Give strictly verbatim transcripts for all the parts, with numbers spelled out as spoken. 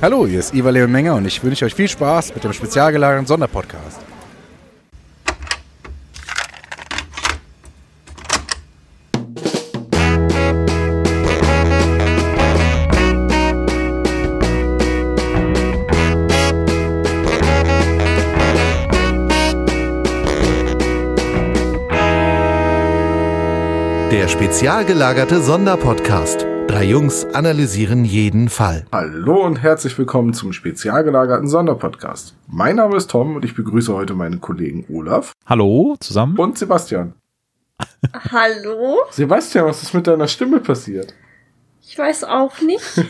Hallo, hier ist Ivar Leon Menger und ich wünsche euch viel Spaß mit dem spezial gelagerten Sonderpodcast. Der spezial gelagerte Sonderpodcast. Drei Jungs analysieren jeden Fall. Hallo und herzlich willkommen zum spezial gelagerten Sonderpodcast. Mein Name ist Tom und ich begrüße heute meinen Kollegen Olaf. Hallo zusammen. Und Sebastian. Hallo. Sebastian, was ist mit deiner Stimme passiert? Ich weiß auch nicht.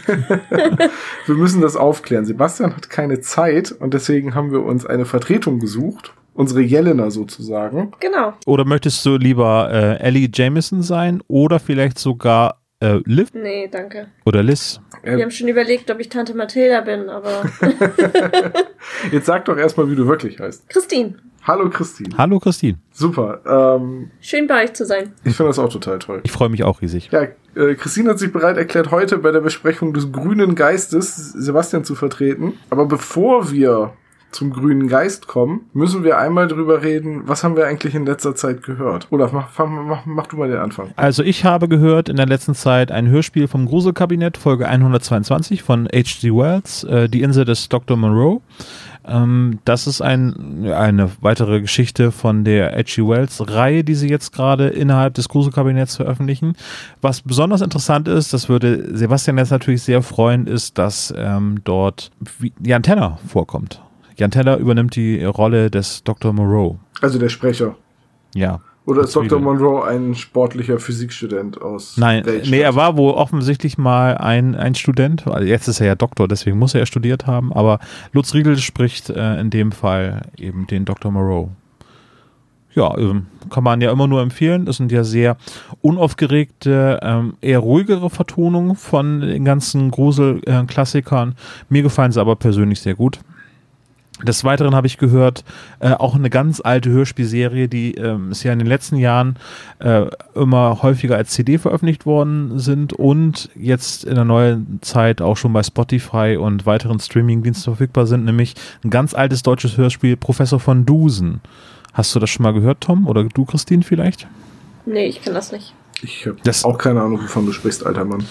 Wir müssen das aufklären. Sebastian hat keine Zeit und deswegen haben wir uns eine Vertretung gesucht. Unsere Jelena sozusagen. Genau. Oder möchtest du lieber äh, Ellie Jameson sein oder vielleicht sogar äh, Liv? Nee, danke. Oder Liz? Äh, Wir haben schon überlegt, ob ich Tante Mathilda bin, aber... Jetzt sag doch erstmal, wie du wirklich heißt. Christine. Hallo Christine. Hallo Christine. Super. Ähm, Schön bei euch zu sein. Ich finde das auch total toll. Ich freue mich auch riesig. Ja, äh, Christine hat sich bereit erklärt, heute bei der Besprechung des grünen Geistes Sebastian zu vertreten. Aber bevor wir zum grünen Geist kommen, müssen wir einmal drüber reden, was haben wir eigentlich in letzter Zeit gehört? Olaf, mach, mach, mach du mal den Anfang. Also ich habe gehört in der letzten Zeit ein Hörspiel vom Gruselkabinett, Folge hundertzweiundzwanzig von H G Wells, äh, Die Insel des Doktor Monroe. Ähm, das ist ein, eine weitere Geschichte von der H G Wells-Reihe, die sie jetzt gerade innerhalb des Gruselkabinetts veröffentlichen. Was besonders interessant ist, das würde Sebastian jetzt natürlich sehr freuen, ist, dass ähm, dort Jan Teller vorkommt. Jan Teller übernimmt die Rolle des Doktor Monroe. Also der Sprecher. Ja. Oder ist Doktor Monroe ein sportlicher Physikstudent aus... Nein, nee, er war wohl offensichtlich mal ein, ein Student. Also jetzt ist er ja Doktor, deswegen muss er ja studiert haben. Aber Lutz Riedel spricht äh, in dem Fall eben den Doktor Monroe. Ja, ähm, kann man ja immer nur empfehlen. Das sind ja sehr unaufgeregte, ähm, eher ruhigere Vertonungen von den ganzen Grusel-Klassikern. Mir gefallen sie aber persönlich sehr gut. Des Weiteren habe ich gehört, äh, auch eine ganz alte Hörspielserie, die ähm, ist ja in den letzten Jahren äh, immer häufiger als C D veröffentlicht worden sind und jetzt in der neuen Zeit auch schon bei Spotify und weiteren Streamingdiensten verfügbar sind, nämlich ein ganz altes deutsches Hörspiel, Professor von Dusen. Hast du das schon mal gehört, Tom? Oder du, Christine, vielleicht? Nee, ich kann das nicht. Ich habe auch keine Ahnung, wovon du sprichst, alter Mann.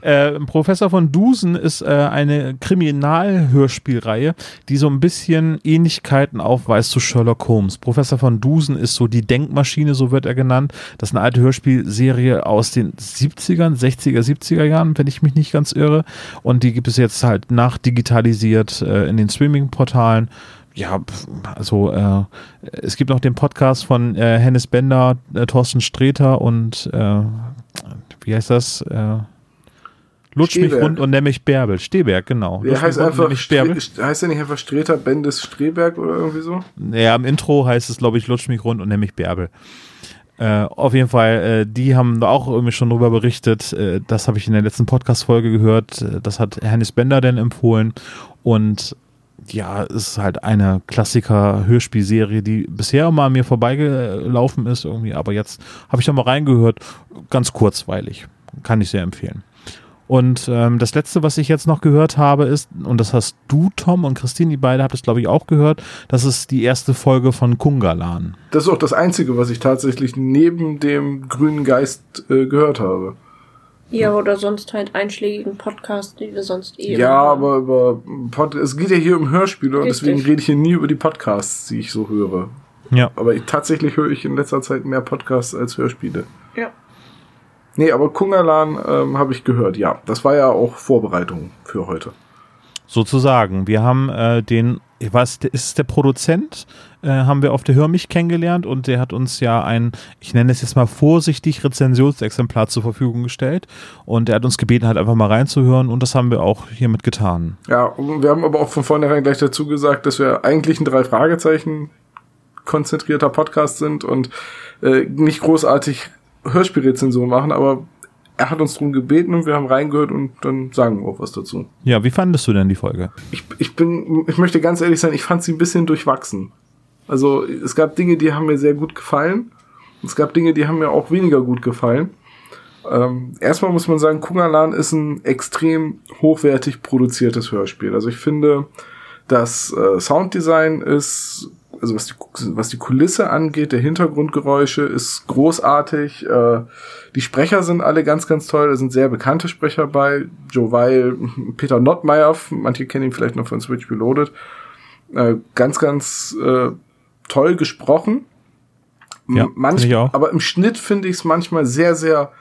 äh, Professor von Dusen ist äh, eine Kriminalhörspielreihe, die so ein bisschen Ähnlichkeiten aufweist zu Sherlock Holmes. Professor von Dusen ist so die Denkmaschine, so wird er genannt. Das ist eine alte Hörspielserie aus den siebziger, sechziger, siebziger Jahren, wenn ich mich nicht ganz irre. Und die gibt es jetzt halt nachdigitalisiert äh, in den Streaming-Portalen. Ja, also äh, es gibt noch den Podcast von äh, Hennes Bender, äh, Torsten Sträter und äh, wie heißt das? Äh, Lutsch Stehberg. Mich rund und nenn mich Bärbel. Stehberg, genau. Der heißt, einfach Stre- St- heißt der nicht einfach Sträter, Bendes, Stehberg oder irgendwie so? Naja, im Intro heißt es, glaube ich, Lutsch mich rund und nenn mich Bärbel. Äh, auf jeden Fall, äh, die haben da auch irgendwie schon drüber berichtet. Äh, das habe ich in der letzten Podcast-Folge gehört. Das hat Hennes Bender denn empfohlen. Und ja, es ist halt eine Klassiker-Hörspielserie, die bisher immer an mir vorbeigelaufen ist irgendwie, aber jetzt habe ich da mal reingehört, ganz kurzweilig, kann ich sehr empfehlen. Und ähm, das Letzte, was ich jetzt noch gehört habe, ist, und das hast du, Tom, und Christine, die beide habt es, glaube ich, auch gehört, das ist die erste Folge von Kung Alan. Das ist auch das Einzige, was ich tatsächlich neben dem grünen Geist äh, gehört habe. Ja, oder sonst halt einschlägigen Podcasts, die wir sonst eh... Ja, haben. aber über Pod- es geht ja hier um Hörspiele. Richtig. Und deswegen rede ich hier nie über die Podcasts, die ich so höre. Ja. Aber ich, tatsächlich höre ich in letzter Zeit mehr Podcasts als Hörspiele. Ja. Nee, aber Kung Alan ähm, habe ich gehört, ja. Das war ja auch Vorbereitung für heute. Sozusagen. Wir haben äh, den... Ich weiß, ist der Produzent, äh, haben wir auf der Hör mich kennengelernt und der hat uns ja ein, ich nenne es jetzt mal vorsichtig, Rezensionsexemplar zur Verfügung gestellt und er hat uns gebeten, halt einfach mal reinzuhören und das haben wir auch hiermit getan. Ja, und wir haben aber auch von vornherein gleich dazu gesagt, dass wir eigentlich ein drei Fragezeichen konzentrierter Podcast sind und äh, nicht großartig Hörspielrezension machen, aber er hat uns darum gebeten und wir haben reingehört und dann sagen wir auch was dazu. Ja, wie fandest du denn die Folge? Ich, ich bin, ich möchte ganz ehrlich sein, ich fand sie ein bisschen durchwachsen. Also es gab Dinge, die haben mir sehr gut gefallen. Es gab Dinge, die haben mir auch weniger gut gefallen. Ähm, erstmal muss man sagen, Kung Alan ist ein extrem hochwertig produziertes Hörspiel. Also ich finde, das äh, Sounddesign ist, also was die, was die Kulisse angeht, der Hintergrundgeräusche ist großartig. Äh, die Sprecher sind alle ganz, ganz toll. Da sind sehr bekannte Sprecher bei. Jo Weil, Peter Nottmeier, manche kennen ihn vielleicht noch von Switch Reloaded. Äh, ganz, ganz äh, toll gesprochen. Ja, Manch, ich auch. Aber im Schnitt finde ich es manchmal sehr, sehr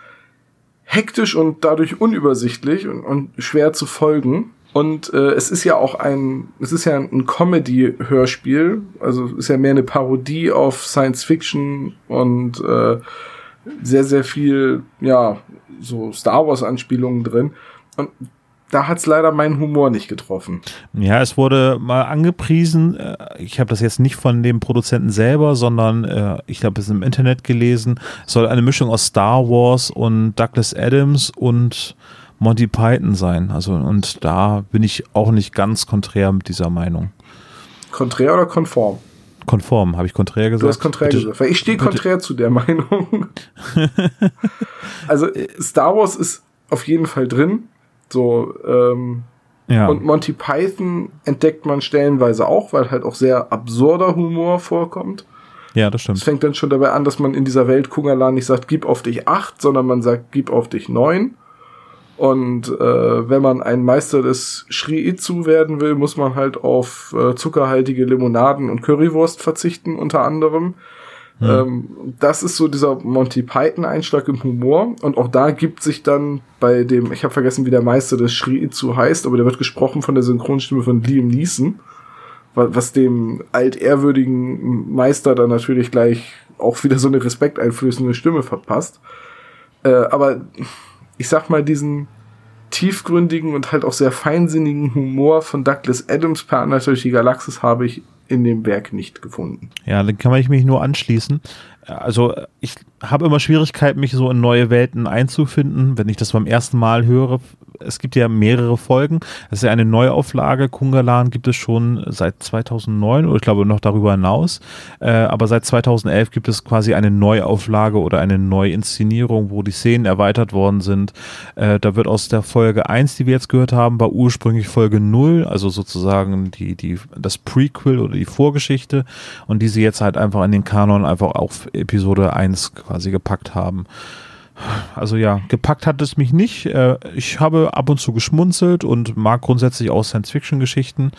hektisch und dadurch unübersichtlich und, und schwer zu folgen. Und äh, es ist ja auch ein, es ist ja ein Comedy-Hörspiel, also ist ja mehr eine Parodie auf Science Fiction und äh, sehr, sehr viel, ja, so Star Wars-Anspielungen drin. Und da hat's leider meinen Humor nicht getroffen. Ja, es wurde mal angepriesen, ich habe das jetzt nicht von dem Produzenten selber, sondern äh, ich habe es im Internet gelesen, es soll eine Mischung aus Star Wars und Douglas Adams und Monty Python sein. Also, und da bin ich auch nicht ganz konträr mit dieser Meinung. Konträr oder konform? Konform, habe ich konträr gesagt? Du hast konträr bitte, gesagt, weil ich stehe konträr zu der Meinung. Also Star Wars ist auf jeden Fall drin. So, ähm, ja. Und Monty Python entdeckt man stellenweise auch, weil halt auch sehr absurder Humor vorkommt. Ja, das stimmt. Es fängt dann schon dabei an, dass man in dieser Welt Kung Alan nicht sagt, gib auf dich acht, sondern man sagt, gib auf dich neun. Und äh, wenn man ein Meister des Shiatsu werden will, muss man halt auf äh, zuckerhaltige Limonaden und Currywurst verzichten, unter anderem. Hm. Das ist so dieser Monty Python-Einschlag im Humor. Und auch da gibt sich dann bei dem, ich habe vergessen, wie der Meister des Shiatsu heißt, aber der wird gesprochen von der Synchronstimme von Liam Neeson, was dem altehrwürdigen Meister dann natürlich gleich auch wieder so eine respekteinflößende Stimme verpasst. Aber ich sag mal, diesen tiefgründigen und halt auch sehr feinsinnigen Humor von Douglas Adams per Anhalter durch die Galaxis habe ich in dem Werk nicht gefunden. Ja, dann kann ich mich nur anschließen. Also ich habe immer Schwierigkeiten, mich so in neue Welten einzufinden, wenn ich das beim ersten Mal höre. Es gibt ja mehrere Folgen. Es ist ja eine Neuauflage. Kung Alan gibt es schon seit zweitausendneun oder ich glaube noch darüber hinaus. Aber seit zweitausendelf gibt es quasi eine Neuauflage oder eine Neuinszenierung, wo die Szenen erweitert worden sind. Da wird aus der Folge eins, die wir jetzt gehört haben, war ursprünglich Folge null, also sozusagen die, die, das Prequel oder die Vorgeschichte und die sie jetzt halt einfach in den Kanon einfach auf Episode eins quasi gepackt haben. Also ja, gepackt hat es mich nicht. Ich habe ab und zu geschmunzelt und mag grundsätzlich auch Science-Fiction-Geschichten,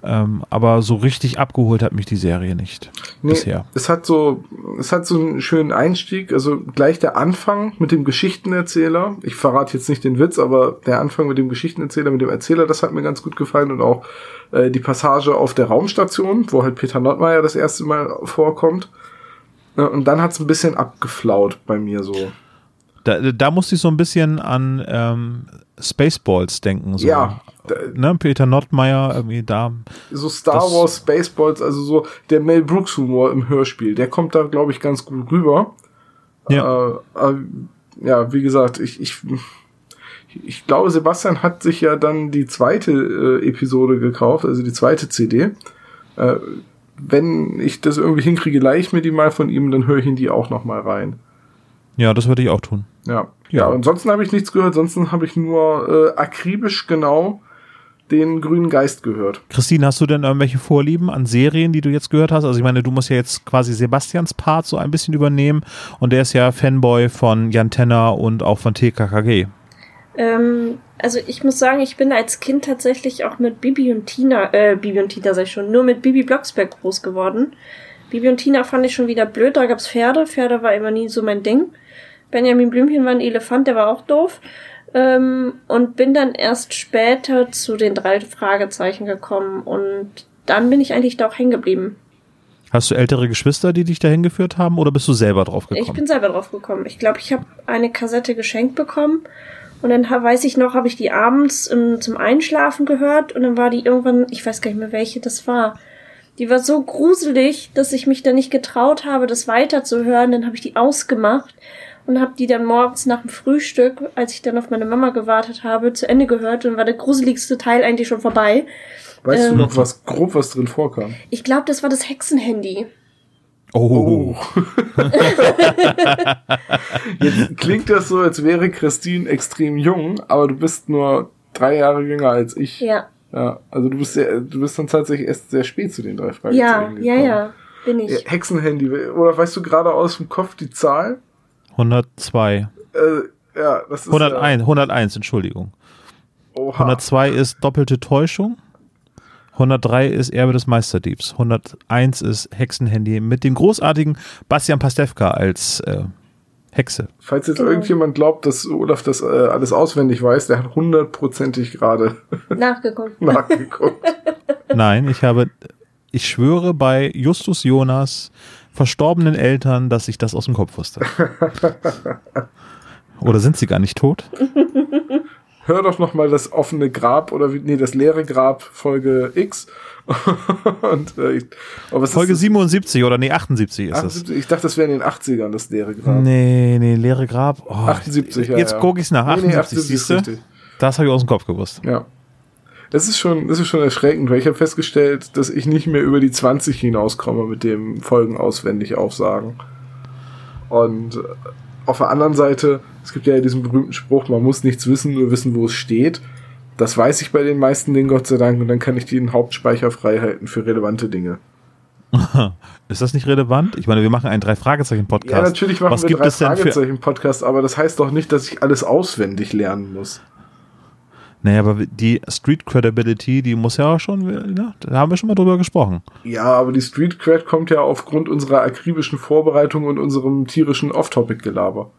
aber so richtig abgeholt hat mich die Serie nicht nee, bisher. Es hat so, es hat so einen schönen Einstieg, also gleich der Anfang mit dem Geschichtenerzähler. Ich verrate jetzt nicht den Witz, aber der Anfang mit dem Geschichtenerzähler, mit dem Erzähler, das hat mir ganz gut gefallen und auch äh, die Passage auf der Raumstation, wo halt Peter Nottmeier das erste Mal vorkommt. Und dann hat es ein bisschen abgeflaut bei mir so. Da, da musste ich so ein bisschen an ähm, Spaceballs denken. So. Ja. Ne, Peter Nottmeier, irgendwie da. So Star Wars, Spaceballs, also so der Mel Brooks Humor im Hörspiel, der kommt da, glaube ich, ganz gut rüber. Ja, äh, äh, ja wie gesagt, ich, ich, ich glaube, Sebastian hat sich ja dann die zweite äh, Episode gekauft, also die zweite C D. Äh, wenn ich das irgendwie hinkriege, leih ich mir die mal von ihm, dann höre ich in die auch nochmal rein. Ja, das würde ich auch tun. Ja, ja. Ansonsten habe ich nichts gehört, ansonsten habe ich nur äh, akribisch genau den grünen Geist gehört. Christine, hast du denn irgendwelche Vorlieben an Serien, die du jetzt gehört hast? Also ich meine, du musst ja jetzt quasi Sebastians Part so ein bisschen übernehmen und der ist ja Fanboy von Jan Teller und auch von T K K G. Ähm, also ich muss sagen, ich bin als Kind tatsächlich auch mit Bibi und Tina, äh, Bibi und Tina sag ich schon, nur mit Bibi Blocksberg groß geworden. Bibi und Tina fand ich schon wieder blöd, da gab's Pferde, Pferde war immer nie so mein Ding. Benjamin Blümchen war ein Elefant, der war auch doof. Ähm, und bin dann erst später zu den drei Fragezeichen gekommen und dann bin ich eigentlich da auch hängen geblieben. Hast du ältere Geschwister, die dich da hingeführt haben oder bist du selber drauf gekommen? Ich bin selber drauf gekommen. Ich glaube, ich habe eine Kassette geschenkt bekommen und dann weiß ich noch, habe ich die abends im, zum Einschlafen gehört und dann war die irgendwann, ich weiß gar nicht mehr, welche das war. Die war so gruselig, dass ich mich dann nicht getraut habe, das weiterzuhören. Dann habe ich die ausgemacht und habe die dann morgens nach dem Frühstück, als ich dann auf meine Mama gewartet habe, zu Ende gehört. Und war der gruseligste Teil eigentlich schon vorbei. Weißt ähm, du noch, was grob was drin vorkam? Ich glaube, das war das Hexenhandy. Oh. oh. Jetzt klingt das so, als wäre Christine extrem jung, aber du bist nur drei Jahre jünger als ich. Ja. Ja, also du bist sehr, du bist dann tatsächlich erst sehr spät zu den drei Fragezeichen ja, gekommen. Ja, ja, bin ich. Hexenhandy, oder weißt du gerade aus dem Kopf die Zahl? hundertzwei. Äh, ja, das ist hunderteins, ja. hunderteins, Entschuldigung. Oha. hundertzwei ist doppelte Täuschung. hundertdrei ist Erbe des Meisterdiebs. hunderteins ist Hexenhandy mit dem großartigen Bastian Pastewka als äh, Hexe. Falls jetzt genau. irgendjemand glaubt, dass Olaf das äh, alles auswendig weiß, der hat hundertprozentig gerade nachgeguckt. nachgeguckt. Nein, ich habe, ich schwöre bei Justus Jonas verstorbenen Eltern, dass ich das aus dem Kopf wusste. Oder sind sie gar nicht tot? Hör doch nochmal das offene Grab oder wie, nee, das leere Grab, Folge X. Und, äh, ich, aber Folge siebenundsiebzig oder nee, achtundsiebzig ist es. Ich dachte, das wäre in den achtzigern, das leere Grab. Nee, nee, leere Grab. Oh, achtundsiebzig, ja. Jetzt ja. gucke ich es nach. Nee, nee, achtundsiebzig, siehst du? Das habe ich aus dem Kopf gewusst. Ja. Das ist schon, das ist schon erschreckend, weil ich habe festgestellt, dass ich nicht mehr über die zwanzig hinauskomme mit dem Folgen auswendig aufsagen. Und auf der anderen Seite, es gibt ja diesen berühmten Spruch, man muss nichts wissen, nur wissen, wo es steht. Das weiß ich bei den meisten Dingen, Gott sei Dank, und dann kann ich den Hauptspeicher frei halten für relevante Dinge. Ist das nicht relevant? Ich meine, wir machen einen Drei-Fragezeichen-Podcast. Ja, natürlich machen Was wir einen Drei-Fragezeichen-Podcast, für... aber das heißt doch nicht, dass ich alles auswendig lernen muss. Naja, aber die Street-Credibility, die muss ja auch schon, ja, da haben wir schon mal drüber gesprochen. Ja, aber die Street-Cred kommt ja aufgrund unserer akribischen Vorbereitung und unserem tierischen Off-Topic-Gelaber.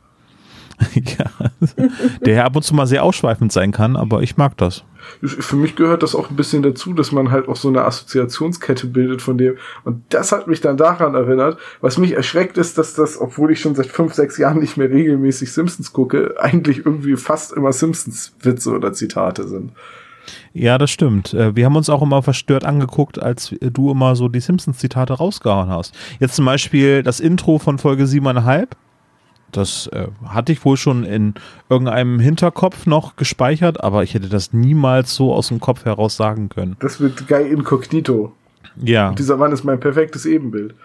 Ja, der ja ab und zu mal sehr ausschweifend sein kann, aber ich mag das. Für mich gehört das auch ein bisschen dazu, dass man halt auch so eine Assoziationskette bildet von dem. Und das hat mich dann daran erinnert, was mich erschreckt ist, dass das, obwohl ich schon seit fünf, sechs Jahren nicht mehr regelmäßig Simpsons gucke, eigentlich irgendwie fast immer Simpsons-Witze oder Zitate sind. Ja, das stimmt. Wir haben uns auch immer verstört angeguckt, als du immer so die Simpsons-Zitate rausgehauen hast. Jetzt zum Beispiel das Intro von Folge siebeneinhalb. Das äh, hatte ich wohl schon in irgendeinem Hinterkopf noch gespeichert, aber ich hätte das niemals so aus dem Kopf heraus sagen können. Das wird geil inkognito. Ja. Und dieser Mann ist mein perfektes Ebenbild.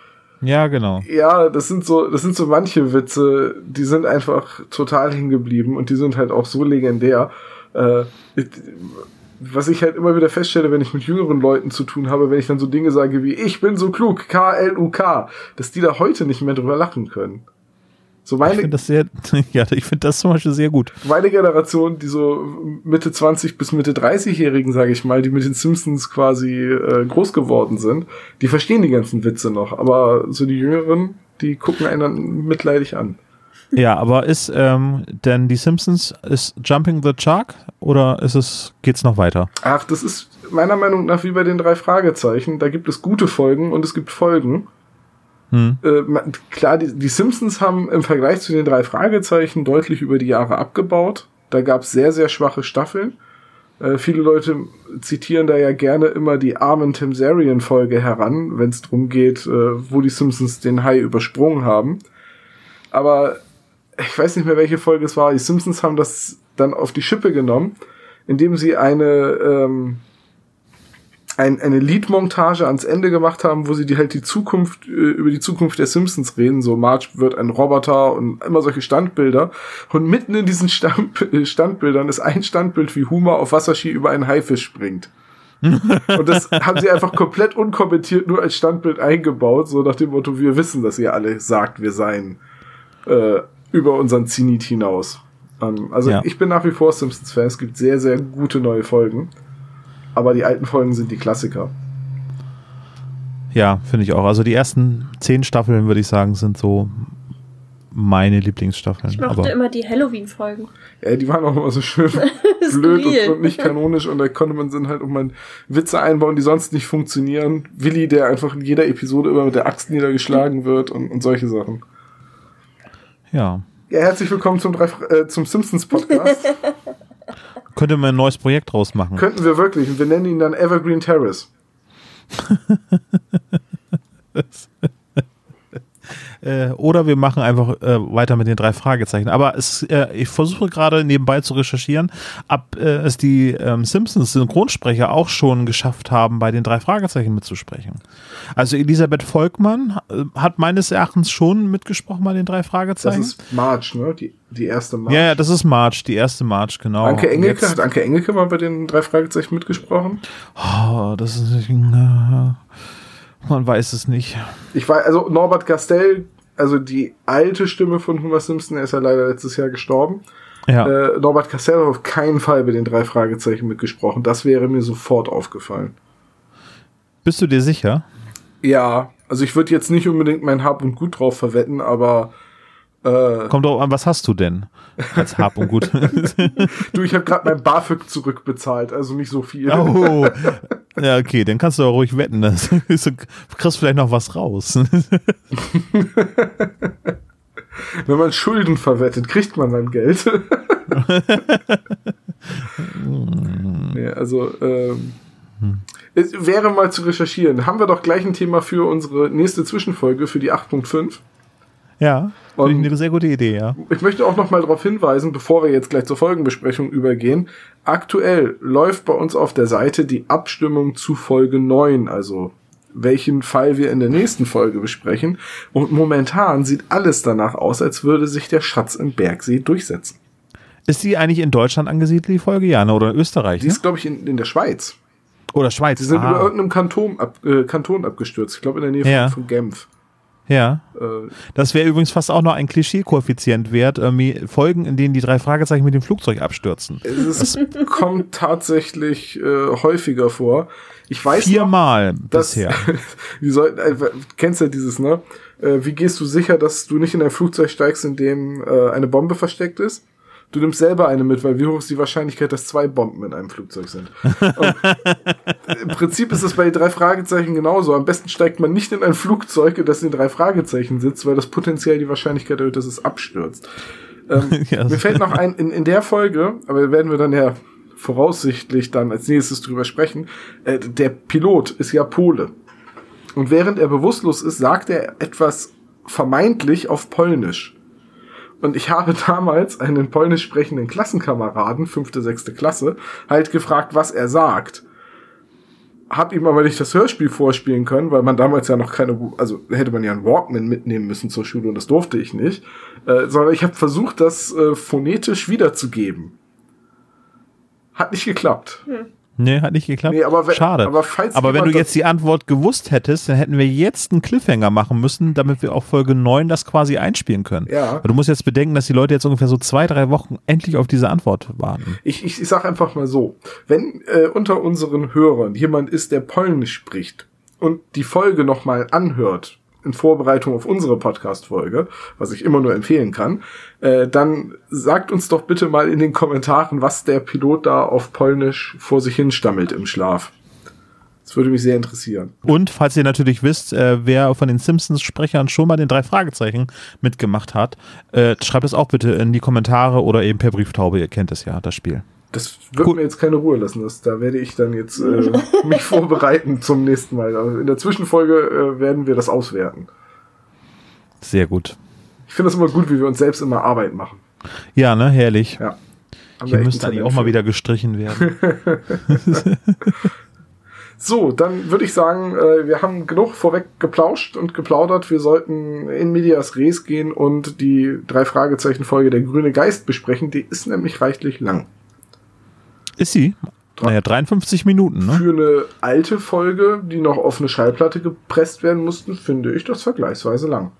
Ja, genau. Ja, das sind so, das sind so manche Witze, die sind einfach total hingeblieben und die sind halt auch so legendär. Äh, ich, was ich halt immer wieder feststelle, wenn ich mit jüngeren Leuten zu tun habe, wenn ich dann so Dinge sage wie, ich bin so klug, K L U K, dass die da heute nicht mehr drüber lachen können. So meine, ich finde das sehr, ja, ich finde das zum Beispiel sehr gut. Meine Generation, die so Mitte zwanzig bis Mitte dreißig-Jährigen, sage ich mal, die mit den Simpsons quasi äh, groß geworden sind, die verstehen die ganzen Witze noch, aber so die Jüngeren, die gucken einen dann mitleidig an. Ja, aber ist ähm, denn die Simpsons, ist Jumping the Shark oder ist es, geht's noch weiter? Ach, das ist meiner Meinung nach wie bei den drei Fragezeichen, da gibt es gute Folgen und es gibt Folgen. Hm. Äh, klar, die, die Simpsons haben im Vergleich zu den drei Fragezeichen deutlich über die Jahre abgebaut. Da gab es sehr, sehr schwache Staffeln. Äh, viele Leute zitieren da ja gerne immer die Armin Tamsarian-Folge heran, wenn es darum geht, äh, wo die Simpsons den Hai übersprungen haben. Aber ich weiß nicht mehr, welche Folge es war. Die Simpsons haben das dann auf die Schippe genommen, indem sie eine... Ähm, Ein, eine Liedmontage ans Ende gemacht haben, wo sie die halt die Zukunft, über die Zukunft der Simpsons reden, so Marge wird ein Roboter und immer solche Standbilder. Und mitten in diesen Stand, Standbildern ist ein Standbild, wie Homer auf Wasserski über einen Haifisch springt. Und das haben sie einfach komplett unkommentiert nur als Standbild eingebaut, so nach dem Motto, wir wissen, dass ihr alle sagt, wir seien äh, über unseren Zenit hinaus. Ähm, also ja. Ich bin nach wie vor Simpsons-Fan, es gibt sehr, sehr gute neue Folgen. Aber die alten Folgen sind die Klassiker. Ja, finde ich auch. Also die ersten zehn Staffeln, würde ich sagen, sind so meine Lieblingsstaffeln. Ich mochte immer die Halloween-Folgen. Ja, die waren auch immer so schön blöd und, und nicht kanonisch. Und da konnte man dann halt auch mal Witze einbauen, die sonst nicht funktionieren. Willi, der einfach in jeder Episode immer mit der Axt niedergeschlagen wird und, und solche Sachen. Ja. Ja, herzlich willkommen zum, äh, zum Simpsons-Podcast. Könnte man ein neues Projekt draus machen. Könnten wir wirklich. Und wir nennen ihn dann Evergreen Terrace. Äh, oder wir machen einfach äh, weiter mit den drei Fragezeichen. Aber es, äh, ich versuche gerade nebenbei zu recherchieren, ab äh, es die ähm, Simpsons-Synchronsprecher auch schon geschafft haben, bei den drei Fragezeichen mitzusprechen. Also Elisabeth Volkmann äh, hat meines Erachtens schon mitgesprochen bei den drei Fragezeichen. Das ist Marge, ne? Die, die erste Marge. Ja, ja, das ist Marge, die erste Marge, genau. Anke Engelke, hat Anke Engelke mal bei den drei Fragezeichen mitgesprochen? Oh, das ist nicht... Na, man weiß es nicht. Ich weiß, also Norbert Gastell, also die alte Stimme von Homer Simpson, er ist ja leider letztes Jahr gestorben. Ja. Äh, Norbert Gastell hat auf keinen Fall bei den drei Fragezeichen mitgesprochen. Das wäre mir sofort aufgefallen. Bist du dir sicher? Ja, also ich würde jetzt nicht unbedingt mein Hab und Gut drauf verwetten, aber... Äh, Kommt drauf an, was hast du denn als Hab und Gut? Du, ich habe gerade mein BAföG zurückbezahlt, also nicht so viel. Oh, ja, okay, dann kannst du auch ruhig wetten. Dass du kriegst vielleicht noch was raus. Wenn man Schulden verwettet, kriegt man dann Geld. Nee, also, ähm, es wäre mal zu recherchieren. Haben wir doch gleich ein Thema für unsere nächste Zwischenfolge, für die acht Punkt fünf. Ja, finde ich eine sehr gute Idee, ja. Ich möchte auch noch mal darauf hinweisen, bevor wir jetzt gleich zur Folgenbesprechung übergehen, aktuell läuft bei uns auf der Seite die Abstimmung zu Folge neun, also welchen Fall wir in der nächsten Folge besprechen. Und momentan sieht alles danach aus, als würde sich der Schatz im Bergsee durchsetzen. Ist die eigentlich in Deutschland angesiedelt, die Folge, ja, ne? Oder in Österreich? Die ne? ist, glaube ich, in, in der Schweiz. Oder Schweiz, Die sind ah. über irgendeinem Kanton, ab, äh, Kanton abgestürzt, ich glaube in der Nähe ja. von, von Genf. Ja, das wäre übrigens fast auch noch ein Klischee-Koeffizient wert, irgendwie Folgen, in denen die drei Fragezeichen mit dem Flugzeug abstürzen. Es kommt tatsächlich äh, häufiger vor. Ich weiß Viermal noch, dass, bisher. Wie soll, äh, kennst ja dieses, ne? Äh, wie gehst du sicher, dass du nicht in ein Flugzeug steigst, in dem äh, eine Bombe versteckt ist? Du nimmst selber eine mit, weil wie hoch ist die Wahrscheinlichkeit, dass zwei Bomben in einem Flugzeug sind? Im Prinzip ist es bei den drei Fragezeichen genauso. Am besten steigt man nicht in ein Flugzeug, das in den drei Fragezeichen sitzt, weil das potenziell die Wahrscheinlichkeit erhöht, dass es abstürzt. Ähm, yes. Mir fällt noch ein, in, in der Folge, aber werden wir dann ja voraussichtlich dann als nächstes drüber sprechen, äh, der Pilot ist ja Pole. Und während er bewusstlos ist, sagt er etwas vermeintlich auf Polnisch. Und ich habe damals einen polnisch sprechenden Klassenkameraden, fünfte, sechste Klasse, halt gefragt, was er sagt. Hab ihm aber nicht das Hörspiel vorspielen können, weil man damals ja noch keine, also hätte man ja einen Walkman mitnehmen müssen zur Schule und das durfte ich nicht. Äh, sondern ich habe versucht, das äh, phonetisch wiederzugeben. Hat nicht geklappt. Hm. Nee, hat nicht geklappt. Nee, aber wenn, Schade. Aber, falls aber wenn du jetzt die Antwort gewusst hättest, dann hätten wir jetzt einen Cliffhanger machen müssen, damit wir auch Folge neun das quasi einspielen können. Ja. Du musst jetzt bedenken, dass die Leute jetzt ungefähr so zwei, drei Wochen endlich auf diese Antwort warten. Ich, ich, ich sag einfach mal so, wenn äh, unter unseren Hörern jemand ist, der Polnisch spricht und die Folge nochmal anhört, in Vorbereitung auf unsere Podcast-Folge, was ich immer nur empfehlen kann, äh, dann sagt uns doch bitte mal in den Kommentaren, was der Pilot da auf Polnisch vor sich hin stammelt im Schlaf. Das würde mich sehr interessieren. Und falls ihr natürlich wisst, äh, wer von den Simpsons-Sprechern schon mal den drei Fragezeichen mitgemacht hat, äh, schreibt es auch bitte in die Kommentare oder eben per Brieftaube, ihr kennt es ja, das Spiel. Das wird Gut. mir jetzt keine Ruhe lassen. Das, da werde ich dann jetzt äh, mich vorbereiten zum nächsten Mal. Also in der Zwischenfolge äh, werden wir das auswerten. Sehr gut. Ich finde das immer gut, wie wir uns selbst immer Arbeit machen. Ja, ne? Herrlich. Ja. Hier müsste eigentlich auch mal wieder gestrichen werden. So, dann würde ich sagen, äh, wir haben genug vorweg geplauscht und geplaudert. Wir sollten in Medias Res gehen und die drei Fragezeichen-Folge Der grüne Geist besprechen. Die ist nämlich reichlich lang. Ist sie? Naja, dreiundfünfzig Minuten, ne? Für eine alte Folge, die noch auf eine Schallplatte gepresst werden mussten, finde ich das vergleichsweise lang.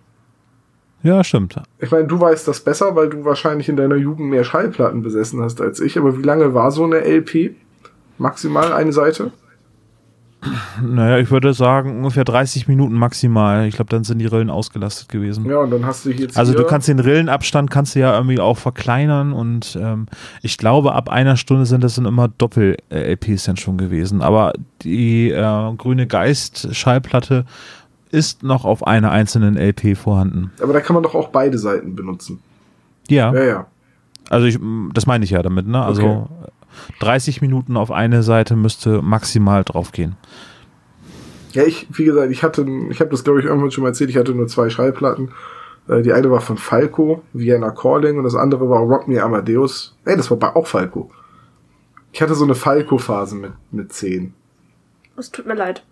Ja, stimmt. Ich meine, du weißt das besser, weil du wahrscheinlich in deiner Jugend mehr Schallplatten besessen hast als ich, aber wie lange war so eine L P? Maximal eine Seite? Naja, ich würde sagen, ungefähr dreißig Minuten maximal. Ich glaube, dann sind die Rillen ausgelastet gewesen. Ja, und dann hast du jetzt. Also du kannst den Rillenabstand kannst du ja irgendwie auch verkleinern und ähm, ich glaube, ab einer Stunde sind das dann immer Doppel-L Ps dann schon gewesen. Aber die äh, grüne Geist-Schallplatte ist noch auf einer einzelnen L P vorhanden. Aber da kann man doch auch beide Seiten benutzen. Ja. Ja, ja. Also ich, das meine ich ja damit, ne? Also. Okay. dreißig Minuten auf eine Seite müsste maximal drauf gehen. Ja, ich, wie gesagt, ich hatte, ich habe das glaube ich irgendwann schon mal erzählt, ich hatte nur zwei Schallplatten. Die eine war von Falco, Vienna Calling, und das andere war Rock Me Amadeus. Ey, das war auch Falco. Ich hatte so eine Falco-Phase mit, mit zehn. Es tut mir leid.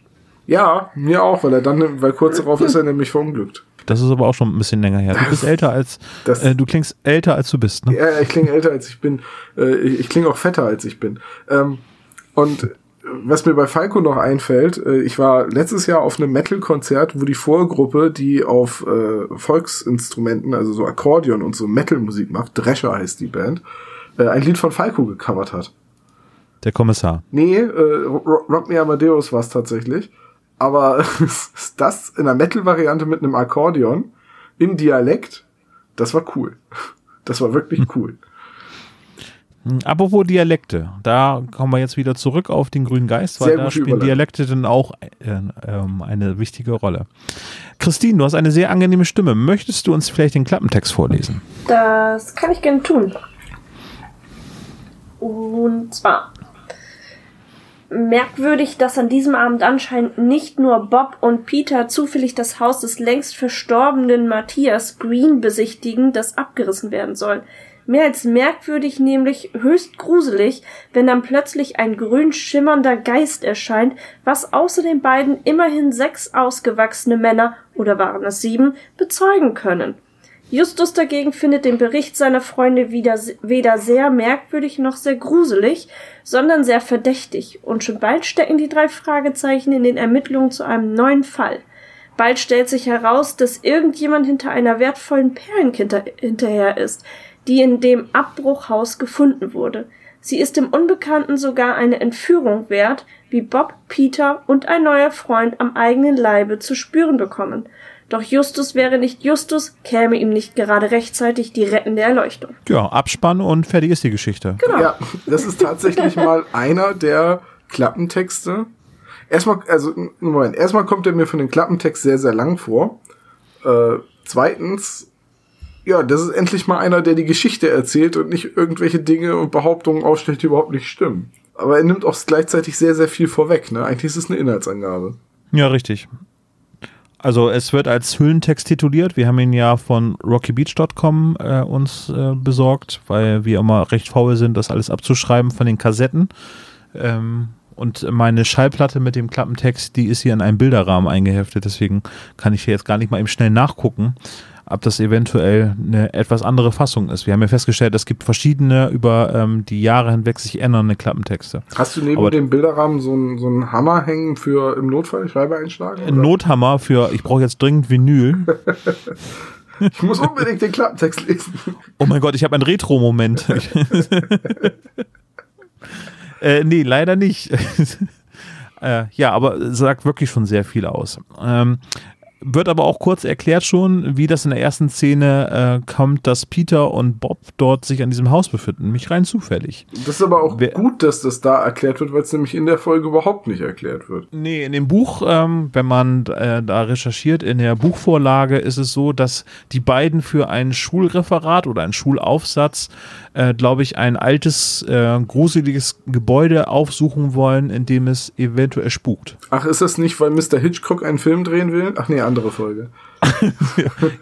Ja, mir auch, weil er dann, weil kurz darauf ist er nämlich verunglückt. Das ist aber auch schon ein bisschen länger her. Du bist älter als, das, äh, du klingst älter als du bist, ne? Ja, ich klinge älter als ich bin. Äh, ich, ich klinge auch fetter als ich bin. Ähm, und was mir bei Falco noch einfällt, äh, ich war letztes Jahr auf einem Metal-Konzert, wo die Vorgruppe, die auf äh, Volksinstrumenten, also so Akkordeon und so Metal-Musik macht, Drescher heißt die Band, äh, ein Lied von Falco gecovert hat. Der Kommissar. Nee, äh, Rock Me Amadeus war es tatsächlich. Aber das in der Metal-Variante mit einem Akkordeon im Dialekt, das war cool. Das war wirklich cool. Apropos Dialekte, da kommen wir jetzt wieder zurück auf den grünen Geist, weil da spielen Dialekte dann auch äh, äh, eine wichtige Rolle. Christine, du hast eine sehr angenehme Stimme. Möchtest du uns vielleicht den Klappentext vorlesen? Das kann ich gerne tun. Und zwar... Merkwürdig, dass an diesem Abend anscheinend nicht nur Bob und Peter zufällig das Haus des längst verstorbenen Matthias Green besichtigen, das abgerissen werden soll. Mehr als merkwürdig, nämlich höchst gruselig, wenn dann plötzlich ein grün schimmernder Geist erscheint, was außer den beiden immerhin sechs ausgewachsene Männer, oder waren es sieben, bezeugen können. Justus dagegen findet den Bericht seiner Freunde wieder, weder sehr merkwürdig noch sehr gruselig, sondern sehr verdächtig. Und schon bald stecken die drei Fragezeichen in den Ermittlungen zu einem neuen Fall. Bald stellt sich heraus, dass irgendjemand hinter einer wertvollen Perlen hinter- hinterher ist, die in dem Abbruchhaus gefunden wurde. Sie ist dem Unbekannten sogar eine Entführung wert, wie Bob, Peter und ein neuer Freund am eigenen Leibe zu spüren bekommen. Doch Justus wäre nicht Justus, käme ihm nicht gerade rechtzeitig die rettende Erleuchtung. Ja, Abspann und fertig ist die Geschichte. Genau. Ja, das ist tatsächlich mal einer der Klappentexte. Erstmal, also, Moment, erstmal kommt er mir von dem Klappentext sehr, sehr lang vor. Äh, zweitens, ja, das ist endlich mal einer, der die Geschichte erzählt und nicht irgendwelche Dinge und Behauptungen aufstellt, die überhaupt nicht stimmen. Aber er nimmt auch gleichzeitig sehr, sehr viel vorweg, ne? Eigentlich ist es eine Inhaltsangabe. Ja, richtig. Also es wird als Hüllentext tituliert. Wir haben ihn ja von rocky beach dot com äh, uns äh, besorgt, weil wir immer recht faul sind, das alles abzuschreiben von den Kassetten. Ähm, und meine Schallplatte mit dem Klappentext, die ist hier in einen Bilderrahmen eingeheftet. Deswegen kann ich hier jetzt gar nicht mal eben schnell nachgucken, ob das eventuell eine etwas andere Fassung ist. Wir haben ja festgestellt, es gibt verschiedene über ähm, die Jahre hinweg sich ändernde Klappentexte. Hast du neben Aber dem Bilderrahmen so einen, so einen Hammer hängen für im Notfall Scheibe einschlagen? Ein Nothammer für, ich brauche jetzt dringend Vinyl. Ich muss unbedingt den Klappentext lesen. Oh mein Gott, ich habe einen Retro-Moment. äh, nee, leider nicht. äh, ja, aber sagt wirklich schon sehr viel aus. Ähm, Wird aber auch kurz erklärt schon, wie das in der ersten Szene äh, kommt, dass Peter und Bob dort sich an diesem Haus befinden. Mich rein zufällig. Das ist aber auch Wer- gut, dass das da erklärt wird, weil es nämlich in der Folge überhaupt nicht erklärt wird. Nee, in dem Buch, ähm, wenn man äh, da recherchiert, in der Buchvorlage ist es so, dass die beiden für ein Schulreferat oder einen Schulaufsatz, äh, glaube ich, ein altes, äh, gruseliges Gebäude aufsuchen wollen, in dem es eventuell spukt. Ach, ist das nicht, weil Mister Hitchcock einen Film drehen will? Ach nee, andere Folge.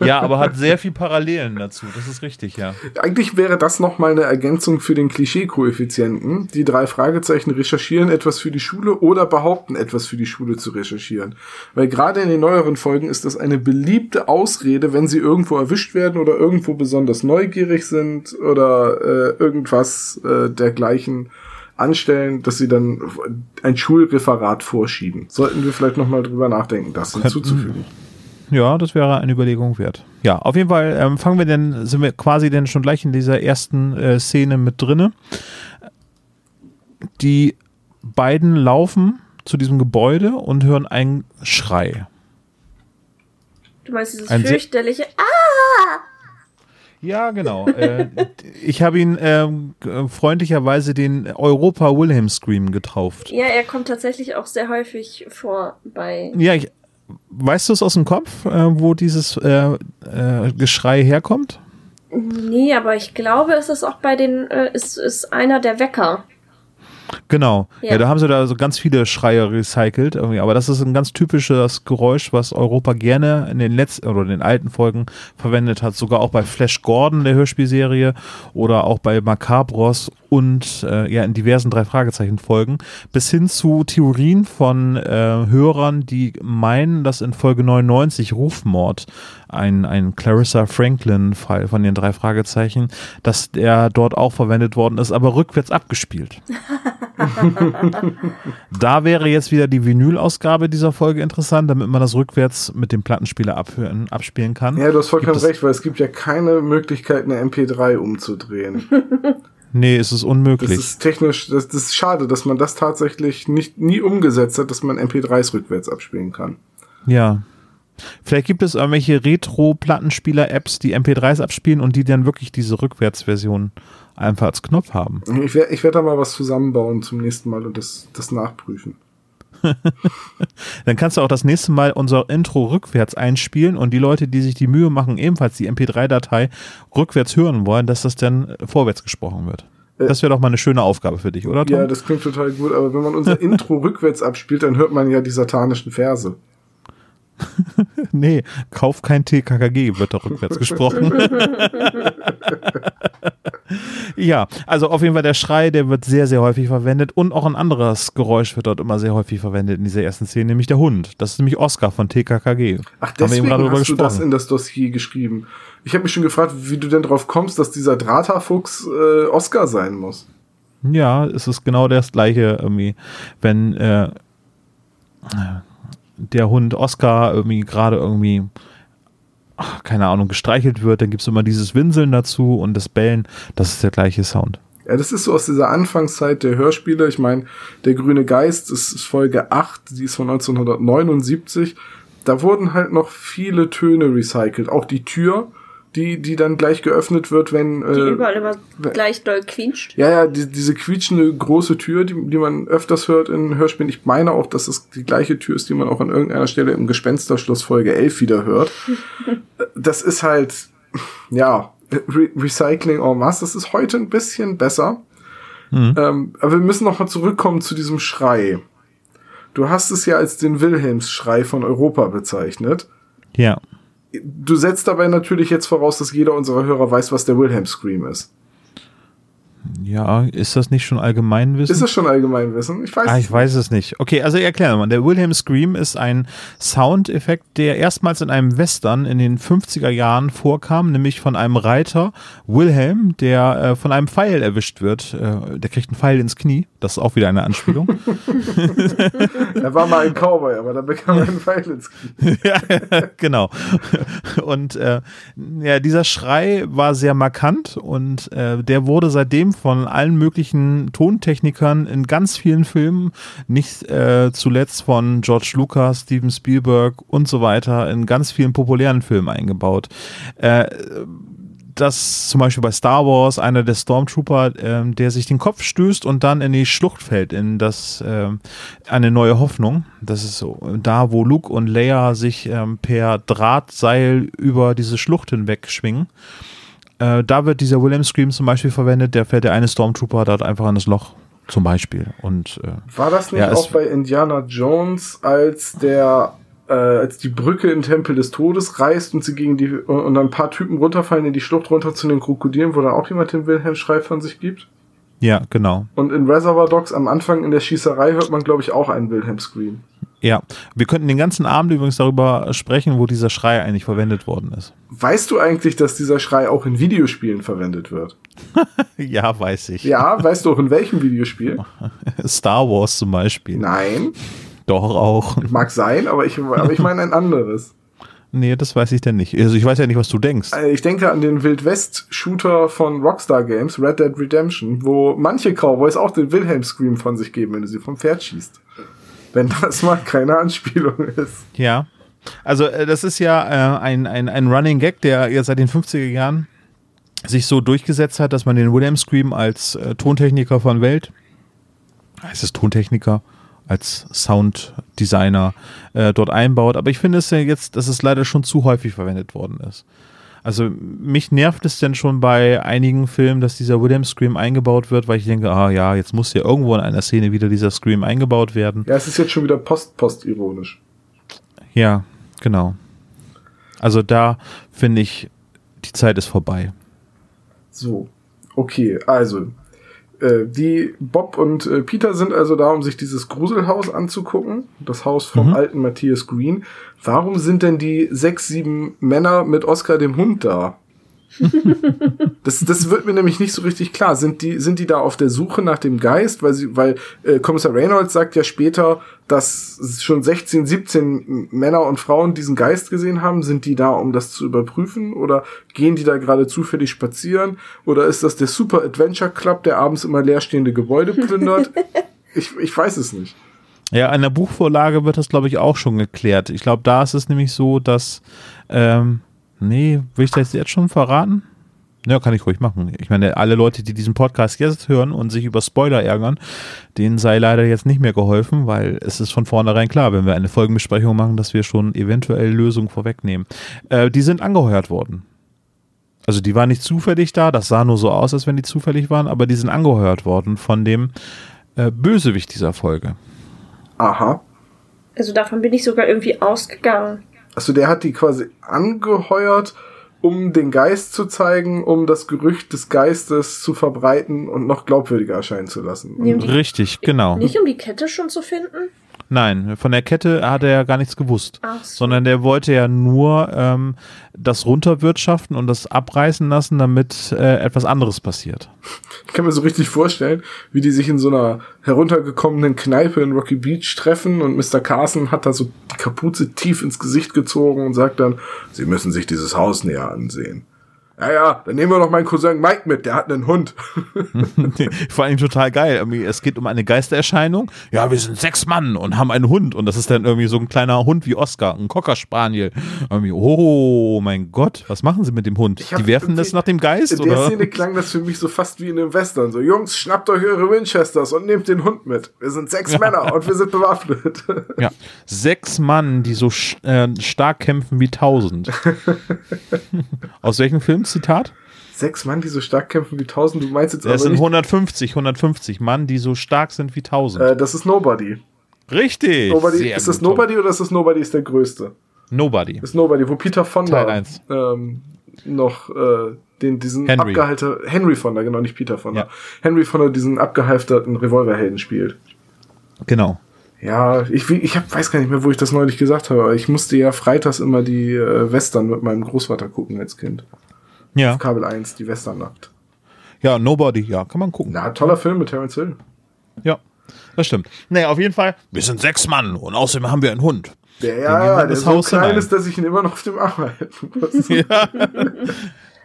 Ja, aber hat sehr viel Parallelen dazu, das ist richtig, ja. Eigentlich wäre das nochmal eine Ergänzung für den Klischee-Koeffizienten. Die drei Fragezeichen recherchieren etwas für die Schule oder behaupten etwas für die Schule zu recherchieren. Weil gerade in den neueren Folgen ist das eine beliebte Ausrede, wenn sie irgendwo erwischt werden oder irgendwo besonders neugierig sind oder äh, irgendwas äh, dergleichen anstellen, dass sie dann ein Schulreferat vorschieben. Sollten wir vielleicht nochmal drüber nachdenken, das hinzuzufügen. Ja, das wäre eine Überlegung wert. Ja, auf jeden Fall ähm, fangen wir denn, sind wir quasi denn schon gleich in dieser ersten äh, Szene mit drinne. Die beiden laufen zu diesem Gebäude und hören einen Schrei. Du meinst dieses ein fürchterliche Ah! Ja, genau. äh, ich habe ihn äh, freundlicherweise den Europa Wilhelm Scream getauft. Ja, er kommt tatsächlich auch sehr häufig vor bei... Ja, ich, weißt du es aus dem Kopf, äh, wo dieses äh, äh, Geschrei herkommt? Nee, aber ich glaube, es ist auch bei den... Äh, es ist einer der Wecker. Genau. Ja. Ja, da haben sie da so ganz viele Schreie recycelt irgendwie, aber das ist ein ganz typisches Geräusch, was Europa gerne in den letzten oder in den alten Folgen verwendet hat, sogar auch bei Flash Gordon, der Hörspielserie, oder auch bei Macabros und äh, ja in diversen drei Fragezeichen Folgen, bis hin zu Theorien von äh, Hörern, die meinen, dass in Folge neunundneunzig Rufmord, ein, ein Clarissa Franklin-Fall von den drei Fragezeichen, dass der dort auch verwendet worden ist, aber rückwärts abgespielt. Da wäre jetzt wieder die Vinyl-Ausgabe dieser Folge interessant, damit man das rückwärts mit dem Plattenspieler abhören, abspielen kann. Ja, du hast vollkommen recht, weil es gibt ja keine Möglichkeit, eine M P drei umzudrehen. Nee, es ist unmöglich. Das ist technisch, das, das ist schade, dass man das tatsächlich nicht, nie umgesetzt hat, dass man M P dreis rückwärts abspielen kann. Ja. Vielleicht gibt es irgendwelche Retro-Plattenspieler-Apps, die M P dreis abspielen und die dann wirklich diese Rückwärtsversion einfach als Knopf haben. Ich werde ich werd da mal was zusammenbauen zum nächsten Mal und das, das nachprüfen. Dann kannst du auch das nächste Mal unser Intro rückwärts einspielen und die Leute, die sich die Mühe machen, ebenfalls die M P drei Datei rückwärts hören wollen, dass das dann vorwärts gesprochen wird. Äh, das wäre doch mal eine schöne Aufgabe für dich, oder Tom? Ja, das klingt total gut, aber wenn man unser Intro rückwärts abspielt, dann hört man ja die satanischen Verse. Nee, kauf kein T K K G, wird da rückwärts gesprochen. Ja, also auf jeden Fall der Schrei, der wird sehr, sehr häufig verwendet und auch ein anderes Geräusch wird dort immer sehr häufig verwendet in dieser ersten Szene, nämlich der Hund. Das ist nämlich Oscar von T K K G. Ach, deswegen hast du gesprochen. Das in das Dossier geschrieben. Ich habe mich schon gefragt, wie du denn drauf kommst, dass dieser Drahthaarfuchs äh, Oscar sein muss. Ja, es ist genau das Gleiche irgendwie, wenn äh, der Hund Oscar irgendwie gerade irgendwie, ach, keine Ahnung, gestreichelt wird, dann gibt es immer dieses Winseln dazu und das Bellen, das ist der gleiche Sound. Ja, das ist so aus dieser Anfangszeit der Hörspiele. Ich meine, der grüne Geist ist Folge acht, die ist von neunzehnhundertneunundsiebzig. Da wurden halt noch viele Töne recycelt. Auch die Tür, die die dann gleich geöffnet wird, wenn... Die äh, überall immer wenn, gleich doll quietscht. Ja, ja, die, diese quietschende große Tür, die, die man öfters hört in Hörspielen. Ich meine auch, dass es die gleiche Tür ist, die man auch an irgendeiner Stelle im Gespensterschloss Folge elf wieder hört. Das ist halt, ja, Re- Recycling en masse. Das ist heute ein bisschen besser. Mhm. Ähm, aber wir müssen nochmal zurückkommen zu diesem Schrei. Du hast es ja als den Wilhelmsschrei von Europa bezeichnet. Ja. Du setzt dabei natürlich jetzt voraus, dass jeder unserer Hörer weiß, was der Wilhelm Scream ist. Ja, ist das nicht schon Allgemeinwissen? Ist das schon Allgemeinwissen? Ich weiß ah, ich nicht. weiß es nicht. Okay, also erklär mal. Der Wilhelm Scream ist ein Soundeffekt, der erstmals in einem Western in den fünfziger Jahren vorkam, nämlich von einem Reiter, Wilhelm, der äh, von einem Pfeil erwischt wird. Äh, der kriegt einen Pfeil ins Knie. Das ist auch wieder eine Anspielung. Er war mal ein Cowboy, aber da bekam er einen Pfeil ins Knie. Ja, genau. Und äh, ja, dieser Schrei war sehr markant und äh, der wurde seitdem von allen möglichen Tontechnikern in ganz vielen Filmen, nicht äh, zuletzt von George Lucas, Steven Spielberg und so weiter, in ganz vielen populären Filmen eingebaut. Äh, das zum Beispiel bei Star Wars, einer der Stormtrooper, äh, der sich den Kopf stößt und dann in die Schlucht fällt, in das äh, eine neue Hoffnung. Das ist so da, wo Luke und Leia sich äh, per Drahtseil über diese Schlucht hinweg schwingen. Äh, da wird dieser Wilhelm Scream zum Beispiel verwendet, der fährt der eine Stormtrooper da einfach in das Loch, zum Beispiel. Und, äh, war das nicht auch bei Indiana Jones, als der äh, als die Brücke im Tempel des Todes reißt und sie gegen die und dann ein paar Typen runterfallen in die Schlucht runter zu den Krokodilen, wo dann auch jemand den Wilhelm-Schrei von sich gibt? Ja, genau. Und in Reservoir Dogs am Anfang in der Schießerei hört man, glaube ich, auch einen Wilhelm Scream. Ja, wir könnten den ganzen Abend übrigens darüber sprechen, wo dieser Schrei eigentlich verwendet worden ist. Weißt du eigentlich, dass dieser Schrei auch in Videospielen verwendet wird? Ja, weiß ich. Ja, weißt du auch in welchem Videospiel? Star Wars zum Beispiel. Nein. Doch, auch. Mag sein, aber ich, aber ich meine ein anderes. Nee, das weiß ich denn nicht. Also ich weiß ja nicht, was du denkst. Also ich denke an den Wild-West-Shooter von Rockstar Games, Red Dead Redemption, wo manche Cowboys auch den Wilhelm-Scream von sich geben, wenn du sie vom Pferd schießt. Wenn das mal keine Anspielung ist. Ja, also das ist ja äh, ein, ein, ein Running Gag, der ja seit den fünfziger Jahren sich so durchgesetzt hat, dass man den Wilhelm Scream als äh, Tontechniker von Welt, heißt es Tontechniker, als Sounddesigner äh, dort einbaut. Aber ich finde es ja jetzt, dass es leider schon zu häufig verwendet worden ist. Also mich nervt es denn schon bei einigen Filmen, dass dieser Wilhelm Scream eingebaut wird, weil ich denke, ah ja, jetzt muss hier irgendwo in einer Szene wieder dieser Scream eingebaut werden. Ja, es ist jetzt schon wieder post-post-ironisch. Ja, genau. Also da finde ich, die Zeit ist vorbei. So, okay, also äh, die Bob und äh, Peter sind also da, um sich dieses Gruselhaus anzugucken, das Haus vom mhm. alten Matthias Green. Warum sind denn die sechs, sieben Männer mit Oscar dem Hund da? das, das wird mir nämlich nicht so richtig klar. Sind die, sind die da auf der Suche nach dem Geist? Weil sie, weil äh, Kommissar Reynolds sagt ja später, dass schon sechzehn, siebzehn Männer und Frauen diesen Geist gesehen haben. Sind die da, um das zu überprüfen? Oder gehen die da gerade zufällig spazieren? Oder ist das der Super Adventure Club, der abends immer leerstehende Gebäude plündert? ich, ich weiß es nicht. Ja, in der Buchvorlage wird das, glaube ich, auch schon geklärt. Ich glaube, da ist es nämlich so, dass ähm nee, will ich das jetzt schon verraten? Ja, kann ich ruhig machen. Ich meine, alle Leute, die diesen Podcast jetzt hören und sich über Spoiler ärgern, denen sei leider jetzt nicht mehr geholfen, weil es ist von vornherein klar, wenn wir eine Folgenbesprechung machen, dass wir schon eventuell Lösungen vorwegnehmen. Äh, die sind angeheuert worden. Also die waren nicht zufällig da, das sah nur so aus, als wenn die zufällig waren, aber die sind angeheuert worden von dem äh, Bösewicht dieser Folge. Aha. Also davon bin ich sogar irgendwie ausgegangen. Also der hat die quasi angeheuert, um den Geist zu zeigen, um das Gerücht des Geistes zu verbreiten und noch glaubwürdiger erscheinen zu lassen. Nee, um die, richtig, genau. Nicht um die Kette schon zu finden? Nein, von der Kette hat er ja gar nichts gewusst. Ach so. Sondern der wollte ja nur ähm, das runterwirtschaften und das abreißen lassen, damit äh, etwas anderes passiert. Ich kann mir so richtig vorstellen, wie die sich in so einer heruntergekommenen Kneipe in Rocky Beach treffen und Mister Carson hat da so die Kapuze tief ins Gesicht gezogen und sagt dann, Sie müssen sich dieses Haus näher ansehen. Ja, ja, dann nehmen wir noch meinen Cousin Mike mit, der hat einen Hund. Vor allem total geil. Es geht um eine Geistererscheinung. Ja, wir sind sechs Mann und haben einen Hund. Und das ist dann irgendwie so ein kleiner Hund wie Oscar, ein Cocker Spaniel. Oh mein Gott, was machen sie mit dem Hund? Die werfen das nach dem Geist? In der oder? Szene klang das für mich so fast wie in einem Western. So, Jungs, schnappt euch eure Winchesters und nehmt den Hund mit. Wir sind sechs ja. Männer und wir sind bewaffnet. Ja, sechs Mann, die so äh, stark kämpfen wie tausend. Aus welchem Film? Zitat? Sechs Mann, die so stark kämpfen wie tausend, du meinst jetzt aber nicht... Das sind hundertfünfzig Mann, die so stark sind wie tausend. Äh, das ist Nobody. Richtig. Nobody. Ist das Nobody oder ist das Nobody ist der Größte? Nobody. Ist Nobody, wo Peter Fonda ähm, noch äh, den, diesen abgehalfterten... Henry Fonda, genau, nicht Peter Fonda. Ja. Henry Fonda diesen abgehalfterten Revolverhelden spielt. Genau. Ja, ich, ich hab, weiß gar nicht mehr, wo ich das neulich gesagt habe, aber ich musste ja freitags immer die äh, Western mit meinem Großvater gucken als Kind. Ja. Auf Kabel eins, die Westernnacht. Ja, Nobody, ja, kann man gucken. Na, toller Film mit Terence Hill. Ja, das stimmt. Naja, auf jeden Fall, wir sind sechs Mann und außerdem haben wir einen Hund. Ja, ja, der ist so klein hinein. Ist, dass ich ihn immer noch auf dem Arm halten muss. Ja.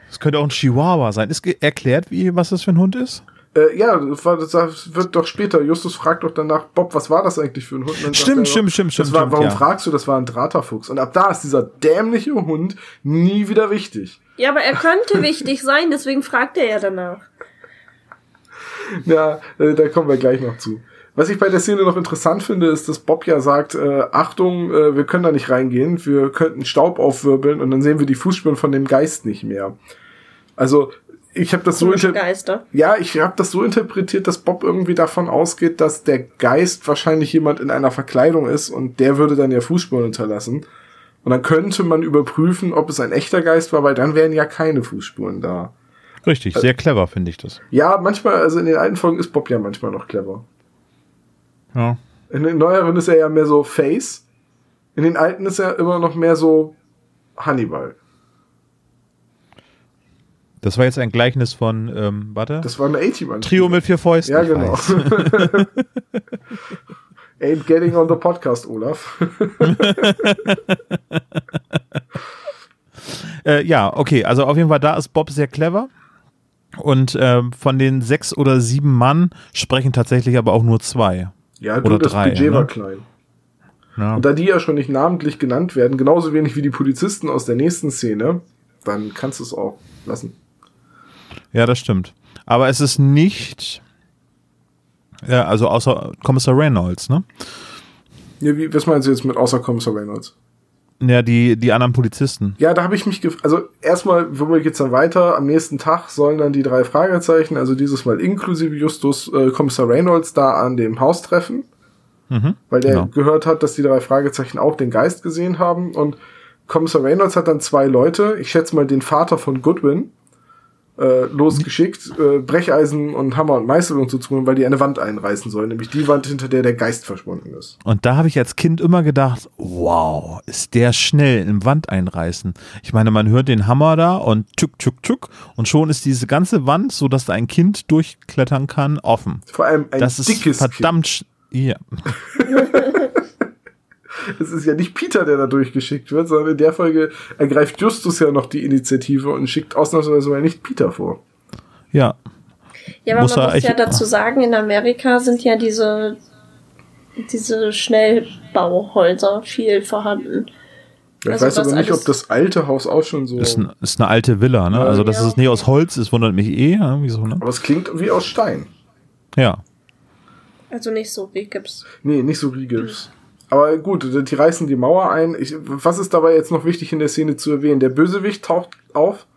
Das könnte auch ein Chihuahua sein. Ist ge- erklärt, wie, was das für ein Hund ist? Äh, ja, das, war, das wird doch später. Justus fragt doch danach, Bob, was war das eigentlich für ein Hund? Dann stimmt, stimmt, doch, stimmt, stimmt. War, warum ja. fragst du, das war ein Drahtfuchs? Und ab da ist dieser dämliche Hund nie wieder wichtig. Ja, aber er könnte wichtig sein, deswegen fragt er ja danach. Ja, äh, da kommen wir gleich noch zu. Was ich bei der Szene noch interessant finde, ist, dass Bob ja sagt, äh, Achtung, äh, wir können da nicht reingehen, wir könnten Staub aufwirbeln und dann sehen wir die Fußspuren von dem Geist nicht mehr. Also... Ich habe das so inter- ja, ich habe das so interpretiert, dass Bob irgendwie davon ausgeht, dass der Geist wahrscheinlich jemand in einer Verkleidung ist und der würde dann ja Fußspuren hinterlassen. Und dann könnte man überprüfen, ob es ein echter Geist war, weil dann wären ja keine Fußspuren da. Richtig, sehr clever finde ich das. Ja, manchmal, also in den alten Folgen ist Bob ja manchmal noch clever. Ja. In den neueren ist er ja mehr so Face. In den alten ist er immer noch mehr so Hannibal. Das war jetzt ein Gleichnis von, ähm, warte? Das war eine A-Team-Anspielung. Trio mit vier Fäusten. Ja, genau. Ain't getting on the podcast, Olaf. äh, ja, okay. Also auf jeden Fall, da ist Bob sehr clever. Und äh, von den sechs oder sieben Mann sprechen tatsächlich aber auch nur zwei. Ja, du, oder das drei, Budget ne? war klein. Ja. Und da die ja schon nicht namentlich genannt werden, genauso wenig wie die Polizisten aus der nächsten Szene, dann kannst du es auch lassen. Ja, das stimmt. Aber es ist nicht, ja, also außer Kommissar Reynolds, ne? Ja, wie, was meinst du jetzt mit außer Kommissar Reynolds? Ja, die, die anderen Polizisten. Ja, da habe ich mich gefragt. Also erstmal, womit geht's dann weiter? Am nächsten Tag sollen dann die drei Fragezeichen, also dieses Mal inklusive Justus, äh, Kommissar Reynolds, da an dem Haus treffen. Mhm, weil der genau. gehört hat, dass die drei Fragezeichen auch den Geist gesehen haben. Und Kommissar Reynolds hat dann zwei Leute, ich schätze mal den Vater von Goodwin, äh, losgeschickt, äh, Brecheisen und Hammer und Meißel und so zu tun, weil die eine Wand einreißen sollen, nämlich die Wand, hinter der der Geist verschwunden ist. Und da habe ich als Kind immer gedacht, wow, ist der schnell im Wand einreißen. Ich meine, man hört den Hammer da und tschuk, tschuk, tschuk und schon ist diese ganze Wand, sodass da ein Kind durchklettern kann, offen. Vor allem ein das dickes ist verdammt Kind. Ja. Es ist ja nicht Peter, der da durchgeschickt wird, sondern in der Folge ergreift Justus ja noch die Initiative und schickt ausnahmsweise mal nicht Peter vor. Ja. Ja, aber muss man muss echt ja dazu sagen, in Amerika sind ja diese, diese Schnellbauhäuser viel vorhanden. Ich also weiß aber nicht, ob das alte Haus auch schon so... Ist, ein, ist eine alte Villa, ne? Ja, also, dass ja. es nicht aus Holz ist, wundert mich eh. Ja, wieso, ne? Aber es klingt wie aus Stein. Ja. Also nicht so wie Gips. Nee, nicht so wie Gips. Aber gut, die reißen die Mauer ein. Ich, was ist dabei jetzt noch wichtig in der Szene zu erwähnen? Der Bösewicht taucht auf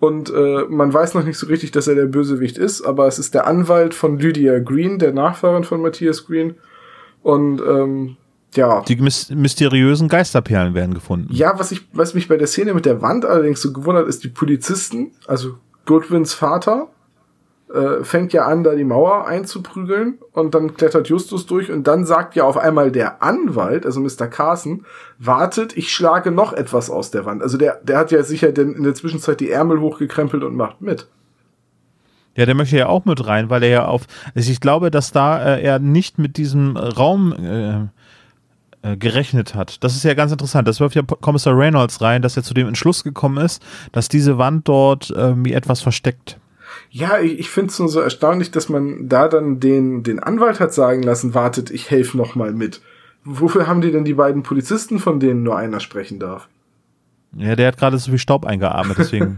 und äh, man weiß noch nicht so richtig, dass er der Bösewicht ist, aber es ist der Anwalt von Lydia Green, der Nachfahrin von Matthias Green. Und ähm, ja. Die mysteriösen Geisterperlen werden gefunden. Ja, was, ich, was mich bei der Szene mit der Wand allerdings so gewundert, ist die Polizisten, also Goodwins Vater, fängt ja an, da die Mauer einzuprügeln und dann klettert Justus durch und dann sagt ja auf einmal der Anwalt, also Mister Carson, wartet, ich schlage noch etwas aus der Wand. Also der, der hat ja sicher denn in der Zwischenzeit die Ärmel hochgekrempelt und macht mit. Ja, der möchte ja auch mit rein, weil er ja auf, also ich glaube, dass da äh, er nicht mit diesem Raum äh, gerechnet hat. Das ist ja ganz interessant. Das wirft ja Kommissar Reynolds rein, dass er zu dem Entschluss gekommen ist, dass diese Wand dort irgendwie etwas versteckt. Ja, ich, ich finde es nur so erstaunlich, dass man da dann den den Anwalt hat sagen lassen, wartet, ich helfe nochmal mit. Wofür haben die denn die beiden Polizisten, von denen nur einer sprechen darf? Ja, der hat gerade so viel Staub eingeatmet, deswegen.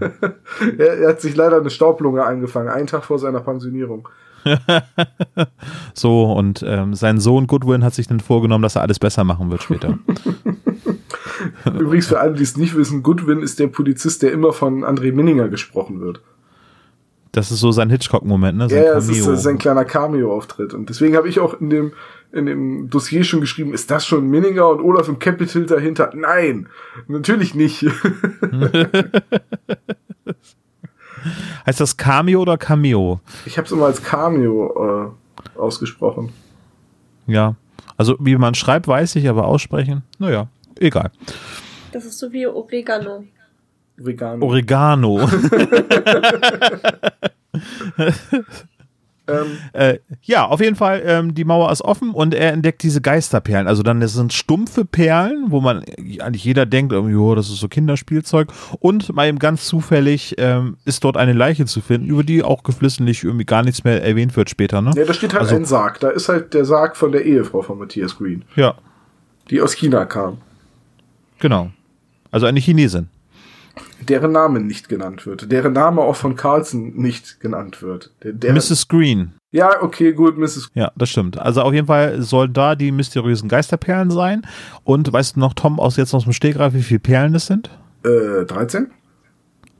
er, er hat sich leider eine Staublunge eingefangen, einen Tag vor seiner Pensionierung. So, und ähm, sein Sohn Goodwin hat sich dann vorgenommen, dass er alles besser machen wird später. Übrigens für alle, die es nicht wissen, Goodwin ist der Polizist, der immer von André Minninger gesprochen wird. Das ist so sein Hitchcock-Moment, ne? Sein ja, das ist sein kleiner Cameo-Auftritt. Und deswegen habe ich auch in dem, in dem Dossier schon geschrieben, ist das schon Minninger und Olaf im Capitol dahinter? Nein, natürlich nicht. Heißt das Cameo oder Cameo? Ich habe es immer als Cameo äh, ausgesprochen. Ja, also wie man schreibt, weiß ich, aber aussprechen, naja, egal. Das ist so wie Oregano. Oregano. Oregano. ähm. äh, ja, auf jeden Fall, ähm, die Mauer ist offen und er entdeckt diese Geisterperlen. Also dann, das sind stumpfe Perlen, wo man eigentlich jeder denkt, jo, das ist so Kinderspielzeug. Und mal eben ganz zufällig ähm, ist dort eine Leiche zu finden, über die auch geflissentlich irgendwie gar nichts mehr erwähnt wird später. Ne? Ja, da steht halt also, ein Sarg. Da ist halt der Sarg von der Ehefrau von Matthias Green. Ja. Die aus China kam. Genau. Also eine Chinesin. Deren Name nicht genannt wird. Deren Name auch von Carlson nicht genannt wird. Der, der Misses Green. Ja, okay, gut, Misses Green. Ja, das stimmt. Also auf jeden Fall sollen da die mysteriösen Geisterperlen sein. Und weißt du noch, Tom, aus jetzt aus dem Stegreif, wie viele Perlen es sind? Äh, dreizehn?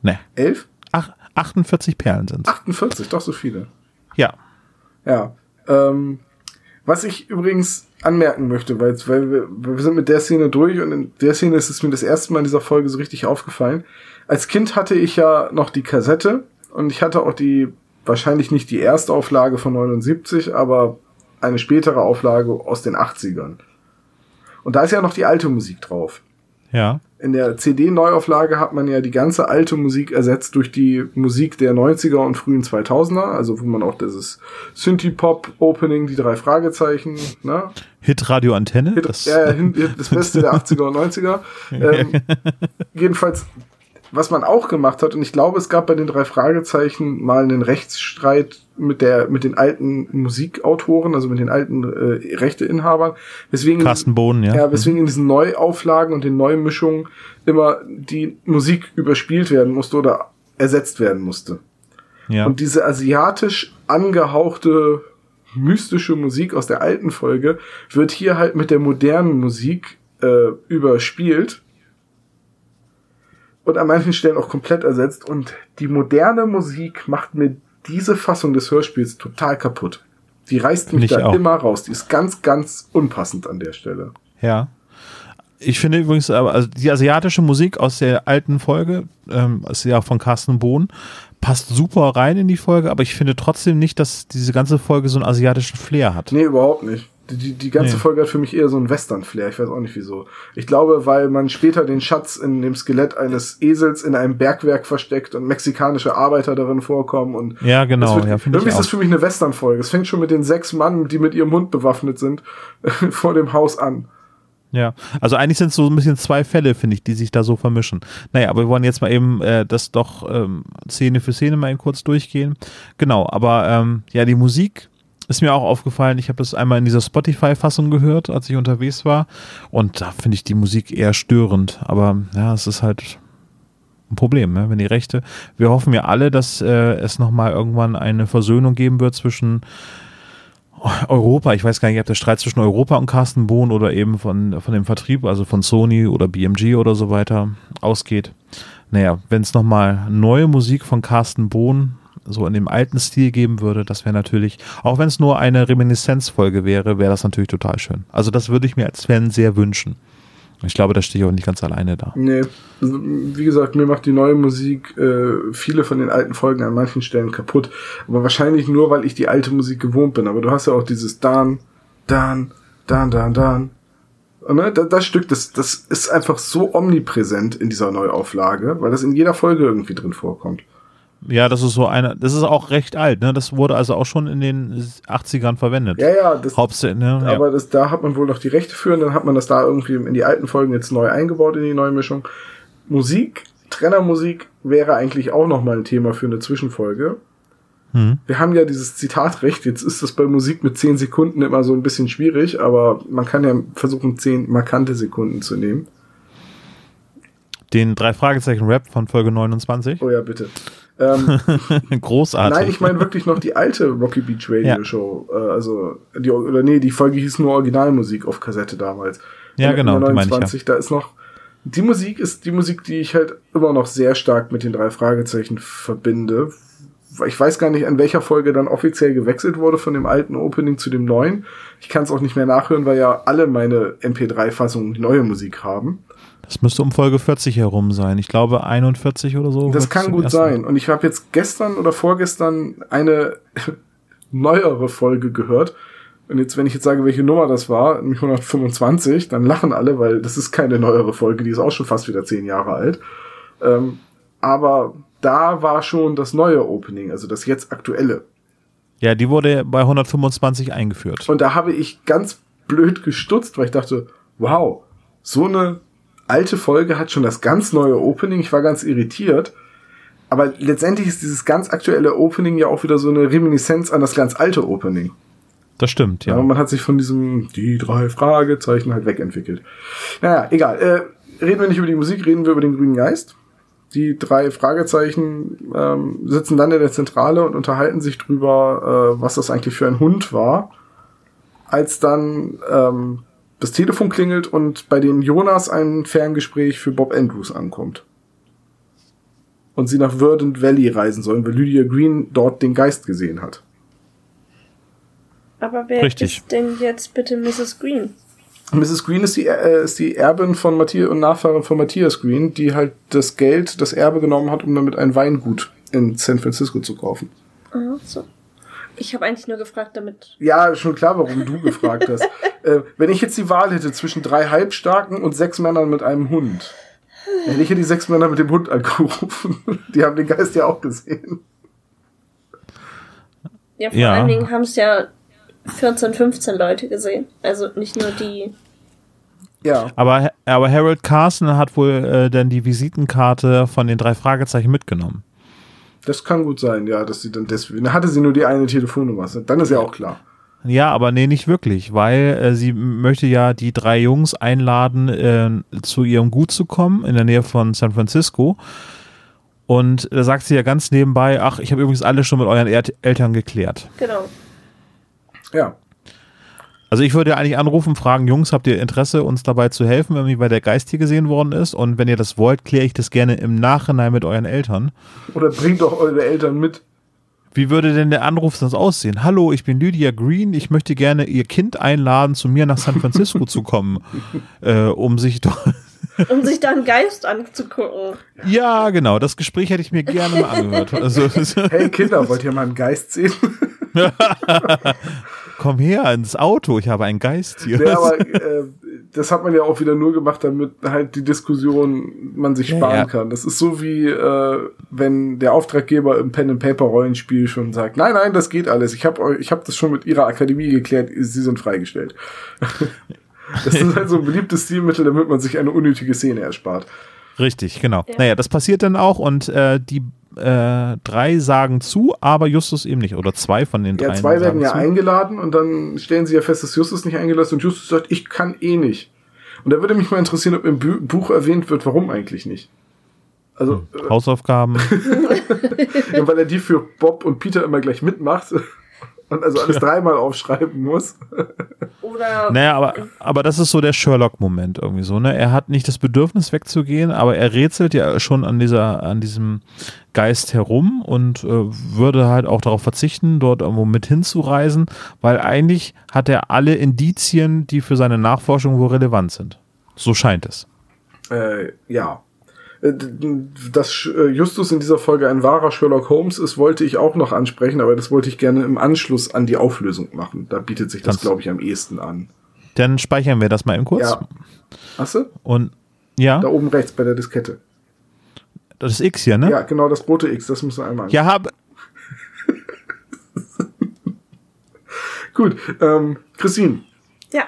Ne. elf? Ach, achtundvierzig Perlen sind es. achtundvierzig, doch so viele. Ja. Ja. Ähm, was ich übrigens anmerken möchte, weil, weil wir, wir sind mit der Szene durch und in der Szene ist es mir das erste Mal in dieser Folge so richtig aufgefallen. Als Kind hatte ich ja noch die Kassette und ich hatte auch die, wahrscheinlich nicht die Erstauflage von neunundsiebzig, aber eine spätere Auflage aus den achtzigern. Und da ist ja noch die alte Musik drauf. Ja. In der C D-Neuauflage hat man ja die ganze alte Musik ersetzt durch die Musik der neunziger und frühen zweitausender, also wo man auch dieses Synthie-Pop-Opening, die drei Fragezeichen, ne? Hit-Radio-Antenne? Hit, das, ja, ja, das Beste der achtziger und neunziger. Ähm, jedenfalls, was man auch gemacht hat, und ich glaube, es gab bei den drei Fragezeichen mal einen Rechtsstreit mit der mit den alten Musikautoren, also mit den alten äh, Rechteinhabern. Weswegen, Carsten Bohn, ja. Ja, weswegen mhm. in diesen Neuauflagen und den Neumischungen immer die Musik überspielt werden musste oder ersetzt werden musste. Ja. Und diese asiatisch angehauchte mystische Musik aus der alten Folge wird hier halt mit der modernen Musik äh, überspielt und an manchen Stellen auch komplett ersetzt. Und die moderne Musik macht mir diese Fassung des Hörspiels total kaputt. Die reißt mich da immer raus. Die ist ganz, ganz unpassend an der Stelle. Ja. Ich finde übrigens, also die asiatische Musik aus der alten Folge, ähm, ist ja von Carsten Bohn, passt super rein in die Folge, aber ich finde trotzdem nicht, dass diese ganze Folge so einen asiatischen Flair hat. Nee, überhaupt nicht. Die, die, die ganze nee. Folge hat für mich eher so einen Western-Flair. Ich weiß auch nicht, wieso. Ich glaube, weil man später den Schatz in dem Skelett eines Esels in einem Bergwerk versteckt und mexikanische Arbeiter darin vorkommen. Und ja, genau. Wird, ja, irgendwie ist das für mich eine Western-Folge. Es fängt schon mit den sechs Mann, die mit ihrem Hund bewaffnet sind, vor dem Haus an. Ja, also eigentlich sind es so ein bisschen zwei Fälle, finde ich, die sich da so vermischen. Naja, aber wir wollen jetzt mal eben äh, das doch ähm, Szene für Szene mal eben kurz durchgehen. Genau, aber ähm, ja, die Musik ist mir auch aufgefallen. Ich habe das einmal in dieser Spotify-Fassung gehört, als ich unterwegs war. Und da finde ich die Musik eher störend. Aber ja, es ist halt ein Problem, ne? Wenn die Rechte... Wir hoffen ja alle, dass äh, es nochmal irgendwann eine Versöhnung geben wird zwischen... Europa, ich weiß gar nicht, ob der Streit zwischen Europa und Carsten Bohn oder eben von, von dem Vertrieb, also von Sony oder B M G oder so weiter, ausgeht. Naja, wenn es nochmal neue Musik von Carsten Bohn so in dem alten Stil geben würde, das wäre natürlich, auch wenn es nur eine Reminiszenzfolge wäre, wäre das natürlich total schön. Also das würde ich mir als Fan sehr wünschen. Ich glaube, da stehe ich auch nicht ganz alleine da. Nee, also, wie gesagt, mir macht die neue Musik äh, viele von den alten Folgen an manchen Stellen kaputt. Aber wahrscheinlich nur, weil ich die alte Musik gewohnt bin. Aber du hast ja auch dieses Dan, Dan, Dan, Dan, Dan. Und, ne, das, das Stück, das, das ist einfach so omnipräsent in dieser Neuauflage, weil das in jeder Folge irgendwie drin vorkommt. Ja, das ist so eine, das ist auch recht alt, ne? Das wurde also auch schon in den achtzigern verwendet. Ja, ja, das, Hauptsächlich, ne? aber ja. das, da hat man wohl noch die Rechte für und dann hat man das da irgendwie in die alten Folgen jetzt neu eingebaut in die neue Mischung. Musik, Trennermusik wäre eigentlich auch nochmal ein Thema für eine Zwischenfolge. Hm. Wir haben ja dieses Zitatrecht, jetzt ist das bei Musik mit zehn Sekunden immer so ein bisschen schwierig, aber man kann ja versuchen, zehn markante Sekunden zu nehmen. Den drei Fragezeichen Rap von Folge neunundzwanzig. Oh ja, bitte. Ähm, Großartig. Nein, ich meine wirklich noch die alte Rocky Beach Radio ja. Show. Äh, also die, oder nee, die Folge hieß nur Originalmusik auf Kassette damals. Ja, in, genau. In neunundzwanzig, die meine ich, ja. Da ist noch. Die Musik ist die Musik, die ich halt immer noch sehr stark mit den drei Fragezeichen verbinde. Ich weiß gar nicht, an welcher Folge dann offiziell gewechselt wurde von dem alten Opening zu dem neuen. Ich kann es auch nicht mehr nachhören, weil ja alle meine M P drei Fassungen neue Musik haben. Das müsste um Folge vierzig herum sein. Ich glaube einundvierzig oder so. Das kann gut sein. Und ich habe jetzt gestern oder vorgestern eine neuere Folge gehört. Und jetzt, wenn ich jetzt sage, welche Nummer das war, nämlich hundertfünfundzwanzig, dann lachen alle, weil das ist keine neuere Folge. Die ist auch schon fast wieder zehn Jahre alt. Ähm, aber da war schon das neue Opening, also das jetzt aktuelle. Ja, die wurde bei hundertfünfundzwanzig eingeführt. Und da habe ich ganz blöd gestutzt, weil ich dachte, wow, so eine alte Folge hat schon das ganz neue Opening. Ich war ganz irritiert. Aber letztendlich ist dieses ganz aktuelle Opening ja auch wieder so eine Reminiszenz an das ganz alte Opening. Das stimmt, ja. ja man hat sich von diesem die drei Fragezeichen halt wegentwickelt. Naja, egal. Äh, reden wir nicht über die Musik, reden wir über den grünen Geist. Die drei Fragezeichen ähm, sitzen dann in der Zentrale und unterhalten sich drüber, äh, was das eigentlich für ein Hund war. Als dann... Ähm, das Telefon klingelt und bei dem Jonas ein Ferngespräch für Bob Andrews ankommt. Und sie nach Verdant Valley reisen sollen, weil Lydia Green dort den Geist gesehen hat. Aber wer Richtig. ist denn jetzt bitte Missus Green? Missus Green ist die, äh, ist die Erbin von Matthias und Nachfahrin von Matthias Green, die halt das Geld, das Erbe genommen hat, um damit ein Weingut in San Francisco zu kaufen. Ach so. Ich habe eigentlich nur gefragt, damit... Ja, schon klar, warum du gefragt hast. äh, wenn ich jetzt die Wahl hätte zwischen drei Halbstarken und sechs Männern mit einem Hund, hätte ich ja die sechs Männer mit dem Hund angerufen. Die haben den Geist ja auch gesehen. Ja, vor ja. allen Dingen haben es ja vierzehn, fünfzehn Leute gesehen. Also nicht nur die... Ja. Aber, aber Harold Carson hat wohl äh, dann die Visitenkarte von den drei Fragezeichen mitgenommen. Das kann gut sein, ja, dass sie dann deswegen, dann hatte sie nur die eine Telefonnummer, dann ist ja auch klar. Ja, aber nee, nicht wirklich, weil äh, sie möchte ja die drei Jungs einladen, äh, zu ihrem Gut zu kommen, in der Nähe von San Francisco. Und da sagt sie ja ganz nebenbei, ach, ich habe übrigens alles schon mit euren er- Eltern geklärt. Genau. Ja. Also ich würde eigentlich anrufen, fragen, Jungs, habt ihr Interesse, uns dabei zu helfen, wenn mir bei der Geist hier gesehen worden ist? Und wenn ihr das wollt, kläre ich das gerne im Nachhinein mit euren Eltern. Oder bringt doch eure Eltern mit. Wie würde denn der Anruf sonst aussehen? Hallo, ich bin Lydia Green, ich möchte gerne ihr Kind einladen, zu mir nach San Francisco zu kommen, äh, um sich doch... um sich da einen Geist anzugucken. Ja, genau, das Gespräch hätte ich mir gerne mal angehört. Also, hey Kinder, wollt ihr mal einen Geist sehen? Komm her ins Auto, ich habe einen Geist hier. Ja, aber äh, das hat man ja auch wieder nur gemacht, damit halt die Diskussion man sich sparen ja, ja. kann. Das ist so wie, äh, wenn der Auftraggeber im Pen-and-Paper-Rollenspiel schon sagt, nein, nein, das geht alles. Ich habe ich hab das schon mit ihrer Akademie geklärt, sie sind freigestellt. Das ist halt so ein beliebtes Stilmittel, damit man sich eine unnötige Szene erspart. Richtig, genau. Ja. Naja, das passiert dann auch und äh, die äh, drei sagen zu, aber Justus eben nicht. Oder zwei von den drei. Ja, zwei werden ja zu. eingeladen und dann stellen sie ja fest, dass Justus nicht eingeladen ist und Justus sagt, ich kann eh nicht. Und da würde mich mal interessieren, ob im Bu- Buch erwähnt wird, warum eigentlich nicht. Also hm. äh, Hausaufgaben. Ja, weil er die für Bob und Peter immer gleich mitmacht. Und also alles dreimal aufschreiben muss. Oder naja, aber, aber das ist so der Sherlock-Moment irgendwie so, ne? Er hat nicht das Bedürfnis wegzugehen, aber er rätselt ja schon an dieser, an diesem Geist herum und äh, würde halt auch darauf verzichten, dort irgendwo mit hinzureisen, weil eigentlich hat er alle Indizien, die für seine Nachforschung wohl relevant sind. So scheint es. Äh, ja. Dass Justus in dieser Folge ein wahrer Sherlock Holmes ist, wollte ich auch noch ansprechen, aber das wollte ich gerne im Anschluss an die Auflösung machen. Da bietet sich das, glaube ich, am ehesten an. Dann speichern wir das mal eben kurz. Ja. Hast du? Und ja. Da oben rechts bei der Diskette. Das ist X hier, ne? Ja, genau, das rote X, das müssen wir einmal anschauen. Ja, hab... Gut, ähm, Christine. Ja.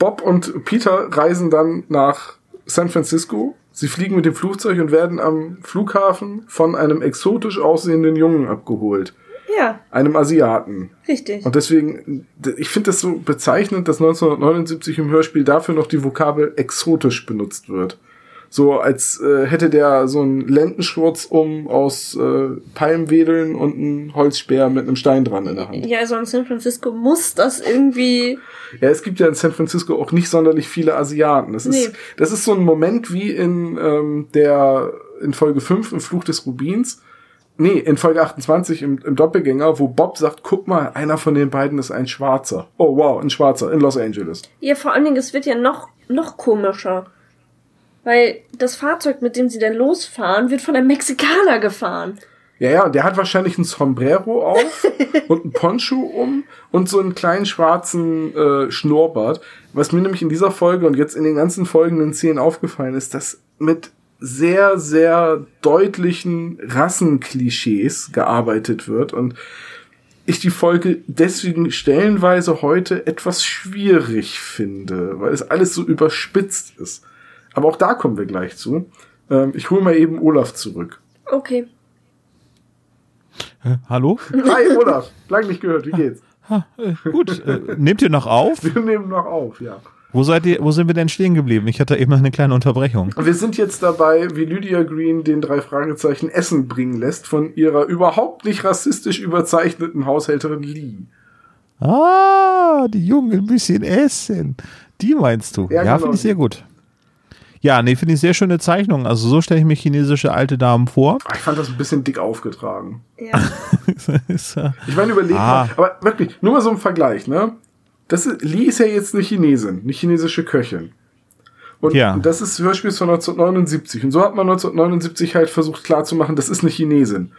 Bob und Peter reisen dann nach San Francisco. Sie fliegen mit dem Flugzeug und werden am Flughafen von einem exotisch aussehenden Jungen abgeholt. Ja. Einem Asiaten. Richtig. Und deswegen, ich finde das so bezeichnend, dass neunzehnhundertneunundsiebzig im Hörspiel dafür noch die Vokabel exotisch benutzt wird. So als äh, hätte der so einen Lendenschurz um aus äh, Palmwedeln und einen Holzspeer mit einem Stein dran in der Hand. Ja, also in San Francisco muss das irgendwie... Ja, es gibt ja in San Francisco auch nicht sonderlich viele Asiaten. Das, nee. ist, das ist so ein Moment wie in ähm, der in Folge fünf im Fluch des Rubins. Nee, in Folge achtundzwanzig im, im Doppelgänger, wo Bob sagt, guck mal, einer von den beiden ist ein Schwarzer. Oh wow, ein Schwarzer in Los Angeles. Ja, vor allen Dingen, es wird ja noch, noch komischer. Weil das Fahrzeug, mit dem sie dann losfahren, wird von einem Mexikaner gefahren. Ja, ja, und der hat wahrscheinlich ein Sombrero auf und ein Poncho um und so einen kleinen schwarzen äh, Schnurrbart. Was mir nämlich in dieser Folge und jetzt in den ganzen folgenden Szenen aufgefallen ist, dass mit sehr, sehr deutlichen Rassenklischees gearbeitet wird und ich die Folge deswegen stellenweise heute etwas schwierig finde, weil es alles so überspitzt ist. Aber auch da kommen wir gleich zu. Ich hole mal eben Olaf zurück. Okay. Äh, hallo? Hi Olaf, lange nicht gehört, wie geht's? Ha, äh, gut, äh, nehmt ihr noch auf? Wir nehmen noch auf, ja. Wo seid ihr? Wo sind wir denn stehen geblieben? Ich hatte eben eine kleine Unterbrechung. Wir sind jetzt dabei, wie Lydia Green den drei Fragezeichen Essen bringen lässt von ihrer überhaupt nicht rassistisch überzeichneten Haushälterin Lee. Ah, die Jungen ein bisschen essen. Die meinst du? Ja, ja genau, finde ich sehr gut. Ja, nee, finde ich sehr schöne Zeichnung. Also so stelle ich mir chinesische alte Damen vor. Ich fand das ein bisschen dick aufgetragen. Ja. Ich meine, überleg ah. mal. Aber wirklich, nur mal so ein Vergleich, ne? Das ist, Lee ist ja jetzt eine Chinesin, eine chinesische Köchin. Und ja. das ist Hörspiel von neunzehnhundertneunundsiebzig. Und so hat man neunzehnhundertneunundsiebzig halt versucht klarzumachen, das ist eine Chinesin.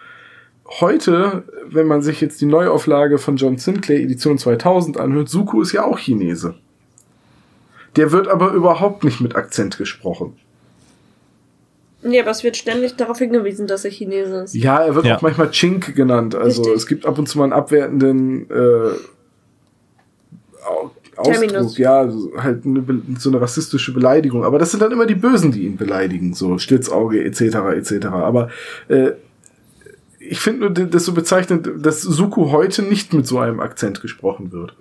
Heute, wenn man sich jetzt die Neuauflage von John Sinclair Edition zweitausend anhört, Suko ist ja auch Chinese. Der wird aber überhaupt nicht mit Akzent gesprochen. Nee, aber es wird ständig darauf hingewiesen, dass er Chinese ist. Ja, er wird ja. auch manchmal Chink genannt. Also Richtig. Es gibt ab und zu mal einen abwertenden äh, Ausdruck. Terminus. Ja, halt eine, so eine rassistische Beleidigung. Aber das sind dann immer die Bösen, die ihn beleidigen. So Schlitzauge et cetera et cetera. Aber äh, ich finde nur das so bezeichnend, dass Suko heute nicht mit so einem Akzent gesprochen wird.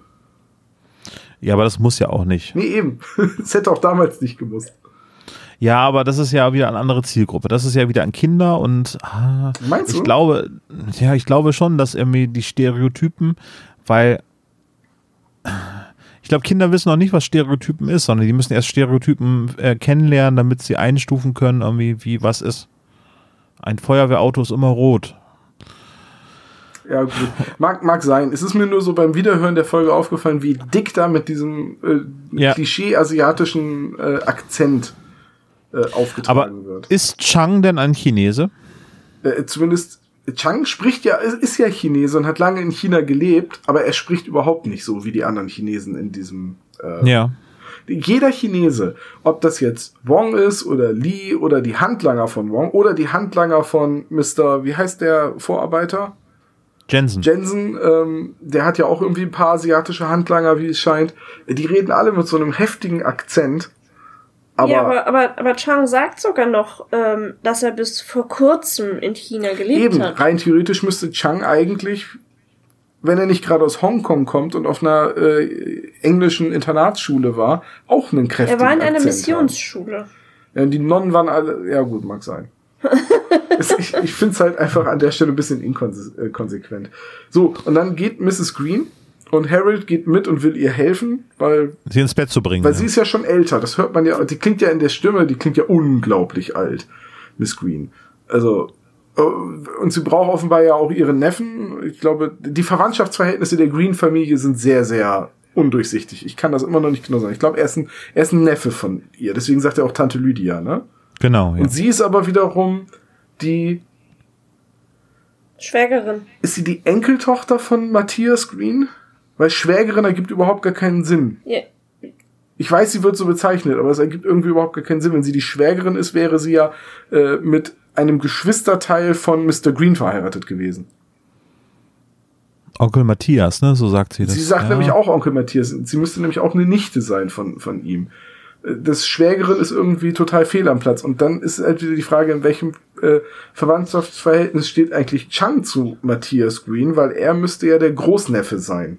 Ja, aber das muss ja auch nicht. Nee, eben. Das hätte auch damals nicht gemusst. Ja, aber das ist ja wieder eine andere Zielgruppe. Das ist ja wieder an Kinder und ah, meinst du? Ich glaube, ja, ich glaube schon, dass irgendwie die Stereotypen, weil ich glaube, Kinder wissen noch nicht, was Stereotypen ist, sondern die müssen erst Stereotypen äh, kennenlernen, damit sie einstufen können, irgendwie, wie was ist. Ein Feuerwehrauto ist immer rot. Ja, gut. Mag, mag sein. Es ist mir nur so beim Wiederhören der Folge aufgefallen, wie dick da mit diesem äh, ja. klischee-asiatischen äh, Akzent äh, aufgetragen Aber wird. Ist Chang denn ein Chinese? Äh, zumindest Chang spricht ja, ist ja Chinese und hat lange in China gelebt, aber er spricht überhaupt nicht so wie die anderen Chinesen in diesem. Äh, ja. Jeder Chinese, ob das jetzt Wong ist oder Li oder die Handlanger von Wong oder die Handlanger von Mister Wie heißt der Vorarbeiter? Jensen. Jensen, ähm, der hat ja auch irgendwie ein paar asiatische Handlanger, wie es scheint. Die reden alle mit so einem heftigen Akzent. Aber ja, aber, aber, aber Chang sagt sogar noch, ähm, dass er bis vor kurzem in China gelebt eben, hat. Eben, rein theoretisch müsste Chang eigentlich, wenn er nicht gerade aus Hongkong kommt und auf einer äh, englischen Internatsschule war, auch einen kräftigen Akzent Er war in Akzent einer Missionsschule. Haben. Ja, die Nonnen waren alle, ja gut, mag sein. ich ich finde es halt einfach an der Stelle ein bisschen inkonsequent. So, und dann geht Missus Green und Harold geht mit und will ihr helfen, weil sie ins Bett zu bringen. Weil ja. sie ist ja schon älter, das hört man ja, die klingt ja in der Stimme, die klingt ja unglaublich alt, Miss Green. Also, und sie braucht offenbar ja auch ihren Neffen. Ich glaube, die Verwandtschaftsverhältnisse der Green-Familie sind sehr, sehr undurchsichtig. Ich kann das immer noch nicht genau sagen. Ich glaube, er ist ein, er ist ein Neffe von ihr, deswegen sagt er auch Tante Lydia, ne? Genau, ja. Und sie ist aber wiederum die Schwägerin. Ist sie die Enkeltochter von Matthias Green? Weil Schwägerin ergibt überhaupt gar keinen Sinn. Yeah. Ich weiß, sie wird so bezeichnet, aber es ergibt irgendwie überhaupt gar keinen Sinn. Wenn sie die Schwägerin ist, wäre sie ja äh, mit einem Geschwisterteil von Mister Green verheiratet gewesen. Onkel Matthias, ne? So sagt sie das. Sie sagt ja. nämlich auch Onkel Matthias. Sie müsste nämlich auch eine Nichte sein von, von ihm. Das Schwägerin ist irgendwie total fehl am Platz. Und dann ist halt wieder die Frage, in welchem äh, Verwandtschaftsverhältnis steht eigentlich Chang zu Matthias Green, weil er müsste ja der Großneffe sein.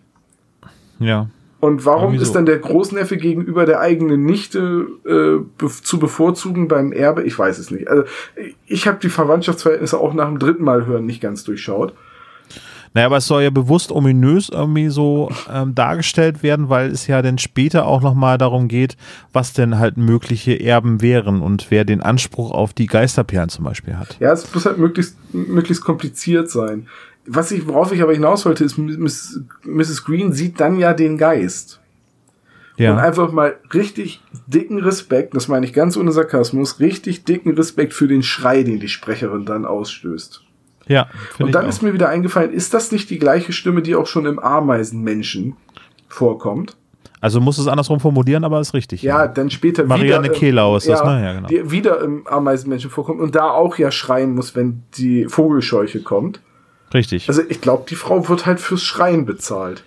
Ja. Und warum ist dann der Großneffe gegenüber der eigenen Nichte äh, be- zu bevorzugen beim Erbe? Ich weiß es nicht. Also ich habe die Verwandtschaftsverhältnisse auch nach dem dritten Mal hören nicht ganz durchschaut. Naja, aber es soll ja bewusst ominös irgendwie so ähm, dargestellt werden, weil es ja dann später auch nochmal darum geht, was denn halt mögliche Erben wären und wer den Anspruch auf die Geisterperlen zum Beispiel hat. Ja, es muss halt möglichst, möglichst kompliziert sein. Was ich, worauf ich aber hinaus wollte, ist, Miss, Missus Green sieht dann ja den Geist. Ja. Und einfach mal richtig dicken Respekt, das meine ich ganz ohne Sarkasmus, richtig dicken Respekt für den Schrei, den die Sprecherin dann ausstößt. Ja, und dann ist mir wieder eingefallen, ist das nicht die gleiche Stimme, die auch schon im Ameisenmenschen vorkommt? Also muss es andersrum formulieren, aber ist richtig. Ja, ja. dann später Marianne wieder... Marianne Kehlau ist ja, das, ne? Ja, genau. Die wieder im Ameisenmenschen vorkommt und da auch ja schreien muss, wenn die Vogelscheuche kommt. Richtig. Also ich glaube, die Frau wird halt fürs Schreien bezahlt.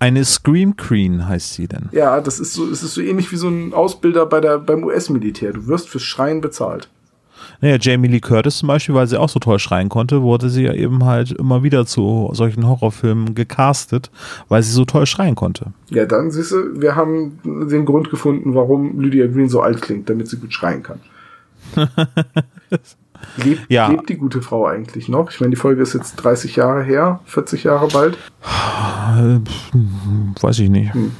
Eine Scream Queen heißt sie denn. Ja, das ist so, es ist so ähnlich wie so ein Ausbilder bei der, beim U S-Militär. Du wirst fürs Schreien bezahlt. Naja, Jamie Lee Curtis zum Beispiel, weil sie auch so toll schreien konnte, wurde sie ja eben halt immer wieder zu solchen Horrorfilmen gecastet, weil sie so toll schreien konnte. Ja, dann siehst du, wir haben den Grund gefunden, warum Lydia Green so alt klingt, damit sie gut schreien kann. lebt, ja. lebt die gute Frau eigentlich noch? Ich meine, die Folge ist jetzt dreißig Jahre her, vierzig Jahre bald. Weiß ich nicht. Hm.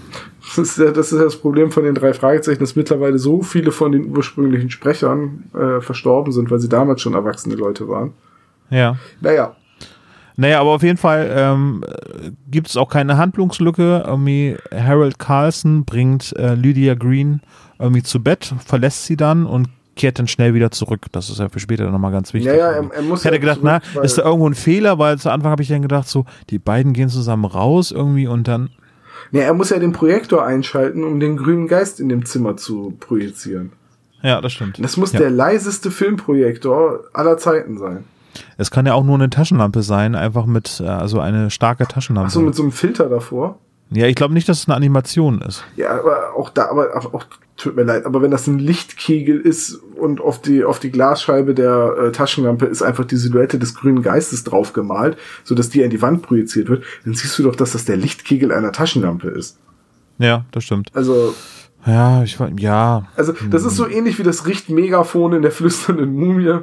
Das ist, ja, das ist ja das Problem von den drei Fragezeichen, dass mittlerweile so viele von den ursprünglichen Sprechern äh, verstorben sind, weil sie damals schon erwachsene Leute waren. Ja. Naja. Naja, aber auf jeden Fall ähm, gibt es auch keine Handlungslücke. Irgendwie Harold Carlson bringt äh, Lydia Green irgendwie zu Bett, verlässt sie dann und kehrt dann schnell wieder zurück. Das ist ja für später dann nochmal ganz wichtig. Ja, ja, er, er muss ich hätte ja gedacht, zurück, na, ist da irgendwo ein Fehler? Weil zu Anfang habe ich dann gedacht, so, die beiden gehen zusammen raus irgendwie und dann Ja, er muss ja den Projektor einschalten, um den grünen Geist in dem Zimmer zu projizieren. Ja, das stimmt. Das muss ja. der leiseste Filmprojektor aller Zeiten sein. Es kann ja auch nur eine Taschenlampe sein, einfach mit, also eine starke Taschenlampe. Ach so, mit so einem Filter davor? Ja, ich glaube nicht, dass es eine Animation ist. Ja, aber auch da, aber auch, auch tut mir leid, aber wenn das ein Lichtkegel ist und auf die, auf die Glasscheibe der äh, Taschenlampe ist einfach die Silhouette des grünen Geistes drauf gemalt, sodass die an die Wand projiziert wird, dann siehst du doch, dass das der Lichtkegel einer Taschenlampe ist. Ja, das stimmt. Also. Ja, ich weiß, ja. Also, das ist so ähnlich wie das Richtmegafon in der flüsternden Mumie,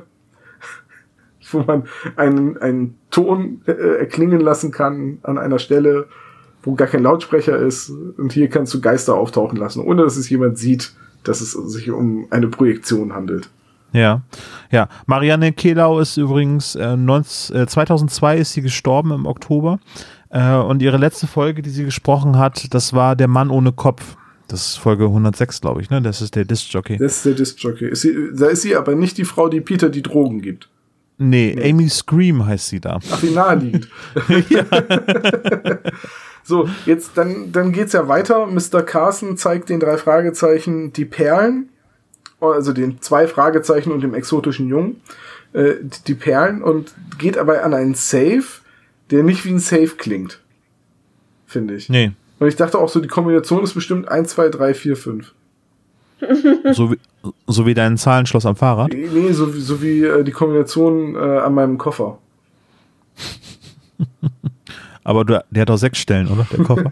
wo man einen, einen Ton äh, erklingen lassen kann an einer Stelle, wo gar kein Lautsprecher ist. Und hier kannst du Geister auftauchen lassen, ohne dass es jemand sieht, dass es sich um eine Projektion handelt. Ja, ja. Marianne Kehlau ist übrigens äh, neunzehn, äh, zweitausendzwei ist sie gestorben im Oktober. Äh, und ihre letzte Folge, die sie gesprochen hat, das war Der Mann ohne Kopf. Das ist Folge hundertsechs, glaube ich, ne? Das ist der Disc-Jockey. Das ist der Disc-Jockey. Ist sie, da ist sie aber nicht die Frau, die Peter die Drogen gibt. Nee, nee. Amy Scream heißt sie da. Ach, wie naheliegend. Ja. So, jetzt, dann, dann geht's ja weiter. Mister Carson zeigt den drei Fragezeichen die Perlen. Also den zwei Fragezeichen und dem exotischen Jungen. Äh, die Perlen. Und geht aber an einen Safe, der nicht wie ein Safe klingt. Finde ich. Nee. Und ich dachte auch so, die Kombination ist bestimmt eins, zwei, drei, vier, fünf. So wie, so wie dein Zahlenschloss am Fahrrad? Nee, so, so wie äh, die Kombination äh, an meinem Koffer. Aber du, der hat auch sechs Stellen, oder? Der Koffer.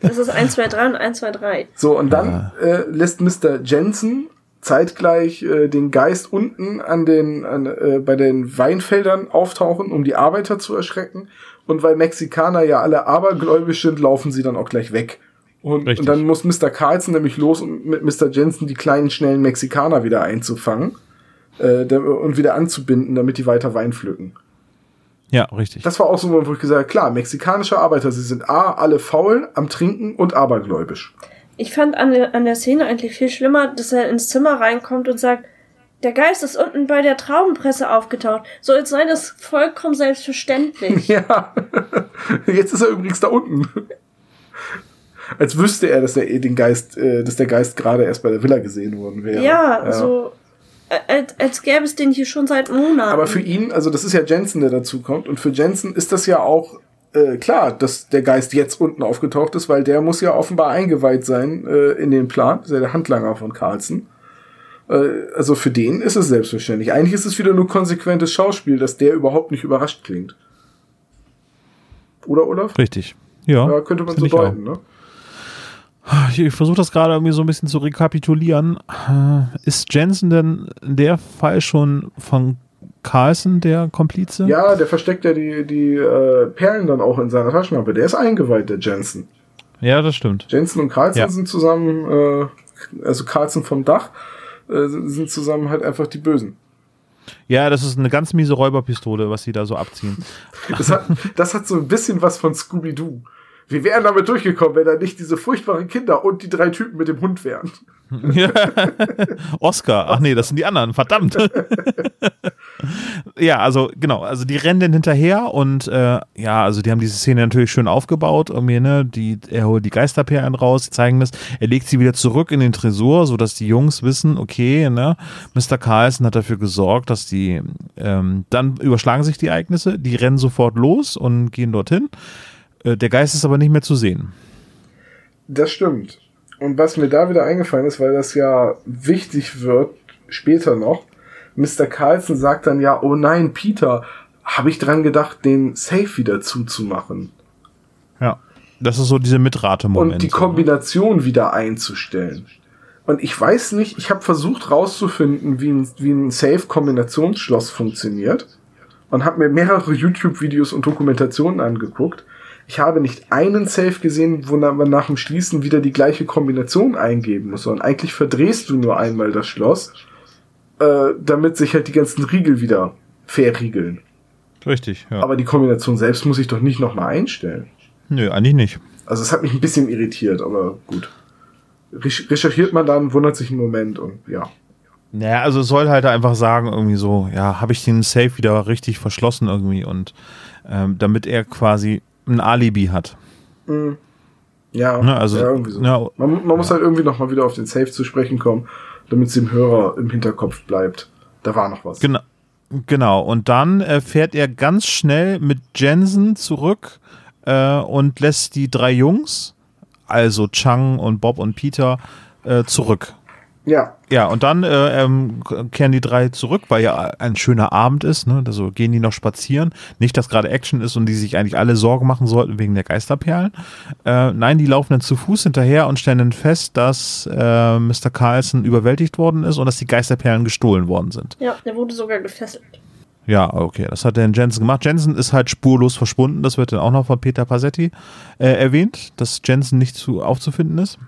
Das ist eins, zwei, drei und eins, zwei, drei. So, und dann ah. äh, lässt Mister Jensen zeitgleich äh, den Geist unten an den, an, äh, bei den Weinfeldern auftauchen, um die Arbeiter zu erschrecken. Und weil Mexikaner ja alle abergläubisch sind, laufen sie dann auch gleich weg. Und, und dann muss Mister Carlson nämlich los, um mit Mister Jensen die kleinen, schnellen Mexikaner wieder einzufangen äh, und wieder anzubinden, damit die weiter Wein pflücken. Ja, richtig. Das war auch so, wo ich gesagt habe, klar, mexikanische Arbeiter, sie sind A, alle faul, am Trinken und abergläubisch. Ich fand an der, an der Szene eigentlich viel schlimmer, dass er ins Zimmer reinkommt und sagt, der Geist ist unten bei der Traubenpresse aufgetaucht. So als sei das vollkommen selbstverständlich. Ja, jetzt ist er übrigens da unten. Als wüsste er, dass der, den Geist, dass der Geist gerade erst bei der Villa gesehen worden wäre. Ja, ja. so als, als gäbe es den hier schon seit Monaten. Aber für ihn, also das ist ja Jensen, der dazu kommt. Und für Jensen ist das ja auch äh, klar, dass der Geist jetzt unten aufgetaucht ist, weil der muss ja offenbar eingeweiht sein äh, in den Plan. Das ist ja der Handlanger von Carlson. Also für den ist es selbstverständlich. Eigentlich ist es wieder nur konsequentes Schauspiel, dass der überhaupt nicht überrascht klingt. Oder, Olaf? Richtig. Ja, ja, könnte man so deuten, ne? Ich, ich versuche das gerade irgendwie so ein bisschen zu rekapitulieren. Ist Jensen denn in der Fall schon von Carlson der Komplize? Ja, der versteckt ja die, die äh, Perlen dann auch in seiner Taschenlampe. Der ist eingeweiht, der Jensen. Ja, das stimmt. Jensen und Carlson ja. sind zusammen, äh, also Carlson vom Dach, sind zusammen halt einfach die Bösen. Ja, das ist eine ganz miese Räuberpistole, was sie da so abziehen. Das hat, das hat so ein bisschen was von Scooby-Doo. Wir wären damit durchgekommen, wenn da nicht diese furchtbaren Kinder und die drei Typen mit dem Hund wären. Ja. Oscar, ach nee, das sind die anderen, verdammt. Ja, also genau, also die rennen dann hinterher und äh, ja, also die haben diese Szene natürlich schön aufgebaut, irgendwie, ne, die, er holt die Geisterperlen raus, zeigen das, er legt sie wieder zurück in den Tresor, sodass die Jungs wissen, okay, ne, Mister Carlson hat dafür gesorgt, dass die, ähm, dann überschlagen sich die Ereignisse, die rennen sofort los und gehen dorthin, äh, der Geist ist aber nicht mehr zu sehen. Das stimmt. Und was mir da wieder eingefallen ist, weil das ja wichtig wird, später noch, Mister Carlson sagt dann ja, oh nein, Peter, habe ich dran gedacht, den Safe wieder zuzumachen. Ja, das ist so diese Mitrate-Moment. Und die Kombination oder? Wieder einzustellen. Und ich weiß nicht, ich habe versucht rauszufinden, wie ein, wie ein Safe-Kombinationsschloss funktioniert und habe mir mehrere YouTube-Videos und Dokumentationen angeguckt. Ich habe nicht einen Safe gesehen, wo man nach dem Schließen wieder die gleiche Kombination eingeben muss, sondern eigentlich verdrehst du nur einmal das Schloss, äh, damit sich halt die ganzen Riegel wieder verriegeln. Richtig, ja. Aber die Kombination selbst muss ich doch nicht nochmal einstellen. Nö, eigentlich nicht. Also es hat mich ein bisschen irritiert, aber gut. Re- recherchiert man dann, wundert sich einen Moment und ja. Naja, also es soll halt einfach sagen, irgendwie so, ja, habe ich den Safe wieder richtig verschlossen irgendwie und ähm, damit er quasi ein Alibi hat. Ja, ne, also, ja irgendwie so. Ja, man man ja. muss halt irgendwie nochmal wieder auf den Safe zu sprechen kommen, damit es dem Hörer im Hinterkopf bleibt. Da war noch was. Genau, genau. Und dann äh, fährt er ganz schnell mit Jensen zurück äh, und lässt die drei Jungs, also Chang und Bob und Peter, äh, zurück. Ja. Ja, und dann äh, ähm, kehren die drei zurück, weil ja ein schöner Abend ist, ne? Also gehen die noch spazieren. Nicht, dass gerade Action ist und die sich eigentlich alle Sorgen machen sollten wegen der Geisterperlen. Äh, nein, die laufen dann zu Fuß hinterher und stellen dann fest, dass äh, Mister Carlson überwältigt worden ist und dass die Geisterperlen gestohlen worden sind. Ja, der wurde sogar gefesselt. Ja, okay, das hat der Jensen gemacht. Jensen ist halt spurlos verschwunden, das wird dann auch noch von Peter Pasetti äh, erwähnt, dass Jensen nicht zu, aufzufinden ist.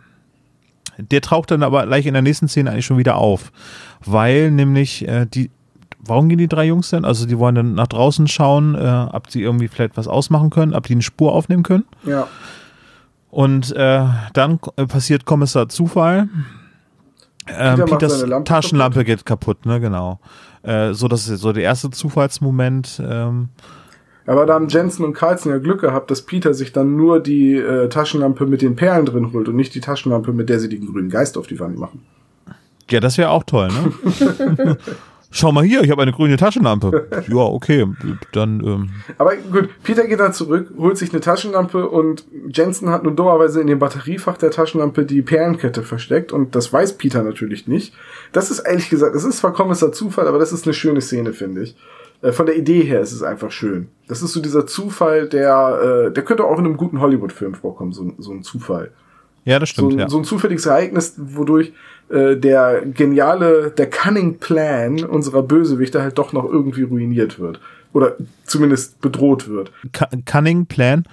Der taucht dann aber gleich in der nächsten Szene eigentlich schon wieder auf, weil nämlich äh, die, warum gehen die drei Jungs denn? Also die wollen dann nach draußen schauen, äh, ob sie irgendwie vielleicht was ausmachen können, ob die eine Spur aufnehmen können. Ja. Und äh, dann äh, passiert Kommissar Zufall. Ähm, Peters Taschenlampe kaputt. geht kaputt, ne, genau. Äh, so, das ist so der erste Zufallsmoment. Ähm. Aber da haben Jensen und Carlsen ja Glück gehabt, dass Peter sich dann nur die äh, Taschenlampe mit den Perlen drin holt und nicht die Taschenlampe, mit der sie den grünen Geist auf die Wand machen. Ja, das wäre auch toll, ne? Schau mal hier, ich habe eine grüne Taschenlampe. Ja, okay, dann... Ähm. Aber gut, Peter geht da zurück, holt sich eine Taschenlampe und Jensen hat nur dummerweise in dem Batteriefach der Taschenlampe die Perlenkette versteckt und das weiß Peter natürlich nicht. Das ist ehrlich gesagt, das ist zwar kommender Zufall, aber das ist eine schöne Szene, finde ich. Von der Idee her ist es einfach schön. Das ist so dieser Zufall, der der könnte auch in einem guten Hollywood-Film vorkommen, so, so ein Zufall. Ja, das stimmt, so, ja. So ein zufälliges Ereignis, wodurch äh, der geniale, der cunning Plan unserer Bösewichter halt doch noch irgendwie ruiniert wird. Oder zumindest bedroht wird. Cunning Plan?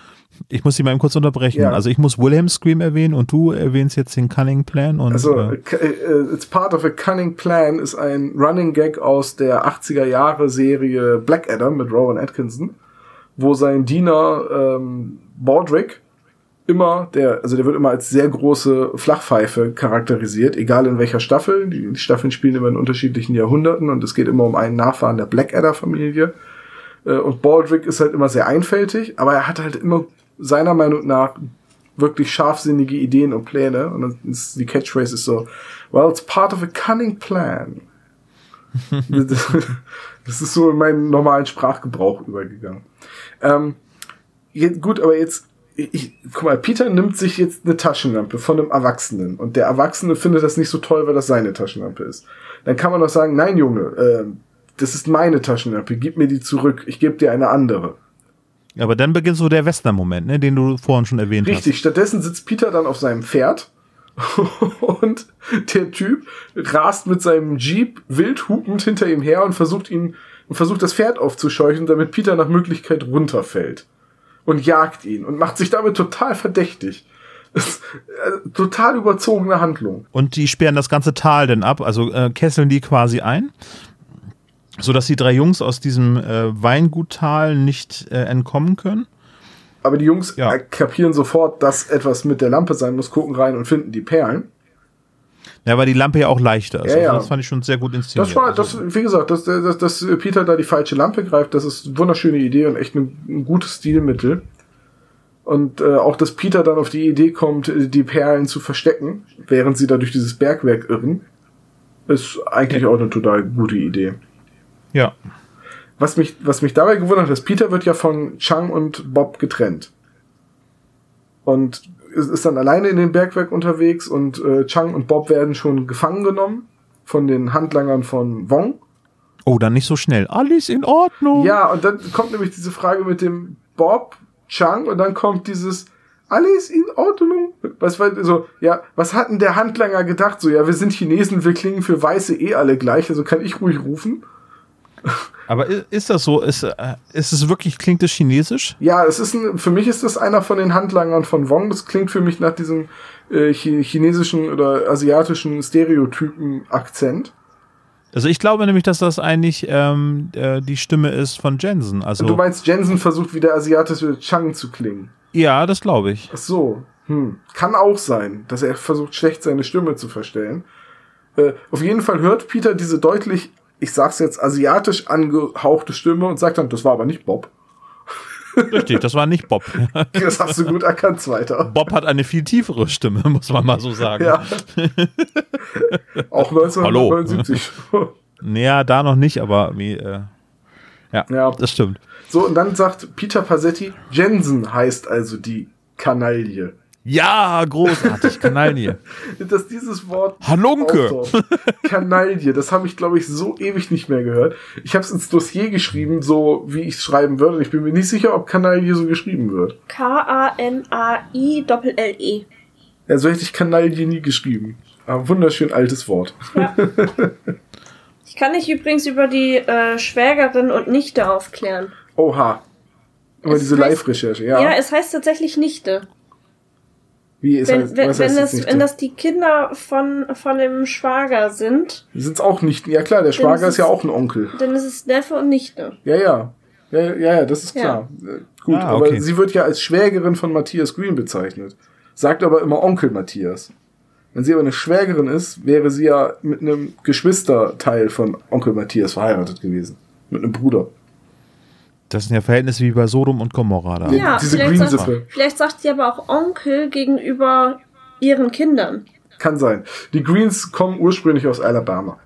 Ich muss Sie mal eben kurz unterbrechen. Ja. Also ich muss Wilhelm Scream erwähnen und du erwähnst jetzt den cunning Plan. Und, also äh, It's Part of a Cunning Plan ist ein Running Gag aus der achtziger-Jahre-Serie Blackadder mit Rowan Atkinson, wo sein Diener ähm, Baldrick immer, der, also der wird immer als sehr große Flachpfeife charakterisiert, egal in welcher Staffel. Die, die Staffeln spielen immer in unterschiedlichen Jahrhunderten und es geht immer um einen Nachfahren der Blackadder-Familie. Und Baldrick ist halt immer sehr einfältig, aber er hat halt immer seiner Meinung nach wirklich scharfsinnige Ideen und Pläne. Und dann ist, die Catchphrase ist so, well, it's part of a cunning plan. Das ist so in meinen normalen Sprachgebrauch übergegangen. Ähm, jetzt, gut, aber jetzt Ich, ich, guck mal, Peter nimmt sich jetzt eine Taschenlampe von einem Erwachsenen und der Erwachsene findet das nicht so toll, weil das seine Taschenlampe ist. Dann kann man doch sagen, nein Junge, äh, das ist meine Taschenlampe, gib mir die zurück, ich gebe dir eine andere. Aber dann beginnt so der Western-Moment, ne, den du vorhin schon erwähnt Richtig, hast. Richtig, stattdessen sitzt Peter dann auf seinem Pferd und der Typ rast mit seinem Jeep wild hupend hinter ihm her und versucht ihn und versucht das Pferd aufzuscheuchen, damit Peter nach Möglichkeit runterfällt. Und jagt ihn und macht sich damit total verdächtig. Das, äh, total überzogene Handlung. Und die sperren das ganze Tal dann ab, also äh, kesseln die quasi ein, sodass die drei Jungs aus diesem äh, Weinguttal nicht äh, entkommen können. Aber die Jungs ja. äh, kapieren sofort, dass etwas mit der Lampe sein muss, gucken rein und finden die Perlen. Ja, weil die Lampe ja auch leichter ist. Ja, also ja. Das fand ich schon sehr gut inszeniert. Das war, das, wie gesagt, dass, dass, dass Peter da die falsche Lampe greift, das ist eine wunderschöne Idee und echt ein, ein gutes Stilmittel. Und äh, auch, dass Peter dann auf die Idee kommt, die Perlen zu verstecken, während sie da durch dieses Bergwerk irren, ist eigentlich ja. auch eine total gute Idee. Ja. Was mich, was mich dabei gewundert hat, ist, Peter wird ja von Chang und Bob getrennt. Und ist dann alleine in dem Bergwerk unterwegs und äh, Chang und Bob werden schon gefangen genommen von den Handlangern von Wong. Oh, dann nicht so schnell. Alles in Ordnung. Ja, und dann kommt nämlich diese Frage mit dem Bob, Chang und dann kommt dieses alles in Ordnung. Was war so, ja, was hat denn der Handlanger gedacht? So, ja, wir sind Chinesen, wir klingen für Weiße eh alle gleich, also kann ich ruhig rufen. Aber ist das so? Ist, ist es wirklich, klingt das chinesisch? Ja, es ist ein, für mich ist das einer von den Handlangern von Wong. Das klingt für mich nach diesem äh, chinesischen oder asiatischen Stereotypen-Akzent. Also ich glaube nämlich, dass das eigentlich ähm, äh, die Stimme ist von Jensen. Also du meinst, Jensen versucht wie der asiatische Chang zu klingen? Ja, das glaube ich. Ach so. Hm. Kann auch sein, dass er versucht, schlecht seine Stimme zu verstellen. Äh, auf jeden Fall hört Peter diese deutlich, ich sag's jetzt, asiatisch angehauchte Stimme und sagt dann, das war aber nicht Bob. Richtig, das war nicht Bob. Das hast du gut erkannt, Zweiter. Bob hat eine viel tiefere Stimme, muss man mal so sagen. Ja. Auch neunzehnhundertneunundsiebzig. Hallo. Naja, da noch nicht, aber wie, äh, ja, ja, das stimmt. So, und dann sagt Peter Pasetti, Jensen heißt also die Kanaille. Ja, großartig, Kanaille. Dass dieses Wort Halunke. Kanaille, das habe ich, glaube ich, so ewig nicht mehr gehört. Ich habe es ins Dossier geschrieben, so wie ich es schreiben würde. Ich bin mir nicht sicher, ob Kanaille so geschrieben wird. K A N A I L L E. Ja, so hätte ich Kanaille nie geschrieben. Aber wunderschön altes Wort. Ja. Ich kann dich übrigens über die äh, Schwägerin und Nichte aufklären. Oha. Aber es diese heißt, Live-Recherche, ja. Ja, es heißt tatsächlich Nichte. Wie ist wenn, heißt, wenn, was heißt wenn das? Nichte? Wenn das die Kinder von, von dem Schwager sind. Sind es auch Nichten? Ja klar, der Schwager ist, ist ja auch ein Onkel. Dann ist es Neffe und Nichte. Ja, ja. Ja, ja, ja, das ist klar. Ja. Gut, ah, okay. Aber sie wird ja als Schwägerin von Matthias Green bezeichnet. Sagt aber immer Onkel Matthias. Wenn sie aber eine Schwägerin ist, wäre sie ja mit einem Geschwisterteil von Onkel Matthias verheiratet gewesen. Mit einem Bruder. Das sind ja Verhältnisse wie bei Sodom und Gomorra da. Ja, diese vielleicht, sagt, vielleicht sagt sie aber auch Onkel gegenüber ihren Kindern. Kann sein. Die Greens kommen ursprünglich aus Alabama.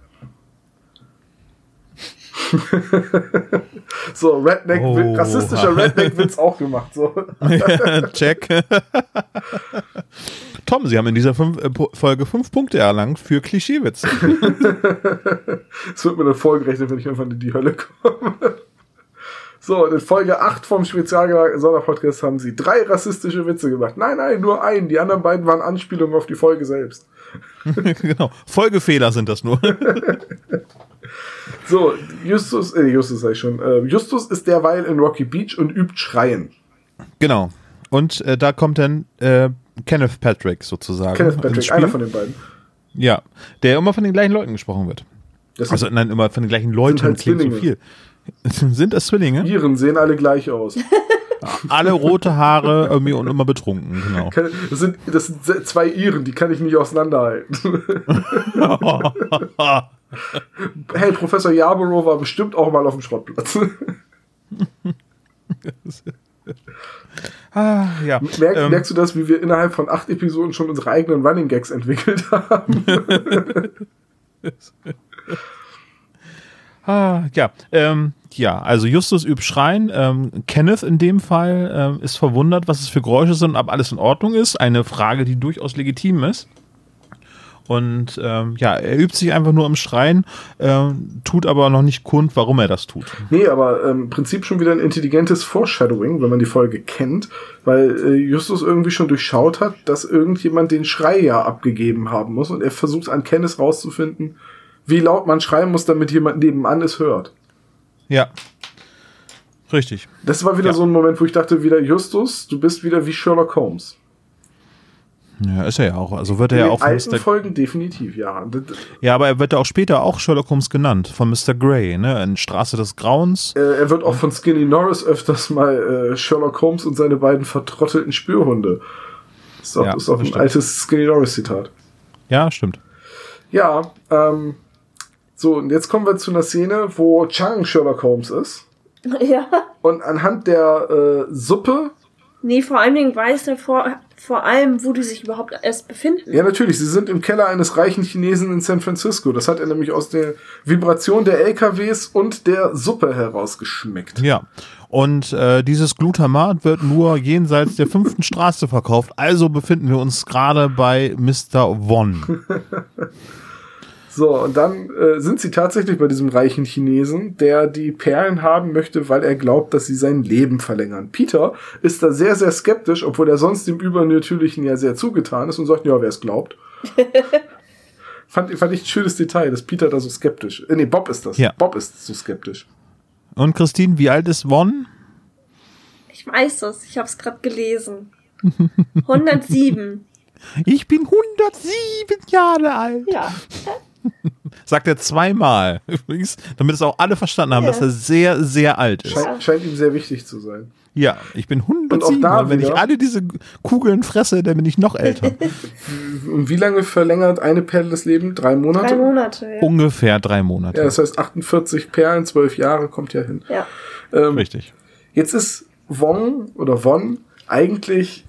So, Redneck, oh. rassistischer Redneck-Witz auch gemacht. So. Ja, check. Tom, Sie haben in dieser fünf, äh, Folge fünf Punkte erlangt für Klischeewitze. Es wird mir dann vollgerechnet, wenn ich irgendwann in die Hölle komme. So, in Folge acht vom Spezial-Sonderpodcast haben Sie drei rassistische Witze gemacht. Nein, nein, nur einen. Die anderen beiden waren Anspielungen auf die Folge selbst. Genau, Folgefehler sind das nur. So, Justus, äh, Justus sag ich schon. Äh, Justus ist derweil in Rocky Beach und übt Schreien. Genau. Und äh, da kommt dann äh, Kenneth Patrick sozusagen. Kenneth Patrick, einer von den beiden. Ja, der immer von den gleichen Leuten gesprochen wird. Das also nein, immer von den gleichen Leuten halt klingt Zwillinge. So viel. Sind das Zwillinge? Iren sehen alle gleich aus. Alle rote Haare und immer betrunken, genau. Das sind, das sind zwei Iren, die kann ich nicht auseinanderhalten. Hey, Professor Yarborough war bestimmt auch mal auf dem Schrottplatz. Ah, ja. Merk, ähm, merkst du das, wie wir innerhalb von acht Episoden schon unsere eigenen Running Gags entwickelt haben? Ah, ja, ähm, ja, also Justus übt Schreien, ähm, Kenneth in dem Fall ähm, ist verwundert, was es für Geräusche sind und ob alles in Ordnung ist. Eine Frage, die durchaus legitim ist. Und ähm, ja, er übt sich einfach nur im Schreien, ähm, tut aber noch nicht kund, warum er das tut. Nee, aber ähm, im Prinzip schon wieder ein intelligentes Foreshadowing, wenn man die Folge kennt, weil äh, Justus irgendwie schon durchschaut hat, dass irgendjemand den Schrei ja abgegeben haben muss und er versucht an Kenneth rauszufinden, wie laut man schreien muss, damit jemand nebenan es hört. Ja, richtig. Das war wieder ja. so ein Moment, wo ich dachte, wieder Justus, du bist wieder wie Sherlock Holmes. Ja, ist er ja auch. Also wird er ja auch von alten Mister Folgen definitiv, ja. Ja, aber er wird ja auch später auch Sherlock Holmes genannt, von Mister Grey, ne, in Straße des Grauens. Äh, er wird auch von Skinny Norris öfters mal äh, Sherlock Holmes und seine beiden vertrottelten Spürhunde. Das ist auch, ja, ist auch ein altes Skinny Norris-Zitat. Ja, stimmt. Ja, ähm, so, und jetzt kommen wir zu einer Szene, wo Chang Sherlock Holmes ist. Ja. Und anhand der äh, Suppe. Nee, vor allen Dingen weiß er vor, vor allem, wo die sich überhaupt erst befinden. Ja, natürlich. Sie sind im Keller eines reichen Chinesen in San Francisco. Das hat er nämlich aus der Vibration der L K Ws und der Suppe herausgeschmeckt. Ja. Und äh, dieses Glutamat wird nur jenseits der fünften Straße verkauft. Also befinden wir uns gerade bei Mister Won. So, und dann äh, sind sie tatsächlich bei diesem reichen Chinesen, der die Perlen haben möchte, weil er glaubt, dass sie sein Leben verlängern. Peter ist da sehr, sehr skeptisch, obwohl er sonst dem Übernatürlichen ja sehr zugetan ist und sagt, ja, wer es glaubt. fand, fand ich ein schönes Detail, dass Peter da so skeptisch ist. Äh, nee, Bob ist das. Ja. Bob ist so skeptisch. Und Christine, wie alt ist Won? Ich weiß das, ich hab's gerade gelesen. hundertsieben. Ich bin hundertsieben Jahre alt. Ja. Sagt er zweimal, übrigens, damit es auch alle verstanden haben, yeah. dass er sehr, sehr alt ist. Scheint, scheint ihm sehr wichtig zu sein. Ja, ich bin hundertsieben, und wenn ich alle diese Kugeln fresse, dann bin ich noch älter. Und wie lange verlängert eine Perle das Leben? Drei Monate? Drei Monate, ja. Ungefähr drei Monate. Ja, das heißt achtundvierzig Perlen, zwölf Jahre, kommt ja hin. Ja. Ähm, Richtig. Jetzt ist Wong oder Won eigentlich,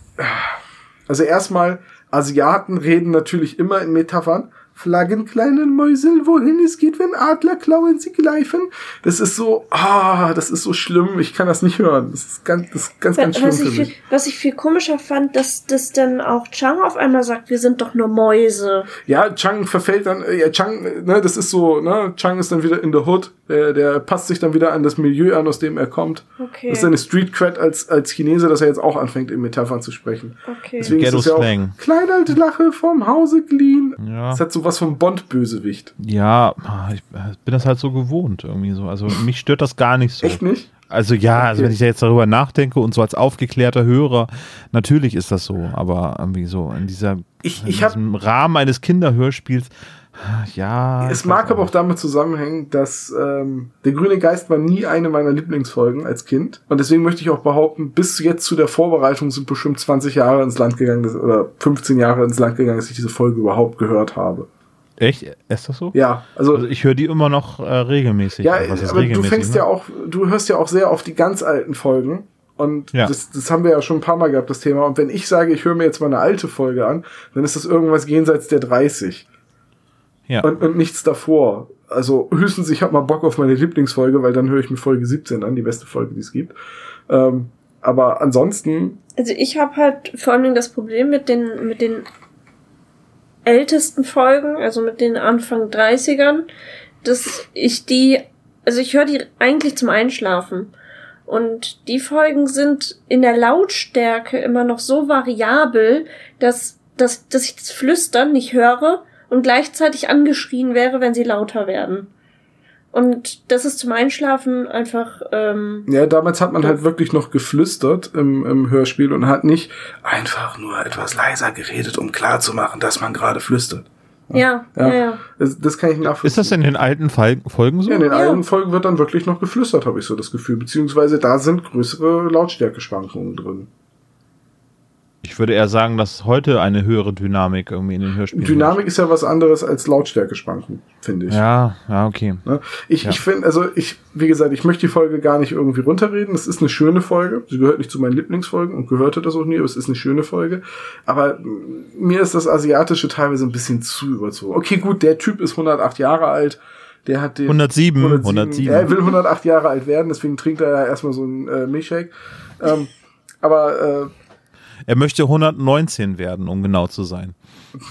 also erstmal, Asiaten reden natürlich immer in Metaphern. Flaggen, kleinen Mäusel, wohin es geht, wenn Adler klauen, sie gleifen. Das ist so, ah, das ist so schlimm, ich kann das nicht hören. Das ist ganz, das ist ganz, was, ganz schlimm was ich für mich. Viel, was ich viel komischer fand, dass das dann auch Chang auf einmal sagt, wir sind doch nur Mäuse. Ja, Chang verfällt dann, ja, Chang, ne, das ist so, ne, Chang ist dann wieder in the hood, der, der passt sich dann wieder an das Milieu an, aus dem er kommt. Okay. Das ist eine Street-Cred als, als Chinese, dass er jetzt auch anfängt, in Metaphern zu sprechen. Okay. Deswegen Ghetto ist es ja auch, Kleinalte Lache vom Hause geliehen. Ja. Das hat so was vom Bond-Bösewicht. Ja, ich bin das halt so gewohnt irgendwie so. Also mich stört das gar nicht so. Echt nicht? Also ja, okay. Also wenn ich da jetzt darüber nachdenke und so als aufgeklärter Hörer, natürlich ist das so, aber irgendwie so in, dieser, ich, in ich diesem hab, Rahmen eines Kinderhörspiels, ja. Es mag aber auch damit zusammenhängen, dass ähm, Der grüne Geist war nie eine meiner Lieblingsfolgen als Kind und deswegen möchte ich auch behaupten, bis jetzt zu der Vorbereitung sind bestimmt zwanzig Jahre ins Land gegangen, oder fünfzehn Jahre ins Land gegangen, dass ich diese Folge überhaupt gehört habe. Echt? Ist das so? Ja. Also, also ich höre die immer noch äh, regelmäßig. Ja, was ist aber regelmäßig, du fängst ne? ja auch, du hörst ja auch sehr oft die ganz alten Folgen. Und ja. das, das haben wir ja schon ein paar Mal gehabt, das Thema. Und wenn ich sage, ich höre mir jetzt mal eine alte Folge an, dann ist das irgendwas jenseits der dreißig. Ja. Und, und nichts davor. Also höchstens, ich habe mal Bock auf meine Lieblingsfolge, weil dann höre ich mir Folge siebzehn an, die beste Folge, die es gibt. Ähm, aber ansonsten... Also ich habe halt vor allem das Problem mit den mit den ältesten Folgen, also mit den Anfang dreißigern, dass ich die, also ich höre die eigentlich zum Einschlafen und die Folgen sind in der Lautstärke immer noch so variabel, dass, dass, dass ich das Flüstern nicht höre und gleichzeitig angeschrien wäre, wenn sie lauter werden. Und das ist zum Einschlafen einfach... Ähm, ja, damals hat man halt wirklich noch geflüstert im, im Hörspiel und hat nicht einfach nur etwas leiser geredet, um klarzumachen, dass man gerade flüstert. Ja, ja, ja. ja. Das, das kann ich nachvollziehen. Ist das in den alten Folgen so? Ja, in den ja. alten Folgen wird dann wirklich noch geflüstert, habe ich so das Gefühl. Beziehungsweise da sind größere Lautstärkeschwankungen drin. Ich würde eher sagen, dass heute eine höhere Dynamik irgendwie in den Hörspielen ist. Dynamik ist ja was anderes als Lautstärke-Schwanken, finde ich. Ja, ja, okay. Ich, ja. ich finde, also ich, wie gesagt, ich möchte die Folge gar nicht irgendwie runterreden. Es ist eine schöne Folge. Sie gehört nicht zu meinen Lieblingsfolgen und gehörte das auch nie, aber es ist eine schöne Folge. Aber mir ist das Asiatische teilweise ein bisschen zu überzogen. Okay, gut, der Typ ist hundertacht Jahre alt. Der hat den hundertsieben. hundertsieben. hundertsieben. Er will hundertacht Jahre alt werden, deswegen trinkt er ja erstmal so einen äh, Milchshake. Ähm, aber, äh, Er möchte hundertneunzehn werden, um genau zu sein.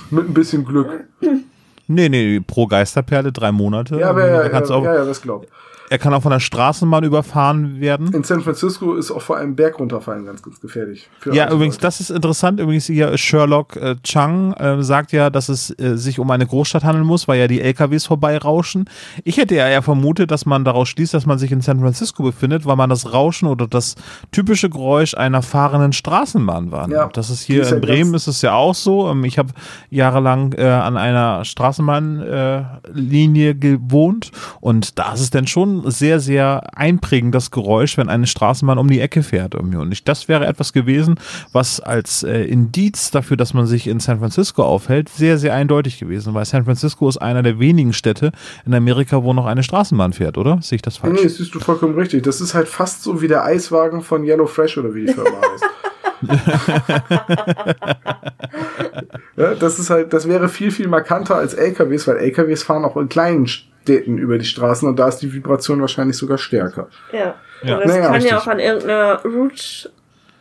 Mit ein bisschen Glück. Nee, nee, pro Geisterperle drei Monate. Ja, aber ja, ja, ja, auch, ja, ja, das glaubt. Er kann auch von der Straßenbahn überfahren werden. In San Francisco ist auch vor allem Berg runterfallen ganz, ganz gefährlich. Ja, übrigens, Leute. Das ist interessant. Übrigens hier Sherlock äh, Chang äh, sagt ja, dass es äh, sich um eine Großstadt handeln muss, weil ja die L K Ws vorbeirauschen. Ich hätte ja eher vermutet, dass man daraus schließt, dass man sich in San Francisco befindet, weil man das Rauschen oder das typische Geräusch einer fahrenden Straßenbahn wahrnimmt. Ja, das ist hier ist in ja Bremen ist es ja auch so. Ähm, ich habe jahrelang äh, an einer Straßenbahnlinie äh, gewohnt und da ist es denn schon sehr, sehr einprägend, das Geräusch, wenn eine Straßenbahn um die Ecke fährt. Und ich, das wäre etwas gewesen, was als äh, Indiz dafür, dass man sich in San Francisco aufhält, sehr, sehr eindeutig gewesen, weil San Francisco ist einer der wenigen Städte in Amerika, wo noch eine Straßenbahn fährt, oder? Sehe ich das falsch? Nee, das siehst du vollkommen richtig. Das ist halt fast so wie der Eiswagen von Yellow Fresh oder wie die Firma heißt. Ja, das ist halt, das wäre viel, viel markanter als L K Ws, weil L K Ws fahren auch in kleinen Städten über die Straßen und da ist die Vibration wahrscheinlich sogar stärker. Ja, ja. Aber das naja, kann richtig. Ja auch an irgendeiner Route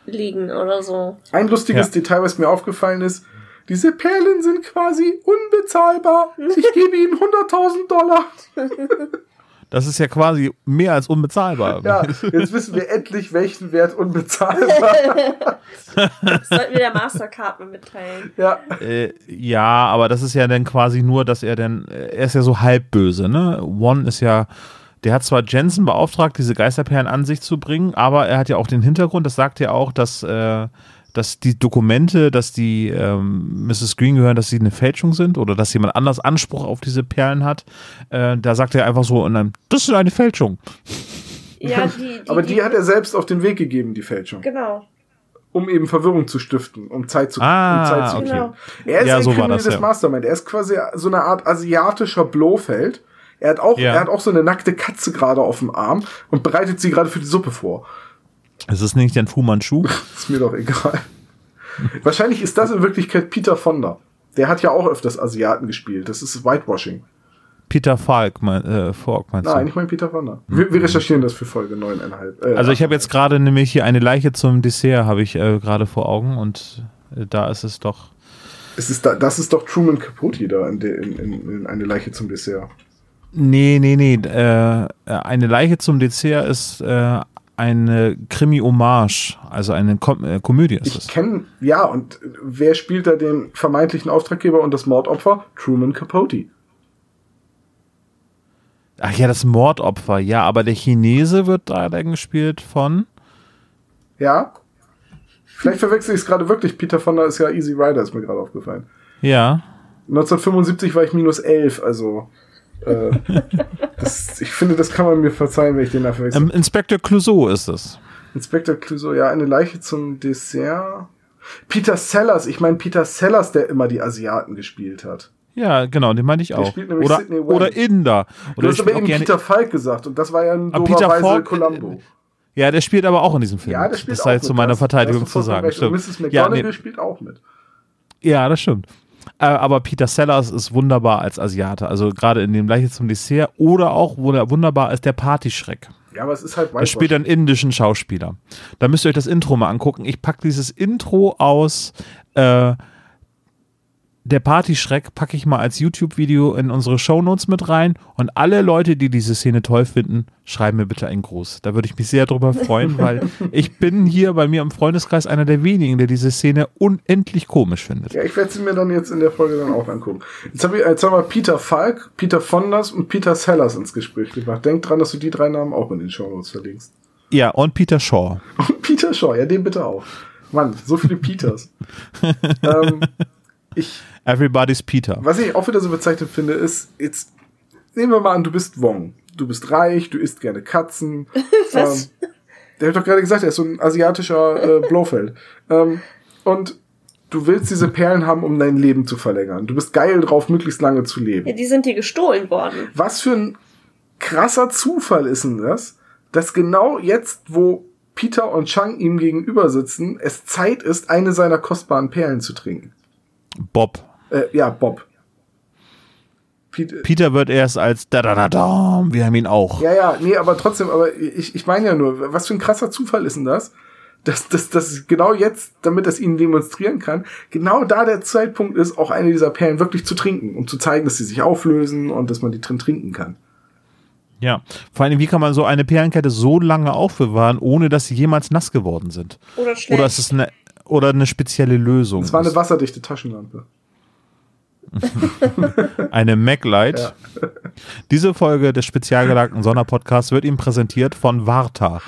liegen oder so. Ein lustiges ja. Detail, was mir aufgefallen ist, diese Perlen sind quasi unbezahlbar. Ich gebe ihnen hunderttausend Dollar. Das ist ja quasi mehr als unbezahlbar. Ja, jetzt wissen wir endlich, welchen Wert unbezahlbar. Das sollten wir der Mastercard mal mitteilen. Ja. Äh, ja, aber das ist ja dann quasi nur, dass er dann, er ist ja so halbböse, ne? One ist ja, der hat zwar Jensen beauftragt, diese Geisterperlen an sich zu bringen, aber er hat ja auch den Hintergrund, das sagt ja auch, dass, äh, dass die Dokumente, dass die ähm, Missus Green gehören, dass sie eine Fälschung sind oder dass jemand anders Anspruch auf diese Perlen hat, äh, da sagt er einfach so in einem, das ist eine Fälschung. Ja, die, die, aber die, die hat er selbst auf den Weg gegeben, die Fälschung. Genau. Um eben Verwirrung zu stiften, um Zeit zu, ah, um Zeit zu okay. genau. Er ist ja, ein so kriminelles das, ja. Mastermind. Er ist quasi so eine Art asiatischer Blofeld. Er hat auch, ja. er hat auch so eine nackte Katze gerade auf dem Arm und bereitet sie gerade für die Suppe vor. Ist es nicht ein Fu Manchu? Ist mir doch egal. Wahrscheinlich ist das in Wirklichkeit Peter Fonda. Der hat ja auch öfters Asiaten gespielt. Das ist Whitewashing. Peter Falk, mein, äh, Falk meinst Nein, du? Nein, ich meine Peter Fonda. Wir, wir recherchieren das für Folge neun Komma fünf. Äh, also ich habe jetzt gerade nämlich hier eine Leiche zum Dessert, habe ich äh, gerade vor Augen. Und äh, da ist es doch... Es ist da, das ist doch Truman Capote da in, de, in, in, in eine Leiche zum Dessert. Nee, nee, nee. Äh, eine Leiche zum Dessert ist... Äh, eine Krimi-Hommage, also eine Kom- äh, Komödie ist das. Ich kenne, ja, und wer spielt da den vermeintlichen Auftraggeber und das Mordopfer? Truman Capote. Ach ja, das Mordopfer, ja, aber der Chinese wird da dann gespielt von... Ja, vielleicht verwechsel ich es gerade wirklich. Peter Fonda ist ja Easy Rider, ist mir gerade aufgefallen. Ja. neunzehnhundertfünfundsiebzig war ich minus elf, also... das, ich finde, das kann man mir verzeihen, wenn ich den da verwechsel. Ähm, Inspektor Clouseau ist es. Inspektor Clouseau, ja, eine Leiche zum Dessert. Peter Sellers, ich meine Peter Sellers, der immer die Asiaten gespielt hat. Ja, genau, den meine ich auch. Der spielt nämlich oder, Sidney Wayne. Oder Inder. Oder du hast aber eben Peter Falk gesagt und das war ja ein doberweise Columbo. Ja, der spielt aber auch in diesem Film. Ja, der spielt das auch sei zu meiner Verteidigung zu sagen. Und Missus McGonagall ja, nee. spielt auch mit. Ja, das stimmt. Aber Peter Sellers ist wunderbar als Asiate. Also gerade in dem Leiche zum Dessert oder auch wunderbar als der Partyschreck. Ja, aber es ist halt... Er spielt einen indischen Schauspieler. Da müsst ihr euch das Intro mal angucken. Ich packe dieses Intro aus äh, der Partyschreck, packe ich mal als YouTube-Video in unsere Shownotes mit rein. Und alle Leute, die diese Szene toll finden, schreiben mir bitte einen Gruß. Da würde ich mich sehr drüber freuen, weil ich bin hier bei mir im Freundeskreis einer der wenigen, der diese Szene unendlich komisch findet. Ja, ich werde sie mir dann jetzt in der Folge dann auch angucken. Jetzt haben wir, jetzt haben wir Peter Falk, Peter Fondas und Peter Sellers ins Gespräch gebracht. Denk dran, dass du die drei Namen auch in den Shownotes verlinkst. Ja, und Peter Shaw. Und Peter Shaw, ja, den bitte auch. Mann, so viele Peters. ähm, ich, Everybody's Peter. Was ich auch wieder so bezeichnet finde, ist, jetzt nehmen wir mal an, du bist Wong. Du bist reich, du isst gerne Katzen. Was? Ähm, der hat doch gerade gesagt, er ist so ein asiatischer äh, Blofeld. Ähm, und du willst diese Perlen haben, um dein Leben zu verlängern. Du bist geil drauf, möglichst lange zu leben. Ja, die sind dir gestohlen worden. Was für ein krasser Zufall ist denn das, dass genau jetzt, wo Peter und Chang ihm gegenüber sitzen, es Zeit ist, eine seiner kostbaren Perlen zu trinken. Bob. Äh, ja, Bob. Peter wird erst als da da da da, wir haben ihn auch. Ja, ja, nee, aber trotzdem, aber ich, ich meine ja nur, was für ein krasser Zufall ist denn das? Dass das, das genau jetzt, damit das ihnen demonstrieren kann, genau da der Zeitpunkt ist, auch eine dieser Perlen wirklich zu trinken, um zu zeigen, dass sie sich auflösen und dass man die drin trinken kann. Ja, vor allem, wie kann man so eine Perlenkette so lange aufbewahren, ohne dass sie jemals nass geworden sind? Oder schlecht. Oder ist es eine, oder eine spezielle Lösung? Es war eine wasserdichte Taschenlampe. Eine Maglite. Ja. Diese Folge des spezialgelagerten Sonderpodcasts wird Ihnen präsentiert von Varta.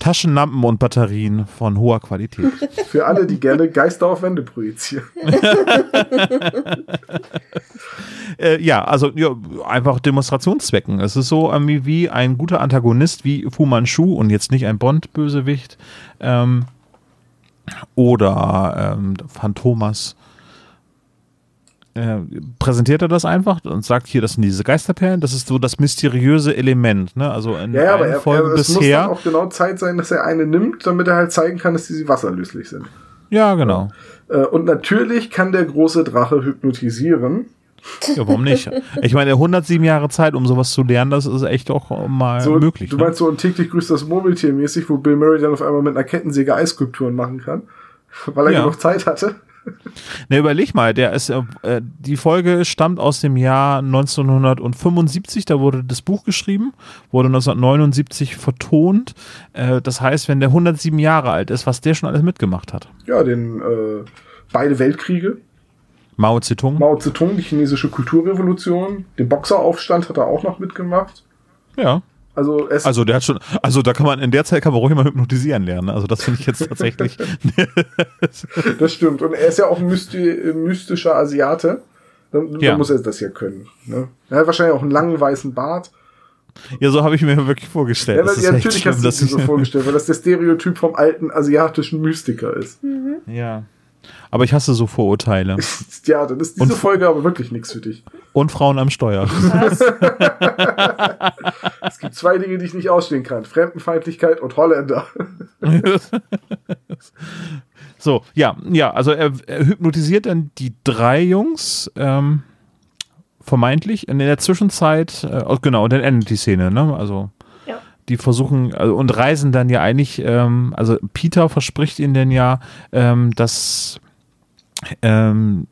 Taschenlampen und Batterien von hoher Qualität. Für alle, die gerne Geister auf Wände projizieren. äh, ja, also ja, einfach Demonstrationszwecken. Es ist so ähm, wie ein guter Antagonist wie Fu Manchu und jetzt nicht ein Bond-Bösewicht ähm, oder ähm, Phantomas. Präsentiert er das einfach und sagt hier, das sind diese Geisterperlen, das ist so das mysteriöse Element, ne? Also in ja, aber er, Folge er, es bisher muss dann auch genau Zeit sein, dass er eine nimmt, damit er halt zeigen kann, dass die wasserlöslich sind. Ja, genau. Und natürlich kann der große Drache hypnotisieren. Ja, warum nicht? Ich meine, hundertsieben Jahre Zeit, um sowas zu lernen, das ist echt auch mal so, möglich. Du meinst ne? so und täglich grüßt das Murmeltier mäßig, wo Bill Murray dann auf einmal mit einer Kettensäge Eisskulpturen machen kann, weil er ja. genug Zeit hatte. Ne, überleg mal, der ist, äh, die Folge stammt aus dem Jahr neunzehnhundertfünfundsiebzig, da wurde das Buch geschrieben, wurde neunzehnhundertneunundsiebzig vertont, äh, das heißt, wenn der hundertsieben Jahre alt ist, was der schon alles mitgemacht hat. Ja, den, äh, beide Weltkriege. Mao Zedong. Mao Zedong, die chinesische Kulturrevolution, den Boxeraufstand hat er auch noch mitgemacht. Ja. Also, es also der hat schon, also da kann man in der Zeit kann man ruhig mal hypnotisieren lernen. Also das finde ich jetzt tatsächlich. Das stimmt. Und er ist ja auch ein mysti- mystischer Asiate. Dann, ja. dann muss er das ja können. Ne? Er hat wahrscheinlich auch einen langen weißen Bart. Ja, so habe ich mir wirklich vorgestellt. Ja, das ja, ist natürlich schlimm, hast du dir so vorgestellt, weil das der Stereotyp vom alten asiatischen Mystiker ist. Mhm. Ja. Aber ich hasse so Vorurteile. Ja, dann ist diese und, Folge aber wirklich nichts für dich. Und Frauen am Steuer. Was? Es gibt zwei Dinge, die ich nicht ausstehen kann. Fremdenfeindlichkeit und Holländer. So, ja, ja, also er, er hypnotisiert dann die drei Jungs, ähm, vermeintlich. In der Zwischenzeit, äh, genau, und dann endet die Szene, ne? Also die versuchen also, und reisen dann ja eigentlich, ähm, also Peter verspricht ihnen denn ja, ähm, dass ähm,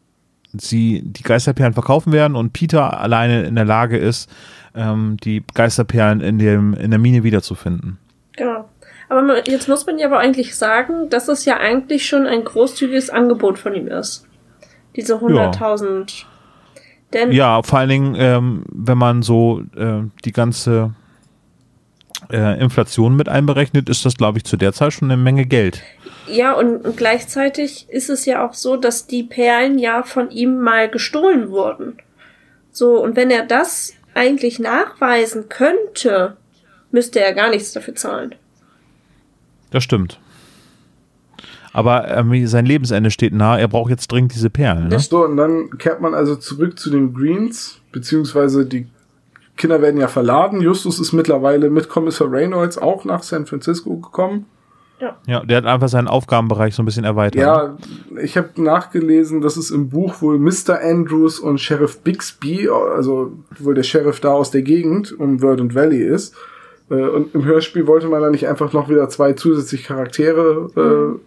sie die Geisterperlen verkaufen werden und Peter alleine in der Lage ist, ähm, die Geisterperlen in, dem, in der Mine wiederzufinden. Genau. Aber jetzt muss man ja aber eigentlich sagen, dass es ja eigentlich schon ein großzügiges Angebot von ihm ist. Diese hunderttausend. Ja. ja, vor allen Dingen, ähm, wenn man so äh, die ganze äh, Inflation mit einberechnet, ist das, glaube ich, zu der Zeit schon eine Menge Geld. Ja, und, und gleichzeitig ist es ja auch so, dass die Perlen ja von ihm mal gestohlen wurden. So, und wenn er das eigentlich nachweisen könnte, müsste er gar nichts dafür zahlen. Das stimmt. Aber ähm, sein Lebensende steht nahe, er braucht jetzt dringend diese Perlen. Ne? So, und dann kehrt man also zurück zu den Greens, beziehungsweise die Kinder werden ja verladen. Justus ist mittlerweile mit Kommissar Reynolds auch nach San Francisco gekommen. Ja, ja, der hat einfach seinen Aufgabenbereich so ein bisschen erweitert. Ja, ich habe nachgelesen, dass es im Buch wohl Mister Andrews und Sheriff Bixby, also wohl der Sheriff da aus der Gegend um Verdant Valley ist. Und im Hörspiel wollte man da nicht einfach noch wieder zwei zusätzliche Charaktere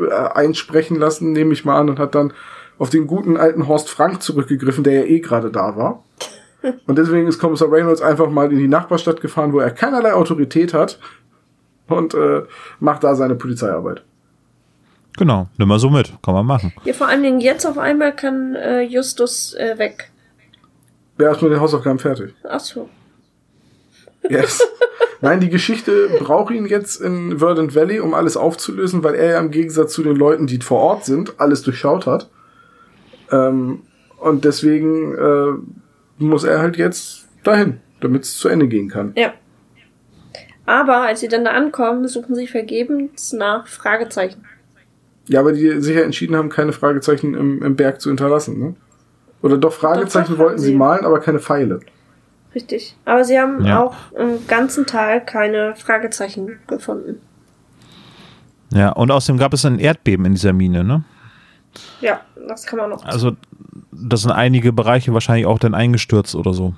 äh, einsprechen lassen, nehme ich mal an, und hat dann auf den guten alten Horst Frank zurückgegriffen, der ja eh gerade da war. Und deswegen ist Kommissar Reynolds einfach mal in die Nachbarstadt gefahren, wo er keinerlei Autorität hat, und äh, macht da seine Polizeiarbeit. Genau, nimm mal so mit, kann man machen. Ja, vor allen Dingen jetzt auf einmal kann äh, Justus äh, weg. Ja, ist mit den Hausaufgaben fertig. Ach so. Yes. Nein, die Geschichte braucht ihn jetzt in Verdant Valley, um alles aufzulösen, weil er ja im Gegensatz zu den Leuten, die vor Ort sind, alles durchschaut hat. Ähm, und deswegen äh, muss er halt jetzt dahin, damit es zu Ende gehen kann. Ja. Aber als sie dann da ankommen, suchen sie vergebens nach Fragezeichen. Ja, weil die sich ja entschieden haben, keine Fragezeichen im, im Berg zu hinterlassen, ne? Oder doch Fragezeichen doch, doch wollten sie malen, aber keine Pfeile. Richtig. Aber sie haben ja auch im ganzen Tal keine Fragezeichen gefunden. Ja, und außerdem gab es ein Erdbeben in dieser Mine, ne? Ja, das kann man noch. Also, das sind einige Bereiche wahrscheinlich auch dann eingestürzt oder so.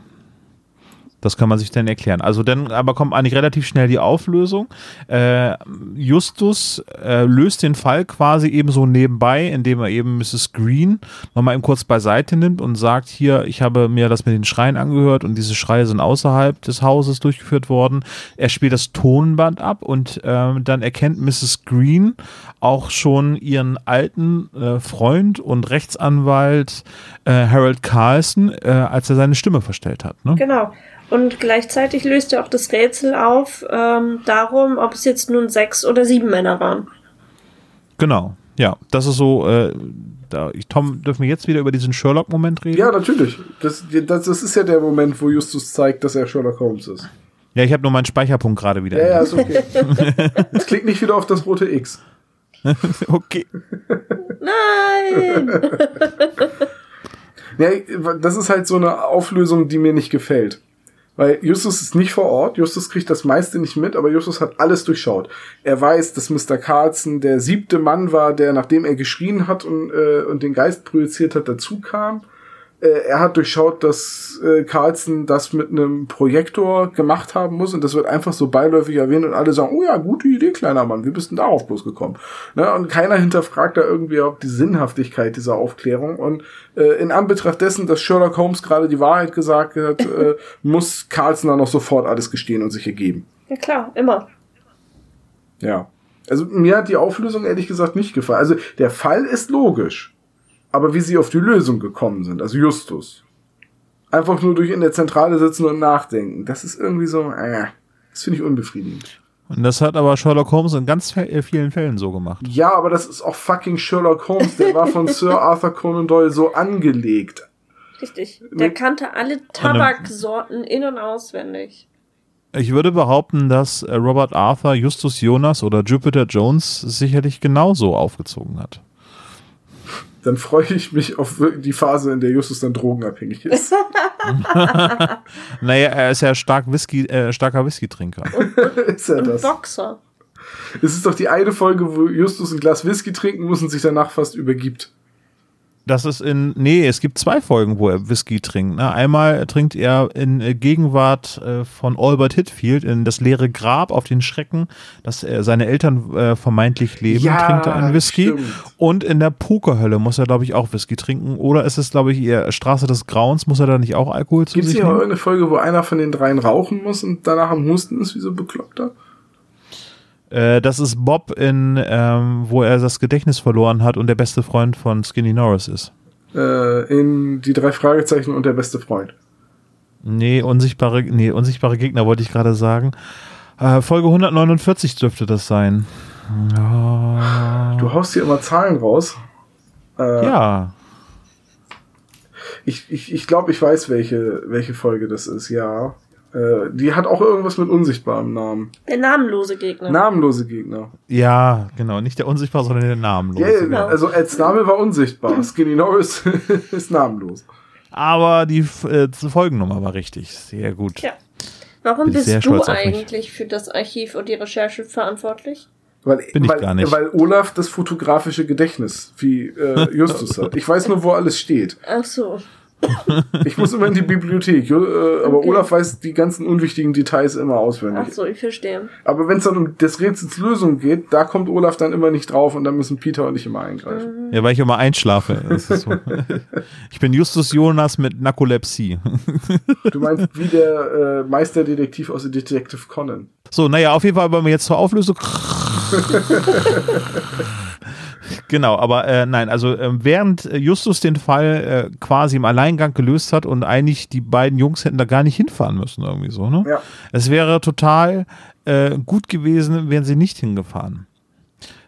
Das kann man sich dann erklären. Also dann aber kommt eigentlich relativ schnell die Auflösung. Äh, Justus äh, löst den Fall quasi eben so nebenbei, indem er eben Missus Green nochmal eben kurz beiseite nimmt und sagt, hier, ich habe mir das mit den Schreien angehört und diese Schreie sind außerhalb des Hauses durchgeführt worden. Er spielt das Tonband ab und äh, dann erkennt Missus Green auch schon ihren alten äh, Freund und Rechtsanwalt äh, Harold Carlson, äh, als er seine Stimme verstellt hat. Ne? Genau. Und gleichzeitig löst er auch das Rätsel auf, ähm, darum, ob es jetzt nun sechs oder sieben Männer waren. Genau, ja. Das ist so, äh, da, ich, Tom, dürfen wir jetzt wieder über diesen Sherlock-Moment reden? Ja, natürlich. Das, das, das ist ja der Moment, wo Justus zeigt, dass er Sherlock Holmes ist. Ja, ich habe nur meinen Speicherpunkt gerade wieder. Ja, ja, ist okay. Jetzt klick nicht wieder auf das rote X. Okay. Nein! Ja, das ist halt so eine Auflösung, die mir nicht gefällt. Weil Justus ist nicht vor Ort, Justus kriegt das meiste nicht mit, aber Justus hat alles durchschaut. Er weiß, dass Mister Carlson der siebte Mann war, der, nachdem er geschrien hat und, äh, und den Geist projiziert hat, dazu kam. Äh, er hat durchschaut, dass äh, Carlson das mit einem Projektor gemacht haben muss, und das wird einfach so beiläufig erwähnt und alle sagen, oh ja, gute Idee, kleiner Mann, wie bist denn darauf bloß gekommen? Ne? Und keiner hinterfragt da irgendwie auch die Sinnhaftigkeit dieser Aufklärung, und äh, in Anbetracht dessen, dass Sherlock Holmes gerade die Wahrheit gesagt hat, äh, muss Carlson dann noch sofort alles gestehen und sich ergeben. Ja klar, immer. Ja, also mir hat die Auflösung ehrlich gesagt nicht gefallen. Also der Fall ist logisch, aber wie sie auf die Lösung gekommen sind, also Justus. Einfach nur durch in der Zentrale sitzen und nachdenken. Das ist irgendwie so, äh, das finde ich unbefriedigend. Und das hat aber Sherlock Holmes in ganz vielen Fällen so gemacht. Ja, aber das ist auch fucking Sherlock Holmes. Der war von Sir Arthur Conan Doyle so angelegt. Richtig. Der kannte alle Tabaksorten in- und auswendig. Ich würde behaupten, dass Robert Arthur, Justus Jonas oder Jupiter Jones sicherlich genauso aufgezogen hat. Dann freue ich mich auf die Phase, in der Justus dann drogenabhängig ist. Naja, er ist ja stark Whisky, äh, starker Whisky-Trinker. Ist er das? Boxer. Es ist doch die eine Folge, wo Justus ein Glas Whisky trinken muss und sich danach fast übergibt. Das ist in, nee, es gibt zwei Folgen, wo er Whisky trinkt. Ne? Einmal trinkt er in Gegenwart äh, von Albert Hitfield in Das leere Grab, auf den Schrecken, dass äh, seine Eltern äh, vermeintlich leben, ja, trinkt er einen Whisky. Stimmt. Und in der Pokerhölle muss er, glaube ich, auch Whisky trinken. Oder ist es, glaube ich, eher Straße des Grauens, muss er da nicht auch Alkohol zu sich nehmen? Gibt es hier irgendeine Folge, wo einer von den dreien rauchen muss und danach am Husten ist, wie so ein Bekloppter? Äh, das ist Bob, in, ähm, wo er das Gedächtnis verloren hat und der beste Freund von Skinny Norris ist. Äh, in die drei Fragezeichen und der beste Freund. Nee, unsichtbare, nee, unsichtbare Gegner wollte ich gerade sagen. Äh, Folge hundertneunundvierzig dürfte das sein. Oh. Du haust hier immer Zahlen raus. Äh, ja. Ich, ich, ich glaube, ich weiß, welche, welche Folge das ist, ja. Äh, die hat auch irgendwas mit unsichtbarem Namen. Der namenlose Gegner. Namenlose Gegner. Ja, genau. Nicht der unsichtbare, sondern der namenlose. Yeah, genau. Also als Name war unsichtbar. Skinny Norris ist namenlos. Aber die äh, Folgennummer war richtig. Sehr gut. Ja. Warum bist du eigentlich für das Archiv und die Recherche verantwortlich? Weil, Bin ich weil, gar nicht. Weil Olaf das fotografische Gedächtnis wie äh, Justus hat. Ich weiß nur, wo alles steht. Ach so. Ich muss immer in die Bibliothek. Äh, aber okay. Olaf weiß die ganzen unwichtigen Details immer auswendig. Ach so, ich verstehe. Aber wenn es dann um das Rätsels Lösung geht, da kommt Olaf dann immer nicht drauf und dann müssen Peter und ich immer eingreifen. Ja, weil ich immer einschlafe. Das ist so. Ich bin Justus Jonas mit Narkolepsie. Du meinst wie der äh, Meisterdetektiv aus Detective Conan. So, naja, auf jeden Fall wollen wir jetzt zur Auflösung. Genau, aber äh, nein, also äh, während Justus den Fall äh, quasi im Alleingang gelöst hat und eigentlich die beiden Jungs hätten da gar nicht hinfahren müssen irgendwie so, ne? Ja. Es wäre total äh, gut gewesen, wären sie nicht hingefahren.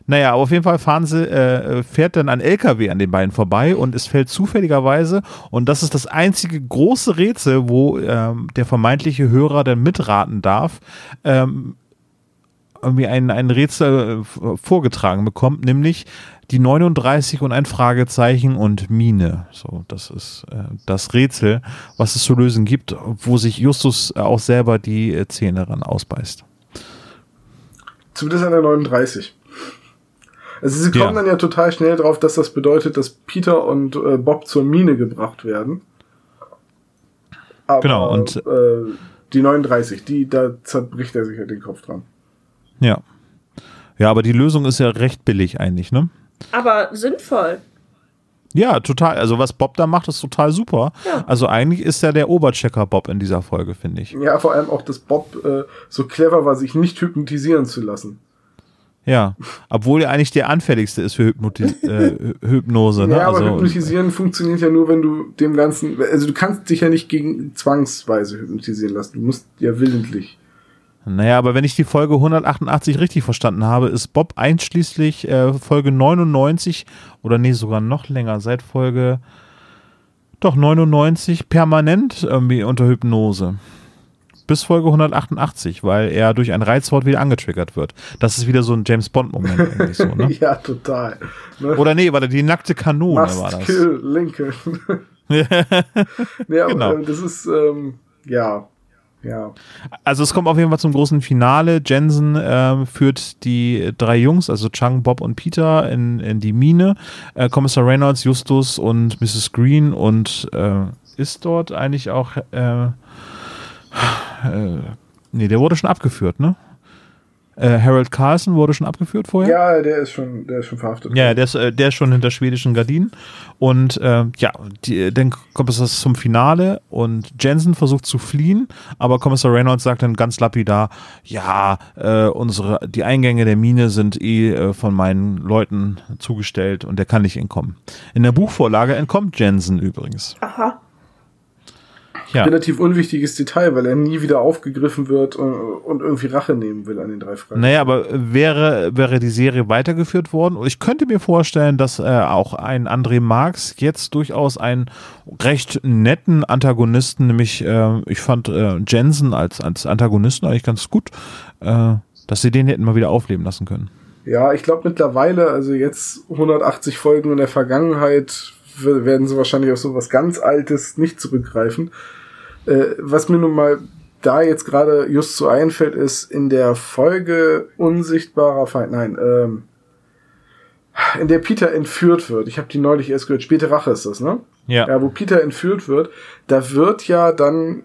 Naja, aber auf jeden Fall fahren sie, äh, fährt dann ein L K W an den beiden vorbei und es fällt zufälligerweise, und das ist das einzige große Rätsel, wo ähm, der vermeintliche Hörer dann mitraten darf, ähm, irgendwie ein, ein Rätsel vorgetragen bekommt, nämlich die neununddreißig und ein Fragezeichen und Mine. So, das ist äh, das Rätsel, was es zu lösen gibt, wo sich Justus auch selber die äh, Zähne ran ausbeißt. Zumindest an der neununddreißig. Also sie kommen ja. dann ja total schnell drauf, dass das bedeutet, dass Peter und äh, Bob zur Mine gebracht werden. Aber, genau. Und äh, die neununddreißig, die, da zerbricht er sich halt den Kopf dran. Ja. Ja, aber die Lösung ist ja recht billig eigentlich, ne? Aber sinnvoll. Ja, total. Also was Bob da macht, ist total super. Ja. Also eigentlich ist ja der Oberchecker Bob in dieser Folge, finde ich. Ja, vor allem auch, dass Bob äh, so clever war, sich nicht hypnotisieren zu lassen. Ja, obwohl er eigentlich der anfälligste ist für Hypnotis- äh, Hypnose. Ne? Ja, aber also, hypnotisieren funktioniert ja nur, wenn du dem Ganzen, also du kannst dich ja nicht gegen zwangsweise hypnotisieren lassen. Du musst ja willentlich. Naja, aber wenn ich die Folge hundertachtundachtzig richtig verstanden habe, ist Bob einschließlich äh, Folge neunundneunzig oder nee, sogar noch länger, seit Folge doch neunundneunzig permanent irgendwie unter Hypnose. Bis Folge hundertachtundachtzig, weil er durch ein Reizwort wieder angetriggert wird. Das ist wieder so ein James-Bond-Moment eigentlich so, ne? Ja, total. Ne? Oder nee, war die nackte Kanone Must war das. Kill Lincoln. Ja, genau. Aber, das ist, ähm, ja... Ja. Also es kommt auf jeden Fall zum großen Finale. Jensen äh, führt die drei Jungs, also Chang, Bob und Peter, in, in die Mine. Äh, Kommissar Reynolds, Justus und Missus Green und äh, ist dort eigentlich auch äh, äh, nee, der wurde schon abgeführt, ne? Äh, Harold Carson wurde schon abgeführt vorher? Ja, der ist schon, der ist schon verhaftet. Ja, der ist, der ist schon hinter schwedischen Gardinen. Und äh, ja, die, dann kommt es zum Finale und Jensen versucht zu fliehen, aber Kommissar Reynolds sagt dann ganz lapidar, ja, äh, unsere, die Eingänge der Mine sind eh äh, von meinen Leuten zugestellt und der kann nicht entkommen. In der Buchvorlage entkommt Jensen übrigens. Aha. Ja. Relativ unwichtiges Detail, weil er nie wieder aufgegriffen wird und, und irgendwie Rache nehmen will an den drei Fragen. Naja, aber wäre, wäre die Serie weitergeführt worden? Und ich könnte mir vorstellen, dass äh, auch ein André Marx jetzt durchaus einen recht netten Antagonisten, nämlich äh, ich fand äh, Jensen als, als Antagonisten eigentlich ganz gut, äh, dass sie den hätten mal wieder aufleben lassen können. Ja, ich glaube mittlerweile, also jetzt hundertachtzig Folgen in der Vergangenheit, werden sie wahrscheinlich auf so was ganz Altes nicht zurückgreifen. Äh, was mir nun mal da jetzt gerade just so einfällt, ist in der Folge Unsichtbarer Feind, nein, ähm, in der Peter entführt wird. Ich habe die neulich erst gehört, Späte Rache ist das, ne? Ja. Ja, wo Peter entführt wird, da wird ja dann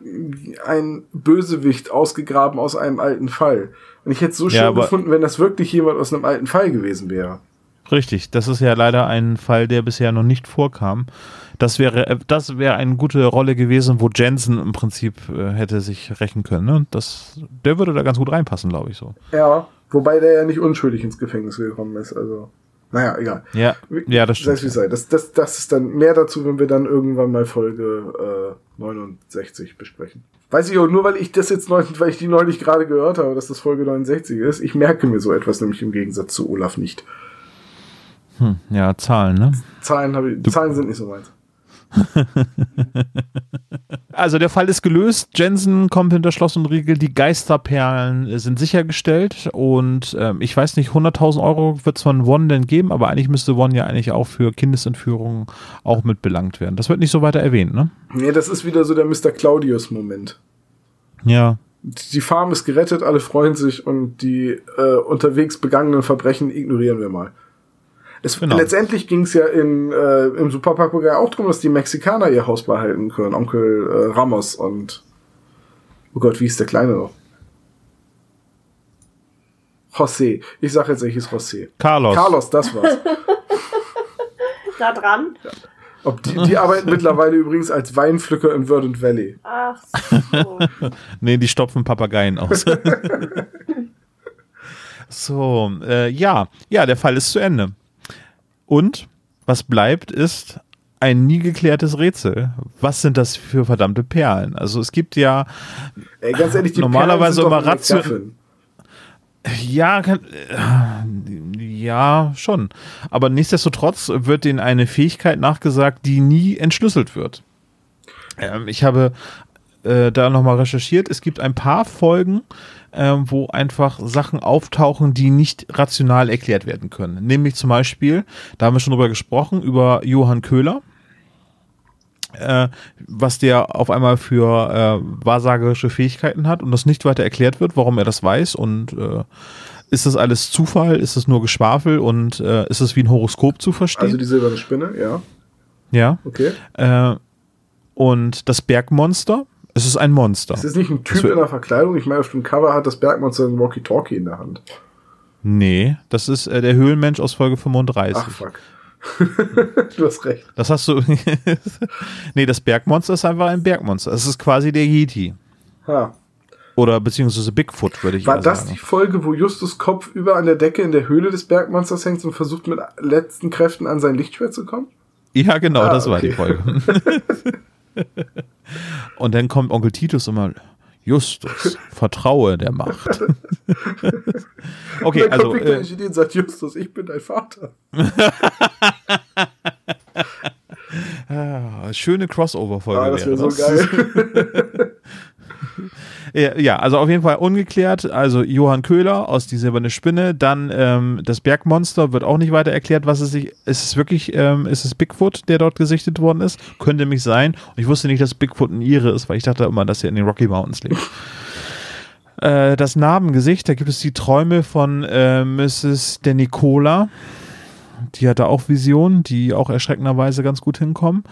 ein Bösewicht ausgegraben aus einem alten Fall. Und ich hätte es so schön ja, gefunden, wenn das wirklich jemand aus einem alten Fall gewesen wäre. Richtig, das ist ja leider ein Fall, der bisher noch nicht vorkam. Das wäre, das wäre eine gute Rolle gewesen, wo Jensen im Prinzip äh, hätte sich rächen können. Ne? Das, der würde da ganz gut reinpassen, glaube ich so. Ja, Wobei der ja nicht unschuldig ins Gefängnis gekommen ist, also. Naja, egal. Ja, ja, das stimmt. Sei, wie sei. Das, das, das ist dann mehr dazu, wenn wir dann irgendwann mal Folge äh, neunundsechzig besprechen. Weiß ich auch, nur weil ich das jetzt neulich, weil ich die neulich gerade gehört habe, dass das Folge neunundsechzig ist. Ich merke mir so etwas nämlich im Gegensatz zu Olaf nicht. Hm, ja, Zahlen, ne? Zahlen, hab ich, Zahlen sind nicht so meins. Also der Fall ist gelöst, Jensen kommt hinter Schloss und Riegel, die Geisterperlen sind sichergestellt und ähm, ich weiß nicht, hunderttausend Euro wird es von Won denn geben, aber eigentlich müsste Won ja eigentlich auch für Kindesentführungen auch mit belangt werden. Das wird nicht so weiter erwähnt, ne? Nee, das ist wieder so der Mister Claudius-Moment. Ja. Die Farm ist gerettet, alle freuen sich und die äh, unterwegs begangenen Verbrechen ignorieren wir mal. Es, genau. Letztendlich ging es ja in, äh, im Super Papagei auch darum, dass die Mexikaner ihr Haus behalten können. Onkel äh, Ramos und oh Gott, wie ist der Kleine noch? José. Ich sag jetzt, ich ist José. Carlos. Carlos, das war's. Da dran. Ja. Ob die, die arbeiten mittlerweile übrigens als Weinpflücker im Verdant Valley. Ach so. Nee, die stopfen Papageien aus. So, äh, ja. Ja, der Fall ist zu Ende. Und was bleibt, ist ein nie geklärtes Rätsel. Was sind das für verdammte Perlen? Also es gibt ja Ey, ganz ehrlich, die normalerweise Perlen sind immer rational. Ja, kann, ja, schon. Aber nichtsdestotrotz wird denen eine Fähigkeit nachgesagt, die nie entschlüsselt wird. Ähm, ich habe äh, da nochmal recherchiert. Es gibt ein paar Folgen, äh, wo einfach Sachen auftauchen, die nicht rational erklärt werden können. Nämlich zum Beispiel, da haben wir schon drüber gesprochen, über Johann Köhler, äh, was der auf einmal für äh, wahrsagerische Fähigkeiten hat und das nicht weiter erklärt wird, warum er das weiß und äh, ist das alles Zufall, ist das nur Geschwafel und äh, ist das wie ein Horoskop zu verstehen? Also die silberne Spinne, ja. Ja. Okay. Äh, und das Bergmonster. Es ist ein Monster. Es ist nicht ein Typ in der Verkleidung. Ich meine, auf dem Cover hat das Bergmonster einen Walkie-Talkie in der Hand. Nee, das ist äh, der Höhlenmensch aus Folge fünfunddreißig. Ach, fuck. Du hast recht. Das hast du. Nee, das Bergmonster ist einfach ein Bergmonster. Es ist quasi der Yeti. Ha. Oder beziehungsweise Bigfoot, würde ich sagen. War das die Folge, wo Justus Kopf über an der Decke in der Höhle des Bergmonsters hängt und versucht mit letzten Kräften an sein Lichtschwert zu kommen? Ja, genau, ah, das okay. war die Folge. Und dann kommt Onkel Titus immer, Justus, vertraue der Macht. Okay, also äh, und sagt Justus, ich bin dein Vater. Ah, schöne Crossover-Folge. Ah, das wäre so geil. Ja, also auf jeden Fall ungeklärt. Also Johann Köhler aus Die silberne Spinne. Dann ähm, das Bergmonster wird auch nicht weiter erklärt, was es sich. Ist es wirklich, ähm, ist es Bigfoot, der dort gesichtet worden ist? Könnte nämlich sein. Und ich wusste nicht, dass Bigfoot ein Ire ist, weil ich dachte immer, dass er in den Rocky Mountains lebt. äh, das Narbengesicht, da gibt es die Träume von äh, Missus Denicola. Die hatte auch Visionen, die auch erschreckenderweise ganz gut hinkommen.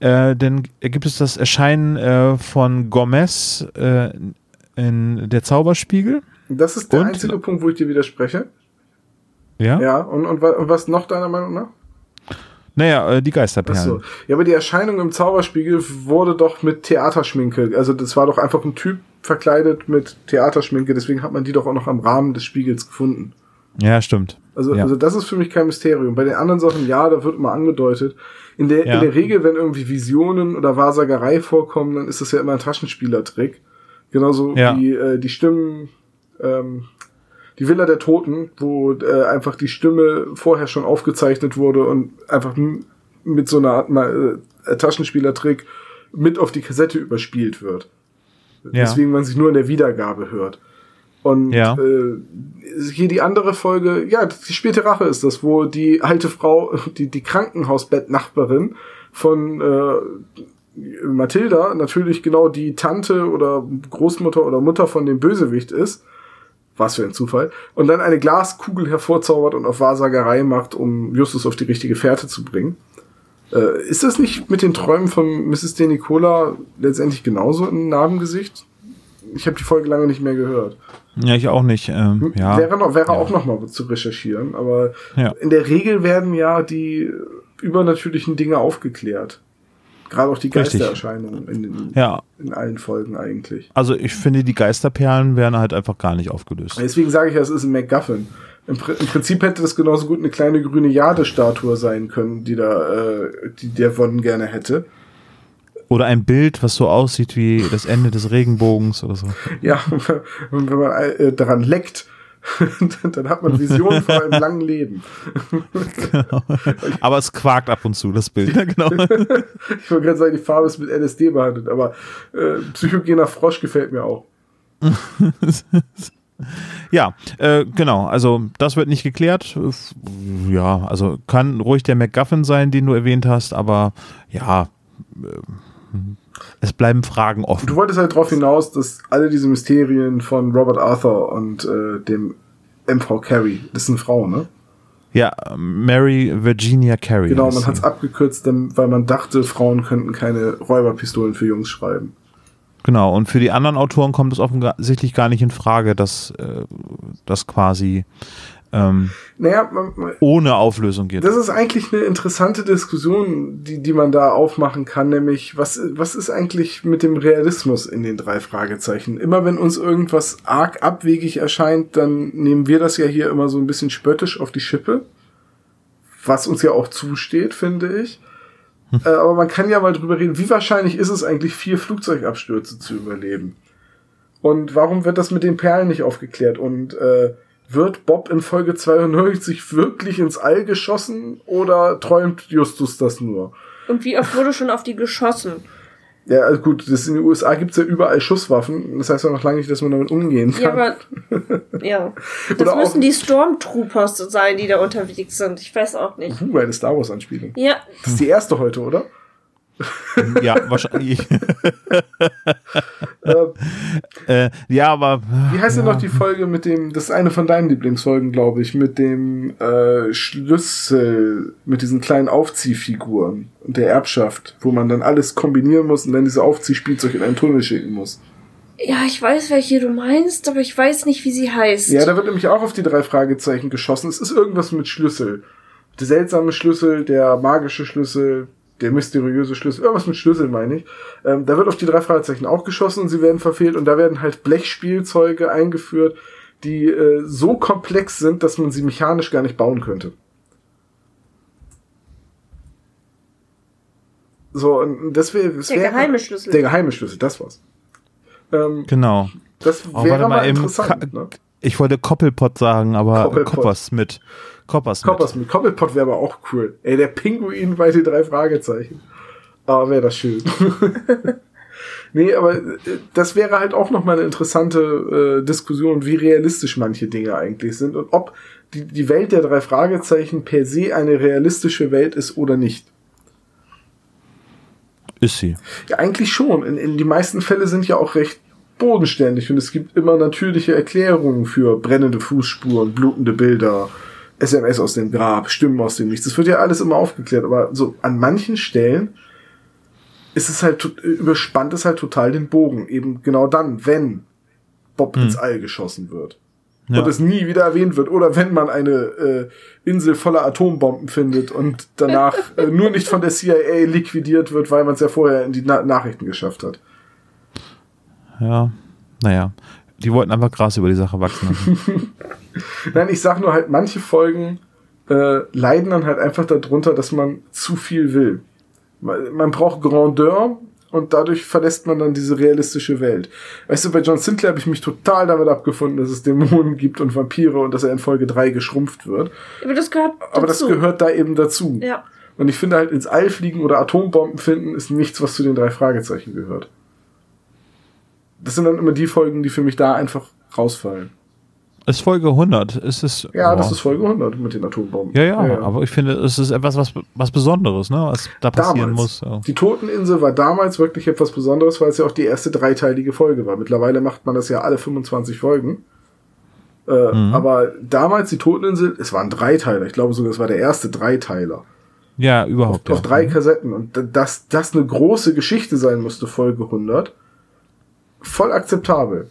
Äh, dann gibt es das Erscheinen äh, von Gomez äh, in Der Zauberspiegel. Das ist der und, einzige Punkt, wo ich dir widerspreche. Ja? Ja, und, und, und was noch deiner Meinung nach? Naja, äh, die Geisterperlen. Achso. Ja, aber die Erscheinung im Zauberspiegel wurde doch mit Theaterschminke, also das war doch einfach ein Typ verkleidet mit Theaterschminke, deswegen hat man die doch auch noch am Rahmen des Spiegels gefunden. Ja, stimmt. Also, ja. also das ist für mich kein Mysterium. Bei den anderen Sachen, ja, da wird immer angedeutet. In der, ja. in der Regel, wenn irgendwie Visionen oder Wahrsagerei vorkommen, dann ist das ja immer ein Taschenspielertrick. Genauso ja. wie äh, die Stimmen, ähm, die Villa der Toten, wo äh, einfach die Stimme vorher schon aufgezeichnet wurde und einfach m- mit so einer Art mal, äh, Taschenspielertrick mit auf die Kassette überspielt wird. Ja. Deswegen man sich nur in der Wiedergabe hört. Und ja. äh, hier die andere Folge, ja, die späte Rache ist das, wo die alte Frau, die, die Krankenhausbettnachbarin von äh, Mathilda natürlich genau die Tante oder Großmutter oder Mutter von dem Bösewicht ist. Was für ein Zufall. Und dann eine Glaskugel hervorzaubert und auf Wahrsagerei macht, um Justus auf die richtige Fährte zu bringen. Äh, ist das nicht mit den Träumen von Missus Denicola letztendlich genauso im Narbengesicht? Ich habe die Folge lange nicht mehr gehört. Ja, ich auch nicht. Ähm, ja. Wäre, noch, wäre ja. auch nochmal zu recherchieren, aber ja. in der Regel werden ja die übernatürlichen Dinge aufgeklärt. Gerade auch die Geistererscheinungen in, in, ja. in allen Folgen eigentlich. Also ich finde, die Geisterperlen werden halt einfach gar nicht aufgelöst. Deswegen sage ich, das ist ein MacGuffin. Im, Pri- Im Prinzip hätte das genauso gut eine kleine grüne Jade-Statue sein können, die da, äh, die der Won gerne hätte. Oder ein Bild, was so aussieht wie das Ende des Regenbogens oder so. Ja, wenn man äh, daran leckt, dann hat man Visionen von einem langen Leben. Genau. Aber es quakt ab und zu, das Bild. Ja, genau. Ich wollte gerade sagen, die Farbe ist mit L S D behandelt, aber äh, psychogener Frosch gefällt mir auch. Ja, äh, genau. Also das wird nicht geklärt. Ja, also kann ruhig der MacGuffin sein, den du erwähnt hast, aber ja, äh, es bleiben Fragen offen. Du wolltest halt darauf hinaus, dass alle diese Mysterien von Robert Arthur und äh, dem M V Carey, das ist eine Frau, ne? Ja, Mary Virginia Carey. Genau, man hat es abgekürzt, weil man dachte, Frauen könnten keine Räuberpistolen für Jungs schreiben. Genau, und für die anderen Autoren kommt es offensichtlich gar nicht in Frage, dass äh, das quasi ähm, naja, man, man, ohne Auflösung geht. Das ist eigentlich eine interessante Diskussion, die, die man da aufmachen kann, nämlich was, was ist eigentlich mit dem Realismus in den drei Fragezeichen? Immer wenn uns irgendwas arg abwegig erscheint, dann nehmen wir das ja hier immer so ein bisschen spöttisch auf die Schippe, was uns ja auch zusteht, finde ich. Äh, aber man kann ja mal drüber reden, wie wahrscheinlich ist es eigentlich, vier Flugzeugabstürze zu überleben? Und warum wird das mit den Perlen nicht aufgeklärt? Und äh, wird Bob in Folge zweiundneunzig wirklich ins All geschossen oder träumt Justus das nur? Und wie oft wurde schon auf die geschossen? Ja, also gut, das in den U S A gibt's ja überall Schusswaffen. Das heißt ja noch lange nicht, dass man damit umgehen kann. Ja, aber, ja. Das oder müssen die Stormtroopers sein, die da unterwegs sind. Ich weiß auch nicht. Uh, eine Star Wars Anspielung. Ja. Das ist die erste heute, oder? Ja, wahrscheinlich. ähm, äh, ja, aber... Wie heißt ja. denn noch die Folge mit dem... Das ist eine von deinen Lieblingsfolgen, glaube ich. Mit dem äh, Schlüssel, mit diesen kleinen Aufziehfiguren der Erbschaft, wo man dann alles kombinieren muss und dann diese Aufziehspielzeug in einen Tunnel schicken muss. Ja, ich weiß, welche du meinst, aber ich weiß nicht, wie sie heißt. Ja, da wird nämlich auch auf die drei Fragezeichen geschossen. Es ist irgendwas mit Schlüssel. Der seltsame Schlüssel, der magische Schlüssel... Der mysteriöse Schlüssel, irgendwas mit Schlüsseln meine ich. Ähm, da wird auf die drei Fragezeichen auch geschossen und sie werden verfehlt. Und da werden halt Blechspielzeuge eingeführt, die äh, so komplex sind, dass man sie mechanisch gar nicht bauen könnte. So, und das wäre... Der geheime Schlüssel. Der geheime Schlüssel, das war's. Ähm, genau. Das wäre oh, warte mal, mal interessant. Ka- ne? Ich wollte Koppelpot sagen, aber Coppersmith. Coppersmith. Koppelpot wäre aber auch cool. Ey, der Pinguin bei den drei Fragezeichen. Aber wäre das schön. Nee, aber das wäre halt auch nochmal eine interessante äh, Diskussion, wie realistisch manche Dinge eigentlich sind und ob die, die Welt der drei Fragezeichen per se eine realistische Welt ist oder nicht. Ist sie? Ja, eigentlich schon. In, in die meisten Fälle sind ja auch recht bodenständig und es gibt immer natürliche Erklärungen für brennende Fußspuren, blutende Bilder, S M S aus dem Grab, Stimmen aus dem Nichts. Das wird ja alles immer aufgeklärt, aber so an manchen Stellen ist es halt, überspannt es halt total den Bogen. Eben genau dann, wenn Bob hm. ins All geschossen wird. Ja. Und es nie wieder erwähnt wird. Oder wenn man eine äh, Insel voller Atombomben findet und danach äh, nur nicht von der C I A liquidiert wird, weil man es ja vorher in die Na- Nachrichten geschafft hat. Ja, naja. Die wollten einfach Gras über die Sache wachsen. Nein, ich sag nur halt, manche Folgen äh, leiden dann halt einfach darunter, dass man zu viel will. Man, man braucht Grandeur und dadurch verlässt man dann diese realistische Welt. Weißt du, bei John Sinclair habe ich mich total damit abgefunden, dass es Dämonen gibt und Vampire und dass er in Folge drei geschrumpft wird. Aber das gehört dazu. Aber das gehört da eben dazu. Ja. Und ich finde halt, ins All fliegen oder Atombomben finden ist nichts, was zu den drei Fragezeichen gehört. Das sind dann immer die Folgen, die für mich da einfach rausfallen. Ist Folge hundert. Ist es, ja, wow. Das ist Folge hundert mit den Atombomben. Ja, ja, ja, aber ich finde, es ist etwas was, was Besonderes, ne, was da passieren damals. Muss. Ja. Die Toteninsel war damals wirklich etwas Besonderes, weil es ja auch die erste dreiteilige Folge war. Mittlerweile macht man das ja alle fünfundzwanzig Folgen. Äh, mhm. Aber damals die Toteninsel, es waren Dreiteiler. Ich glaube sogar, es war der erste Dreiteiler. Ja, überhaupt. Auf, ja. auf drei Kassetten. Und dass das eine große Geschichte sein musste, Folge hundert, voll akzeptabel.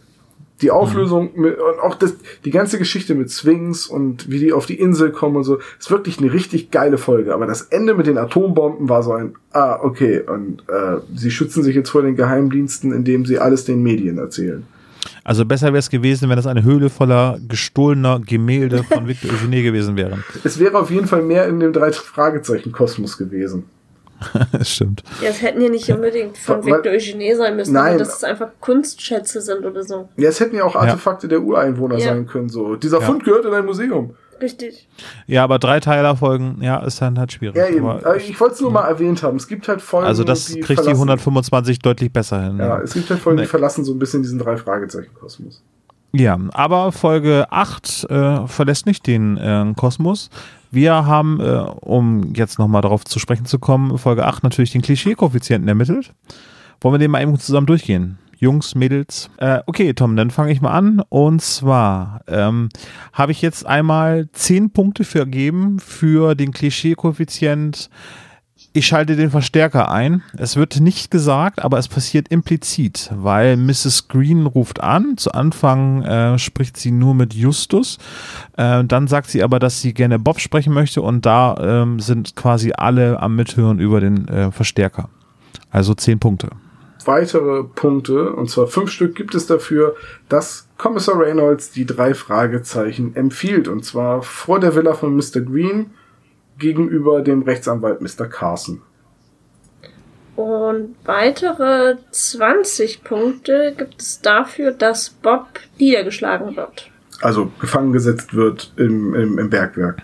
die Auflösung mit, und auch das, die ganze Geschichte mit Swings und wie die auf die Insel kommen und so, ist wirklich eine richtig geile Folge. Aber das Ende mit den Atombomben war so ein, ah, okay, und äh, sie schützen sich jetzt vor den Geheimdiensten, indem sie alles den Medien erzählen. Also besser wäre es gewesen, wenn das eine Höhle voller gestohlener Gemälde von Victor Eugenie gewesen wäre. Es wäre auf jeden Fall mehr in dem Drei-Fragezeichen-Kosmos gewesen. Das stimmt. Ja, es hätten ja nicht unbedingt von Weil, Victor Eugenie sein müssen, nein, dass es einfach Kunstschätze sind oder so. Ja, es hätten ja auch Artefakte ja. der Ureinwohner ja. sein können. So. Dieser ja. Fund gehört in ein Museum. Richtig. Ja, aber Dreiteilerfolgen, ja, ist dann halt schwierig. Ja, eben. Aber ich wollte es nur ja. mal erwähnt haben. Es gibt halt Folgen, also das die kriegt die hundertfünfundzwanzig deutlich besser hin. Ja, es gibt halt Folgen, nee. die verlassen so ein bisschen diesen Drei-Fragezeichen-Kosmos. Ja, aber Folge acht äh, verlässt nicht den äh, Kosmos. Wir haben, äh, um jetzt nochmal darauf zu sprechen zu kommen, Folge acht natürlich den Klischee-Koeffizienten ermittelt. Wollen wir den mal eben zusammen durchgehen? Jungs, Mädels. Äh, okay, Tom, dann fange ich mal an. Und zwar ähm, habe ich jetzt einmal zehn Punkte vergeben für den Klischee-Koeffizient. Ich schalte den Verstärker ein. Es wird nicht gesagt, aber es passiert implizit, weil Misses Green ruft an. Zu Anfang äh, spricht sie nur mit Justus. Äh, dann sagt sie aber, dass sie gerne Bob sprechen möchte und da äh, sind quasi alle am Mithören über den äh, Verstärker. Also zehn Punkte. Weitere Punkte, und zwar fünf Stück, gibt es dafür, dass Kommissar Reynolds die drei Fragezeichen empfiehlt, und zwar vor der Villa von Mister Green gegenüber dem Rechtsanwalt Mister Carson. Und weitere zwanzig Punkte gibt es dafür, dass Bob niedergeschlagen wird. Also gefangen gesetzt wird im, im, im Bergwerk.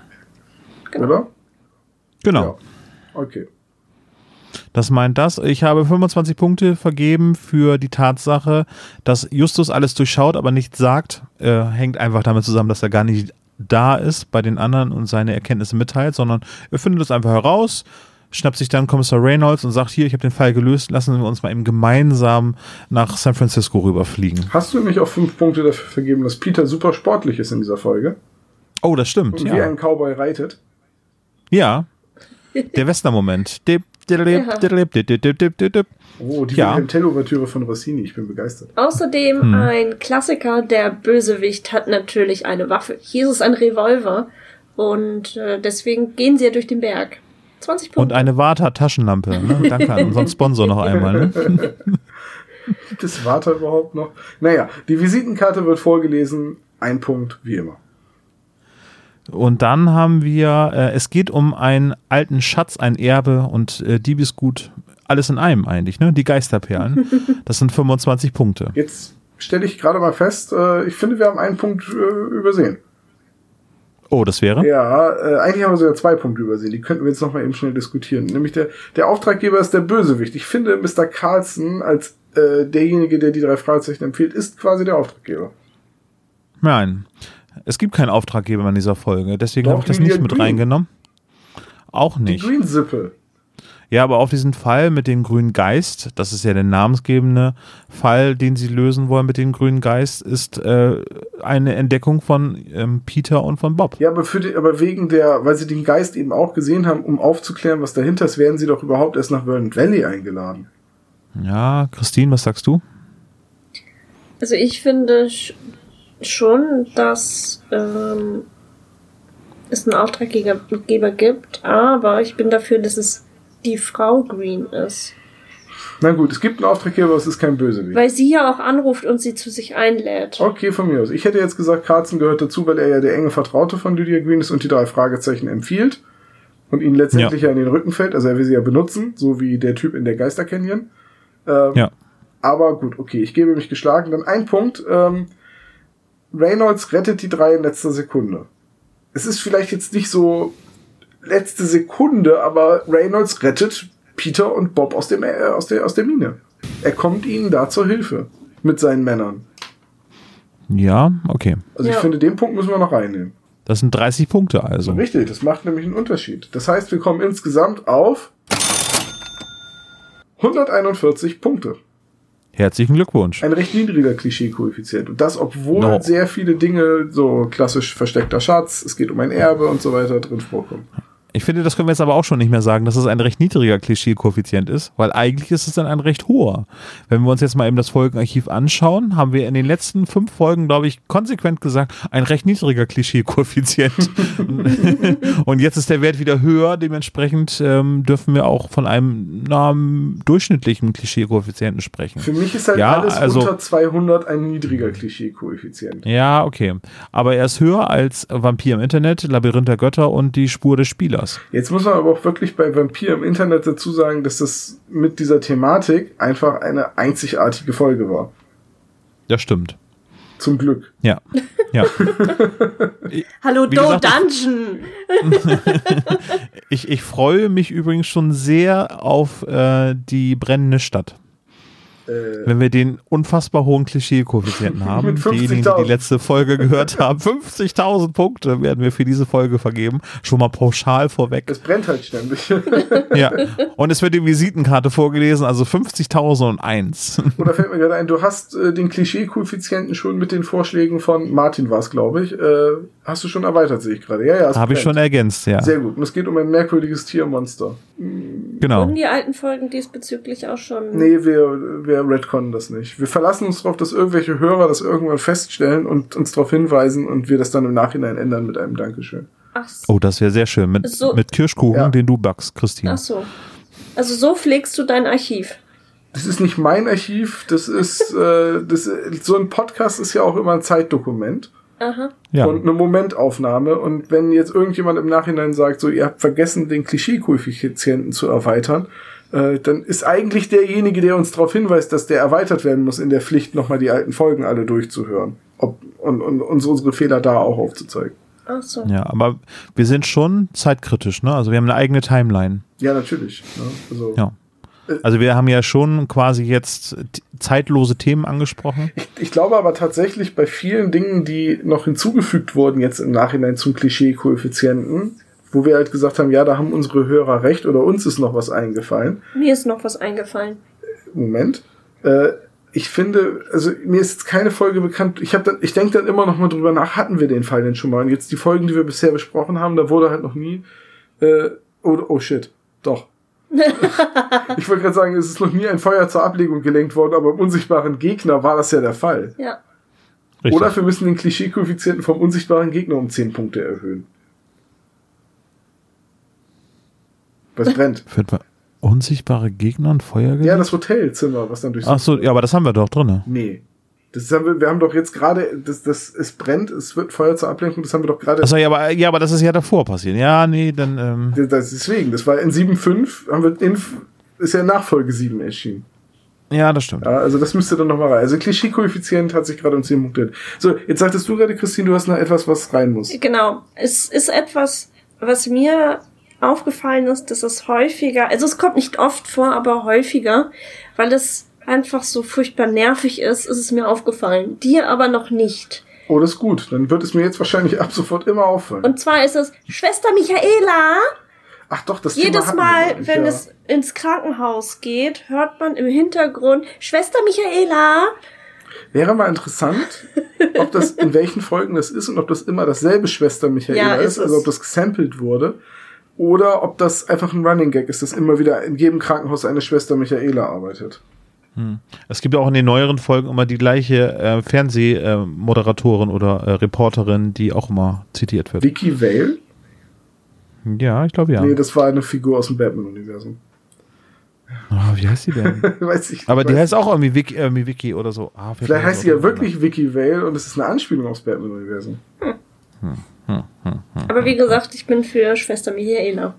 Genau. Oder? Genau. Ja. Okay. Das meint das. Ich habe fünfundzwanzig Punkte vergeben für die Tatsache, dass Justus alles durchschaut, aber nichts sagt. Äh, hängt einfach damit zusammen, dass er gar nicht da ist bei den anderen und seine Erkenntnisse mitteilt, sondern er findet es einfach heraus, schnappt sich dann Kommissar Reynolds und sagt, hier, ich habe den Fall gelöst, lassen wir uns mal eben gemeinsam nach San Francisco rüberfliegen. Hast du nämlich auch fünf Punkte dafür vergeben, dass Peter super sportlich ist in dieser Folge? Oh, das stimmt. Und ja. wie ein Cowboy reitet. Ja, der Western-Moment. Der Ja. Oh, die ja. Wilhelm-Tell-Ouvertüre von Rossini, ich bin begeistert. Außerdem hm. ein Klassiker, der Bösewicht hat natürlich eine Waffe. Hier ist es ein Revolver und äh, deswegen gehen sie ja durch den Berg. zwanzig Punkte. Und eine Warta-Taschenlampe. Ne? Danke an unseren Sponsor noch einmal. Ne? Gibt es Warta überhaupt noch? Naja, die Visitenkarte wird vorgelesen. Ein Punkt, wie immer. Und dann haben wir, äh, es geht um einen alten Schatz, ein Erbe und äh, Diebesgut, alles in einem eigentlich, ne? Die Geisterperlen. Das sind fünfundzwanzig Punkte. Jetzt stelle ich gerade mal fest, äh, ich finde, wir haben einen Punkt äh, übersehen. Oh, das wäre? Ja, äh, eigentlich haben wir sogar zwei Punkte übersehen. Die könnten wir jetzt nochmal eben schnell diskutieren. Nämlich der, der Auftraggeber ist der Bösewicht. Ich finde, Mister Carlson als äh, derjenige, der die drei Fragezeichen empfiehlt, ist quasi der Auftraggeber. Nein. Es gibt keinen Auftraggeber in dieser Folge, deswegen habe ich das nicht mit reingenommen. Auch nicht. Die Grünsippe. Ja, aber auf diesen Fall mit dem grünen Geist, das ist ja der namensgebende Fall, den sie lösen wollen mit dem grünen Geist, ist äh, eine Entdeckung von ähm, Peter und von Bob. Ja, aber, für die, aber wegen der, weil sie den Geist eben auch gesehen haben, um aufzuklären, was dahinter ist, werden sie doch überhaupt erst nach Vernon Valley eingeladen. Ja, Christine, was sagst du? Also ich finde schon, dass ähm, es einen Auftraggeber gibt, aber ich bin dafür, dass es die Frau Green ist. Na gut, es gibt einen Auftraggeber, aber es ist kein Bösewicht. Weil sie ja auch anruft und sie zu sich einlädt. Okay, von mir aus. Ich hätte jetzt gesagt, Carlson gehört dazu, weil er ja der enge Vertraute von Lydia Green ist und die drei Fragezeichen empfiehlt und ihnen letztendlich ja, ja in den Rücken fällt. Also er will sie ja benutzen, so wie der Typ in der Geister-Canyon. Ähm, ja. Aber gut, okay, ich gebe mich geschlagen. Dann ein Punkt, ähm, Reynolds rettet die drei in letzter Sekunde. Es ist vielleicht jetzt nicht so letzte Sekunde, aber Reynolds rettet Peter und Bob aus, dem, äh, aus, der, aus der Mine. Er kommt ihnen da zur Hilfe mit seinen Männern. Ja, okay. Also ja. ich finde, den Punkt müssen wir noch reinnehmen. Das sind dreißig Punkte also. Richtig, das macht nämlich einen Unterschied. Das heißt, wir kommen insgesamt auf hunderteinundvierzig Punkte. Herzlichen Glückwunsch. Ein recht niedriger Klischee-Koeffizient. Und das, obwohl no. sehr viele Dinge, so klassisch versteckter Schatz, es geht um ein Erbe und so weiter, drin vorkommen. Ich finde, das können wir jetzt aber auch schon nicht mehr sagen, dass es ein recht niedriger Klischee-Koeffizient ist, weil eigentlich ist es dann ein recht hoher. Wenn wir uns jetzt mal eben das Folgenarchiv anschauen, haben wir in den letzten fünf Folgen, glaube ich, konsequent gesagt, ein recht niedriger Klischee-Koeffizient. Und jetzt ist der Wert wieder höher, dementsprechend ähm, dürfen wir auch von einem na, durchschnittlichen Klischee-Koeffizienten sprechen. Für mich ist halt ja, alles also, unter zweihundert ein niedriger Klischee-Koeffizient. Ja, okay. Aber er ist höher als Vampir im Internet, Labyrinth der Götter und die Spur des Spielers. Jetzt muss man aber auch wirklich bei Vampir im Internet dazu sagen, dass das mit dieser Thematik einfach eine einzigartige Folge war. Das stimmt. Zum Glück. Ja. ja. Hallo, Do Dungeon! ich, ich freue mich übrigens schon sehr auf äh, die brennende Stadt. Wenn wir den unfassbar hohen Klischee-Koeffizienten haben, diejenigen, die die letzte Folge gehört haben, fünfzigtausend Punkte werden wir für diese Folge vergeben. Schon mal pauschal vorweg. Es brennt halt ständig. Ja, und es wird die Visitenkarte vorgelesen, also fünfzigtausendeins. Oder fällt mir gerade ein, du hast äh, den Klischee-Koeffizienten schon mit den Vorschlägen von Martin war es, glaube ich. Äh, hast du schon erweitert, sehe ich gerade. Ja, ja. Habe ich schon ergänzt, ja. Sehr gut. Und es geht um ein merkwürdiges Tiermonster. Genau. Wurden die alten Folgen diesbezüglich auch schon... Nee, wir... wir wir retconnen das nicht. Wir verlassen uns darauf, dass irgendwelche Hörer das irgendwann feststellen und uns darauf hinweisen und wir das dann im Nachhinein ändern mit einem Dankeschön. Ach so. Oh, das wäre sehr schön. Mit, so. mit Kirschkuchen, ja. Den du backst, Christine. Ach so. Also so pflegst du dein Archiv. Das ist nicht mein Archiv. Das ist, äh, das, so ein Podcast ist ja auch immer ein Zeitdokument. Aha. Ja. Und eine Momentaufnahme. Und wenn jetzt irgendjemand im Nachhinein sagt, so, ihr habt vergessen, den Klischee-Koeffizienten zu erweitern, dann ist eigentlich derjenige, der uns darauf hinweist, dass der erweitert werden muss, in der Pflicht, nochmal die alten Folgen alle durchzuhören. Ob, und, und uns unsere Fehler da auch aufzuzeigen. Ach so. Ja, aber wir sind schon zeitkritisch, ne? Also wir haben eine eigene Timeline. Ja, natürlich. Ne? Also, ja. also wir haben ja schon quasi jetzt zeitlose Themen angesprochen. Ich, ich glaube aber tatsächlich bei vielen Dingen, die noch hinzugefügt wurden jetzt im Nachhinein zum Klischee-Koeffizienten, wo wir halt gesagt haben, ja, da haben unsere Hörer recht oder uns ist noch was eingefallen. Mir ist noch was eingefallen. Moment. Äh, ich finde, also mir ist jetzt keine Folge bekannt. Ich hab dann, ich denke dann immer noch mal drüber nach, hatten wir den Fall denn schon mal? Und jetzt die Folgen, die wir bisher besprochen haben, da wurde halt noch nie... Äh, oh, oh shit, doch. Ich wollte gerade sagen, es ist noch nie ein Feuer zur Ablegung gelenkt worden, aber im unsichtbaren Gegner war das ja der Fall. Ja. Richtig. Oder wir müssen den Klischee-Koeffizienten vom unsichtbaren Gegner um zehn Punkte erhöhen. Was brennt? Unsichtbare Gegner und Feuerwehr? Ja, das Hotelzimmer, was dann durch. Ach so, ja, aber das haben wir doch drin. Nee. Das haben wir, wir haben doch jetzt gerade, das, das, es brennt, es wird Feuer zur Ablenkung, das haben wir doch gerade. Achso, ja aber, ja, aber das ist ja davor passiert. Ja, nee, dann. Ähm das, das, deswegen, das war in sieben Punkt fünf, haben wir in, ist ja Nachfolge sieben erschienen. Ja, das stimmt. Ja, also das müsste dann nochmal rein. Also Klischee-Koeffizient hat sich gerade um zehn Punkte. So, jetzt sagtest du gerade, Christine, du hast noch etwas, was rein muss. Genau. Es ist etwas, was mir aufgefallen ist, dass es häufiger, also es kommt nicht oft vor, aber häufiger, weil es einfach so furchtbar nervig ist, ist es mir aufgefallen. Dir aber noch nicht. Oh, das ist gut. Dann wird es mir jetzt wahrscheinlich ab sofort immer auffallen. Und zwar ist es Schwester Michaela. Ach doch, das jedes Thema Mal, wir nicht, wenn ja. es ins Krankenhaus geht, hört man im Hintergrund Schwester Michaela. Wäre mal interessant, ob das in welchen Folgen das ist und ob das immer dasselbe Schwester Michaela ja, ist, ist also ob das gesampelt wurde. Oder ob das einfach ein Running Gag ist, dass immer wieder in jedem Krankenhaus eine Schwester Michaela arbeitet. Hm. Es gibt ja auch in den neueren Folgen immer die gleiche äh, Fernsehmoderatorin äh, oder äh, Reporterin, die auch immer zitiert wird. Vicky Vale? Ja, ich glaube ja. Nee, das war eine Figur aus dem Batman-Universum. Oh, wie heißt die denn? Weiß ich nicht. Aber die heißt auch irgendwie Vicky, irgendwie Vicky oder so. Ah, vielleicht heißt sie ja wirklich Vicky Vale und es ist eine Anspielung aufs Batman-Universum. Hm. Hm. Hm, hm, hm, aber wie gesagt, ich bin für Schwester Michaela.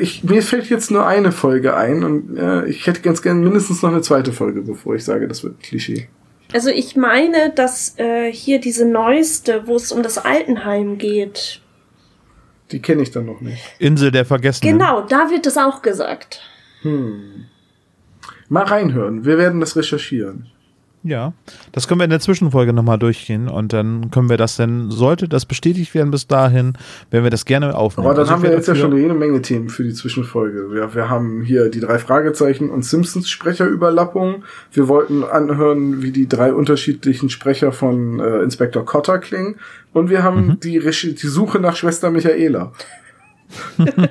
Ich, mir fällt jetzt nur eine Folge ein und äh, ich hätte ganz gerne mindestens noch eine zweite Folge, bevor ich sage, das wird Klischee. Also ich meine, dass äh, hier diese neueste, wo es um das Altenheim geht. Die kenne ich dann noch nicht. Insel der Vergessenen. Genau, da wird das auch gesagt. Hm. Mal reinhören, wir werden das recherchieren. Ja, das können wir in der Zwischenfolge nochmal durchgehen und dann können wir das denn, sollte das bestätigt werden bis dahin, werden wir das gerne aufnehmen. Aber dann also haben wir jetzt ja schon jede Menge Themen für die Zwischenfolge. Wir, wir haben hier die drei Fragezeichen und Simpsons Sprecherüberlappung. Wir wollten anhören, wie die drei unterschiedlichen Sprecher von äh, Inspektor Cotter klingen und wir haben mhm. die, Reche- die Suche nach Schwester Michaela.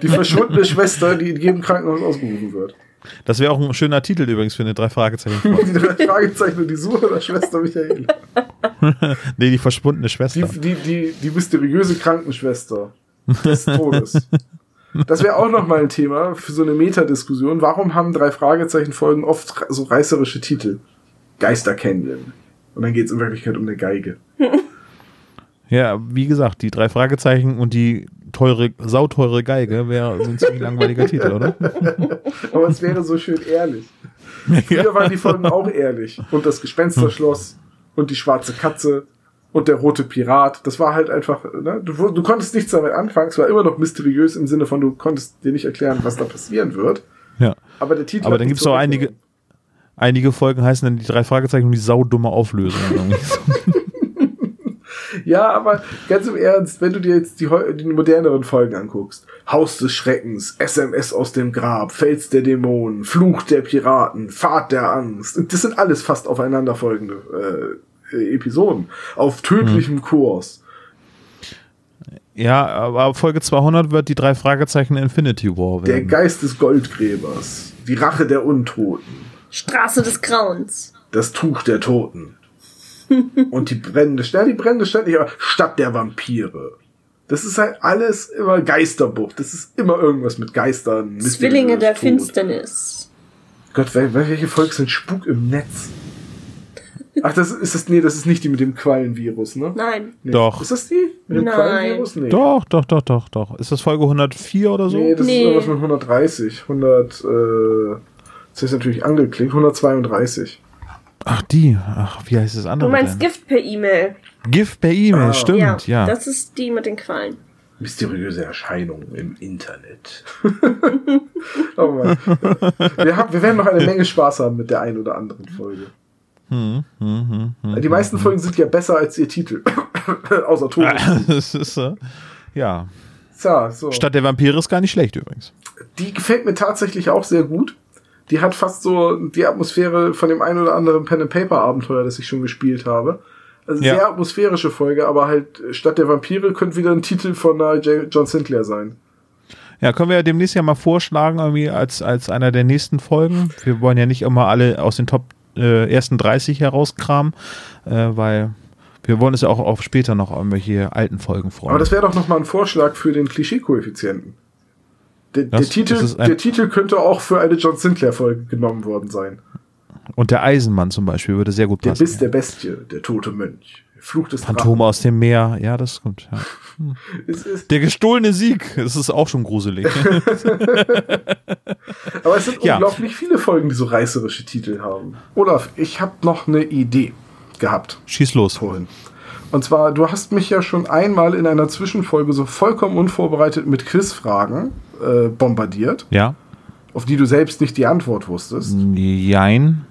Die verschwundene Schwester, die in jedem Krankenhaus ausgerufen wird. Das wäre auch ein schöner Titel übrigens für eine Drei-Fragezeichen. Die Drei-Fragezeichen, die Suche der Schwester Michael. Nee, die verschwundene Schwester. Die, die, die, die mysteriöse Krankenschwester des Todes. Das wäre auch nochmal ein Thema für so eine Metadiskussion. Warum haben Drei-Fragezeichen-Folgen oft so reißerische Titel? Geister kennenlernen. Und dann geht es in Wirklichkeit um eine Geige. Ja, wie gesagt, die drei Fragezeichen und die teure, sauteure Geige wäre ein ziemlich langweiliger Titel, oder? Aber es wäre so schön ehrlich. Früher ja. waren die Folgen auch ehrlich. Und das Gespensterschloss und die schwarze Katze und der rote Pirat. Das war halt einfach, ne? du, du konntest nichts damit anfangen. Es war immer noch mysteriös im Sinne von, du konntest dir nicht erklären, was da passieren wird. Ja. Aber der Titel. Aber dann gibt es auch einige, einige Folgen heißen dann die drei Fragezeichen und die saudumme Auflösung. Ja, aber ganz im Ernst, wenn du dir jetzt die, die moderneren Folgen anguckst, Haus des Schreckens, S M S aus dem Grab, Fels der Dämonen, Fluch der Piraten, Fahrt der Angst, das sind alles fast aufeinanderfolgende äh, Episoden, auf tödlichem mhm. Kurs. Ja, aber Folge zweihundert wird die drei Fragezeichen Infinity War werden. Der Geist des Goldgräbers, die Rache der Untoten, Straße des Grauens, das Tuch der Toten. Und die brennende Stadt, die brennende Stadt, nicht, aber Stadt der Vampire. Das ist halt alles immer Geisterbucht. Das ist immer irgendwas mit Geistern. Zwillinge der Tod. Finsternis. Gott, welche Folge sind Spuk im Netz? Ach, das ist das, nee, das ist nicht die mit dem Quallenvirus, ne? Nein. Nee. Doch. Ist das die? Mit dem Nein. Quallenvirus? Nee. Doch, doch, doch, doch, doch. Ist das Folge hundertvier oder so? Nee, das nee. ist irgendwas mit hundertdreißig. hundert, äh, das ist natürlich angeklingt, hundertzweiunddreißig. Ach, die. Ach, wie heißt das andere? Du meinst denn? Gift per E-Mail. Gift per E-Mail, ah. stimmt, ja, ja. Das ist die mit den Qualen. Mysteriöse Erscheinungen im Internet. Oh Mann. Wir, haben, wir werden noch eine Menge Spaß haben mit der einen oder anderen Folge. Hm, hm, hm, hm, die meisten Folgen sind ja besser als ihr Titel. Außer Tod. Das ist, äh, ja. So, so. Stadt der Vampire ist gar nicht schlecht übrigens. Die gefällt mir tatsächlich auch sehr gut. Die hat fast so die Atmosphäre von dem einen oder anderen Pen-and-Paper-Abenteuer, das ich schon gespielt habe. Also ja. sehr atmosphärische Folge, aber halt statt der Vampire könnte wieder ein Titel von uh, J- John Sinclair sein. Ja, können wir ja demnächst ja mal vorschlagen, irgendwie als, als einer der nächsten Folgen. Wir wollen ja nicht immer alle aus den Top äh, ersten dreißig herauskramen, äh, weil wir wollen es ja auch auf später noch irgendwelche alten Folgen freuen. Aber das wäre doch nochmal ein Vorschlag für den Klischee-Koeffizienten. Der, der, das, Titel, das der Titel könnte auch für eine John Sinclair-Folge genommen worden sein. Und der Eisenmann zum Beispiel würde sehr gut passen. Der Biss der Bestie, der tote Mönch, Fluch des Phantom Drachen. Aus dem Meer, ja, das kommt. Ja. Der gestohlene Sieg, das ist auch schon gruselig. Aber es sind ja. unglaublich viele Folgen, die so reißerische Titel haben. Olaf, ich habe noch eine Idee gehabt. Schieß los. Vorhin. Und zwar, du hast mich ja schon einmal in einer Zwischenfolge so vollkommen unvorbereitet mit Quizfragen äh, bombardiert. Ja. Auf die du selbst nicht die Antwort wusstest. Jein.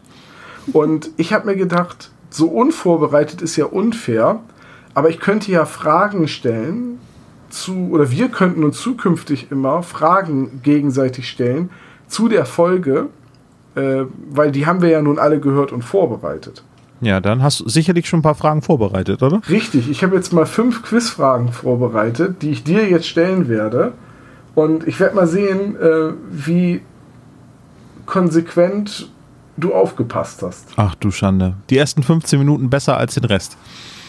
Und ich habe mir gedacht, so unvorbereitet ist ja unfair, aber ich könnte ja Fragen stellen zu, oder wir könnten uns zukünftig immer Fragen gegenseitig stellen zu der Folge, äh, weil die haben wir ja nun alle gehört und vorbereitet. Ja, dann hast du sicherlich schon ein paar Fragen vorbereitet, oder? Richtig, ich habe jetzt mal fünf Quizfragen vorbereitet, die ich dir jetzt stellen werde. Und ich werde mal sehen, äh, wie konsequent du aufgepasst hast. Ach du Schande. Die ersten fünfzehn Minuten besser als den Rest.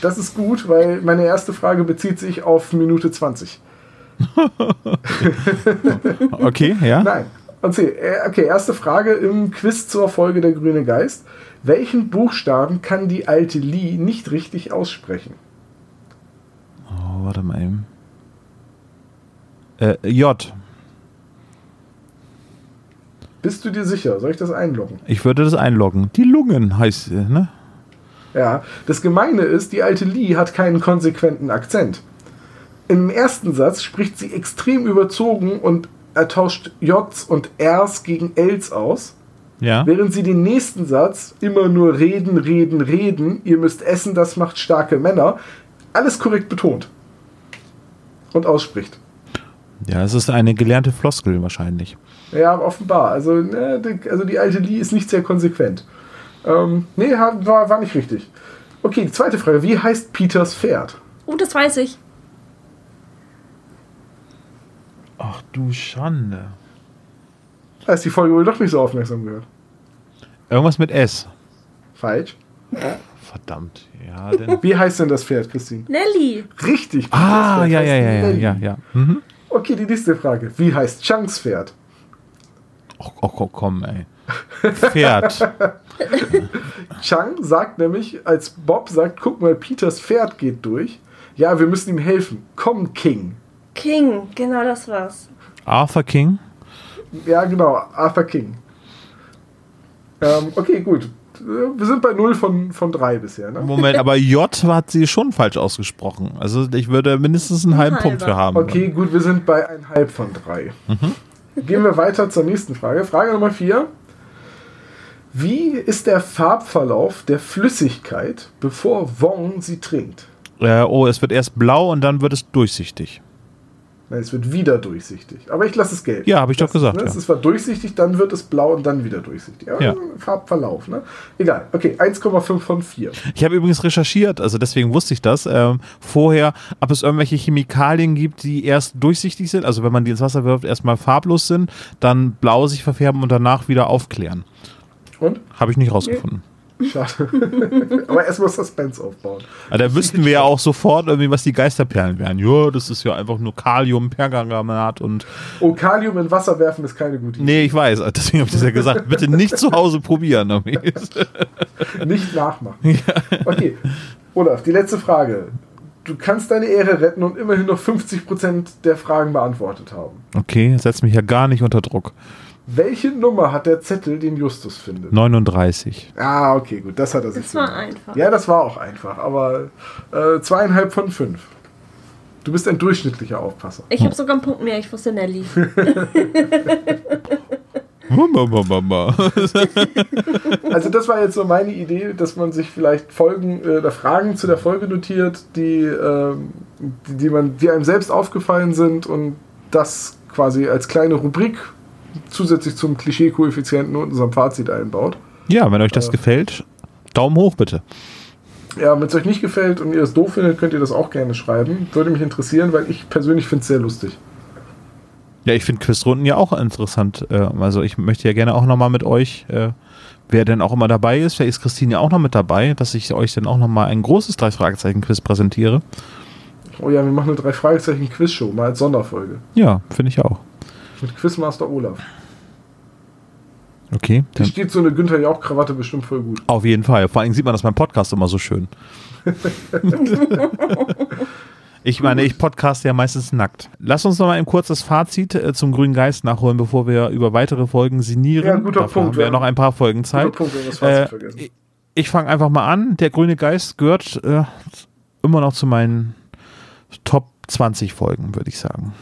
Das ist gut, weil meine erste Frage bezieht sich auf Minute zwanzig. Okay, ja. Nein. Okay, erste Frage im Quiz zur Folge Der grüne Geist. Welchen Buchstaben kann die alte Lee nicht richtig aussprechen? Oh, warte mal eben. Äh, J. Bist du dir sicher? Soll ich das einloggen? Ich würde das einloggen. Die Lungen heißt sie, ne? Ja, das Gemeine ist, die alte Lee hat keinen konsequenten Akzent. Im ersten Satz spricht sie extrem überzogen und er tauscht Js und Rs gegen Ls aus, ja. während sie den nächsten Satz immer nur reden, reden, reden, ihr müsst essen, das macht starke Männer, alles korrekt betont und ausspricht. Ja, es ist eine gelernte Floskel wahrscheinlich. Ja, offenbar. Also, ne, also die alte Lee ist nicht sehr konsequent. Ähm, nee, war, war nicht richtig. Okay, die zweite Frage. Wie heißt Peters Pferd? Oh, das weiß ich. Oh, du Schande. Da ist die Folge wohl doch nicht so aufmerksam gehört. Irgendwas mit S. Falsch. Verdammt. Ja, denn wie heißt denn das Pferd, Christine? Nelly. Richtig. Ah, ja, ja, ja, ja, ja, ja. Mhm. Okay, die nächste Frage. Wie heißt Chunks Pferd? Och, och, komm, ey. Pferd. Chang sagt nämlich, als Bob sagt, guck mal, Peters Pferd geht durch. Ja, wir müssen ihm helfen. Komm, King. King, genau das war's. Arthur King? Ja, genau, Arthur King. Ähm, okay, gut. Wir sind bei null von, von drei bisher. Ne? Moment, aber J hat sie schon falsch ausgesprochen. Also ich würde mindestens einen halben Punkt für haben. Okay, gut, wir sind bei eineinhalb von drei. Mhm. Gehen wir weiter zur nächsten Frage. Frage Nummer vier. Wie ist der Farbverlauf der Flüssigkeit, bevor Wong sie trinkt? Äh, oh, es wird erst blau und dann wird es durchsichtig. Nein, es wird wieder durchsichtig. Aber ich lasse es gelb. Ja, habe ich das, doch gesagt. Ne, ja. Es war durchsichtig, dann wird es blau und dann wieder durchsichtig. Aber ja. Farbverlauf, ne? Egal. Okay, eins Komma fünf von vier. Ich habe übrigens recherchiert, also deswegen wusste ich das, ähm, vorher, ob es irgendwelche Chemikalien gibt, die erst durchsichtig sind, also wenn man die ins Wasser wirft, erstmal farblos sind, dann blau sich verfärben und danach wieder aufklären. Und? Habe ich nicht rausgefunden. Nee. Schade. Aber erstmal Suspense aufbauen. Also da wüssten wir ja auch sofort irgendwie, was die Geisterperlen wären. Jo, das ist ja einfach nur Kalium, Pergaminat und. Oh, Kalium in Wasser werfen ist keine gute Idee. Nee, ich weiß. Deswegen habe ich das ja gesagt. Bitte nicht zu Hause probieren. Nicht nachmachen. Ja. Okay. Olaf, die letzte Frage. Du kannst deine Ehre retten und immerhin noch fünfzig Prozent der Fragen beantwortet haben. Okay, setzt mich ja gar nicht unter Druck. Welche Nummer hat der Zettel, den Justus findet? neununddreißig. Ah, okay, gut, das hat er sich Das war gemacht. Einfach. Ja, das war auch einfach, aber äh, zweieinhalb von fünf. Du bist ein durchschnittlicher Aufpasser. Ich habe sogar einen Punkt mehr, ich wusste Nelly. Also das war jetzt so meine Idee, dass man sich vielleicht Folgen äh, Fragen zu der Folge notiert, die, äh, die, die, man, die einem selbst aufgefallen sind und das quasi als kleine Rubrik zusätzlich zum Klischee-Koeffizienten und unserem Fazit einbaut. Ja, wenn euch das äh, gefällt, Daumen hoch bitte. Ja, wenn es euch nicht gefällt und ihr das doof findet, könnt ihr das auch gerne schreiben. Würde mich interessieren, weil ich persönlich finde es sehr lustig. Ja, ich finde Quizrunden ja auch interessant. Also ich möchte ja gerne auch nochmal mit euch, wer denn auch immer dabei ist, vielleicht ist Christine ja auch noch mit dabei, dass ich euch dann auch nochmal ein großes drei-Fragezeichen-Quiz präsentiere. Oh ja, wir machen eine drei-Fragezeichen-Quiz-Show, mal als Sonderfolge. Ja, finde ich auch. Mit Quizmaster Olaf. Okay. Da steht so eine Günther Jauch-Krawatte bestimmt voll gut. Auf jeden Fall. Vor allem sieht man das beim Podcast immer so schön. Ich meine, ich podcaste ja meistens nackt. Lass uns noch mal ein kurzes Fazit äh, zum Grünen Geist nachholen, bevor wir über weitere Folgen sinnieren. Ja, guter Dafür Punkt. Haben wir ja noch ein paar Folgen Zeit. Guter Punkt, das Fazit äh, vergessen. Ich, ich fange einfach mal an. Der Grüne Geist gehört äh, immer noch zu meinen Top zwanzig Folgen, würde ich sagen.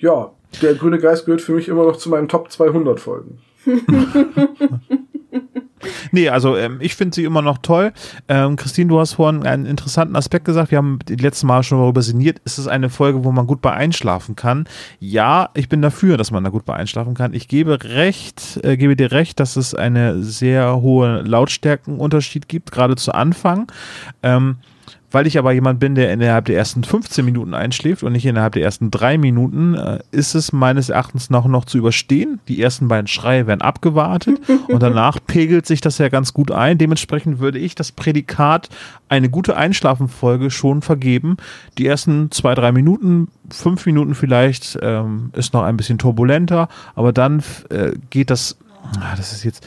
Ja, der Grüne Geist gehört für mich immer noch zu meinen Top zweihundert Folgen. Nee, also ähm, ich finde sie immer noch toll. Ähm, Christine, du hast vorhin einen interessanten Aspekt gesagt. Wir haben die letzten Mal schon darüber sinniert. Ist es eine Folge, wo man gut bei einschlafen kann? Ja, ich bin dafür, dass man da gut bei einschlafen kann. Ich gebe recht, äh, gebe dir recht, dass es eine sehr hohe Lautstärkenunterschied gibt, gerade zu Anfang. Ähm, Weil ich aber jemand bin, der innerhalb der ersten fünfzehn Minuten einschläft und nicht innerhalb der ersten drei Minuten, ist es meines Erachtens noch, noch zu überstehen. Die ersten beiden Schreie werden abgewartet und danach pegelt sich das ja ganz gut ein. Dementsprechend würde ich das Prädikat eine gute Einschlafenfolge schon vergeben. Die ersten zwei, drei Minuten, fünf Minuten vielleicht, ähm, ist noch ein bisschen turbulenter, aber dann äh, geht das, ah, das ist jetzt...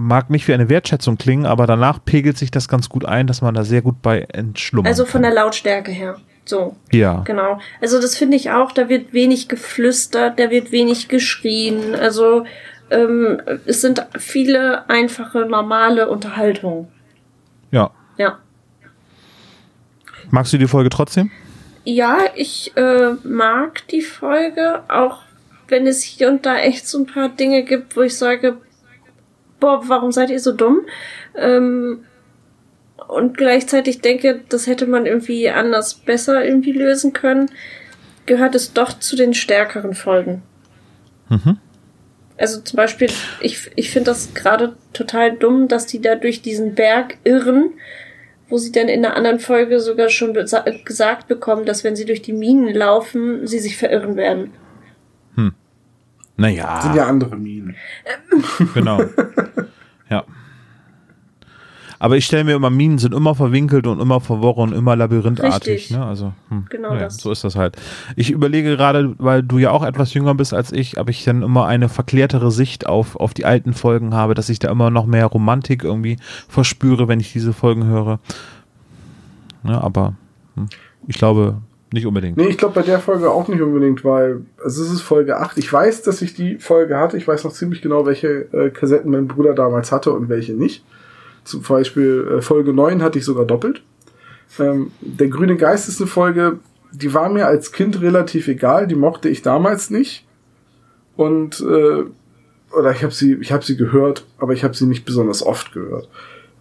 mag nicht wie eine Wertschätzung klingen, aber danach pegelt sich das ganz gut ein, dass man da sehr gut bei entschlummert. Also von der Lautstärke her. So. Ja. Genau. Also das finde ich auch, da wird wenig geflüstert, da wird wenig geschrien. Also ähm, es sind viele einfache, normale Unterhaltungen. Ja. Ja. Magst du die Folge trotzdem? Ja, ich äh, mag die Folge, auch wenn es hier und da echt so ein paar Dinge gibt, wo ich sage, boah, warum seid ihr so dumm? Ähm, und gleichzeitig denke, das hätte man irgendwie anders besser irgendwie lösen können, gehört es doch zu den stärkeren Folgen. Mhm. Also zum Beispiel, ich, ich finde das gerade total dumm, dass die da durch diesen Berg irren, wo sie dann in einer anderen Folge sogar schon besa- gesagt bekommen, dass wenn sie durch die Minen laufen, sie sich verirren werden. Hm. Naja. Das sind ja andere Minen. Genau. Ja. Aber ich stelle mir immer, Minen sind immer verwinkelt und immer verworren, immer labyrinthartig. Ne? Also, hm, genau ja, das. So ist das halt. Ich überlege gerade, weil du ja auch etwas jünger bist als ich, aber ich dann immer eine verklärtere Sicht auf, auf die alten Folgen habe, dass ich da immer noch mehr Romantik irgendwie verspüre, wenn ich diese Folgen höre. Ja, aber hm, ich glaube nicht unbedingt. Nee, ich glaube bei der Folge auch nicht unbedingt, weil also es ist Folge acht. Ich weiß, dass ich die Folge hatte. Ich weiß noch ziemlich genau, welche äh, Kassetten mein Bruder damals hatte und welche nicht. Zum Beispiel äh, Folge neun hatte ich sogar doppelt. Ähm, der grüne Geist ist eine Folge, die war mir als Kind relativ egal, die mochte ich damals nicht. Und äh, oder ich habe sie, ich habe sie gehört, aber ich habe sie nicht besonders oft gehört.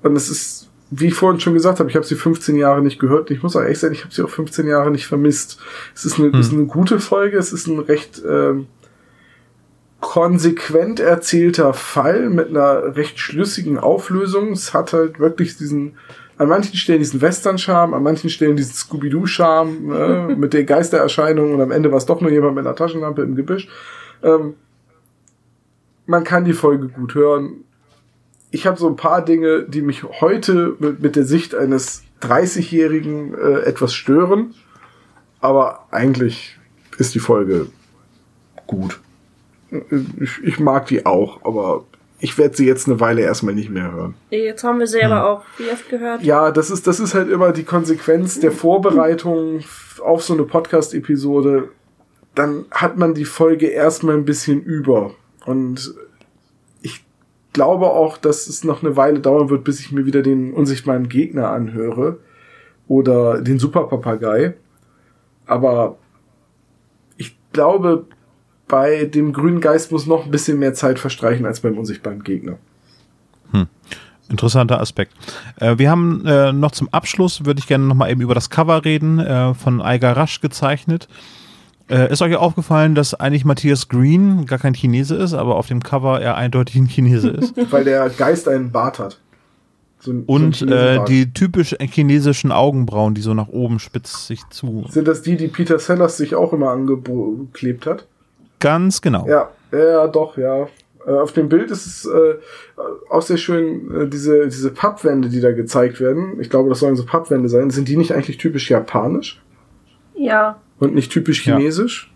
Und es ist, wie ich vorhin schon gesagt habe, ich habe sie fünfzehn Jahre nicht gehört. Ich muss auch ehrlich sein, ich habe sie auch fünfzehn Jahre nicht vermisst. Es ist eine, hm. ist eine gute Folge, es ist ein recht äh, konsequent erzählter Fall mit einer recht schlüssigen Auflösung. Es hat halt wirklich diesen, an manchen Stellen diesen Western-Charme, an manchen Stellen diesen Scooby-Doo-Charme äh, mit der Geistererscheinung und am Ende war es doch nur jemand mit einer Taschenlampe im Gebüsch. Ähm, man kann die Folge gut hören. Ich habe so ein paar Dinge, die mich heute mit, mit der Sicht eines dreißigjährigen äh, etwas stören, aber eigentlich ist die Folge gut. Ich, ich mag die auch, aber ich werde sie jetzt eine Weile erstmal nicht mehr hören. Jetzt haben wir sie aber auch wie oft gehört. Ja, das ist, das ist halt immer die Konsequenz der Vorbereitung auf so eine Podcast-Episode. Dann hat man die Folge erstmal ein bisschen über. Und ich glaube auch, dass es noch eine Weile dauern wird, bis ich mir wieder den unsichtbaren Gegner anhöre. Oder den Superpapagei. Aber ich glaube, bei dem grünen Geist muss noch ein bisschen mehr Zeit verstreichen als beim unsichtbaren Gegner. Hm. Interessanter Aspekt. Äh, wir haben äh, noch zum Abschluss, würde ich gerne nochmal eben über das Cover reden, äh, von Igar Rasch gezeichnet. Äh, ist euch aufgefallen, dass eigentlich Matthias Green gar kein Chinese ist, aber auf dem Cover er eindeutig ein Chinese ist? Weil der Geist einen Bart hat. So ein, Und so ein äh, die typisch chinesischen Augenbrauen, die so nach oben spitz sich zu. Sind das die, die Peter Sellers sich auch immer angeklebt hat? Ganz genau. Ja, ja, doch, ja. Auf dem Bild ist es äh, auch sehr schön, äh, diese, diese Pappwände, die da gezeigt werden. Ich glaube, das sollen so Pappwände sein. Sind die nicht eigentlich typisch japanisch? Ja. Und nicht typisch chinesisch?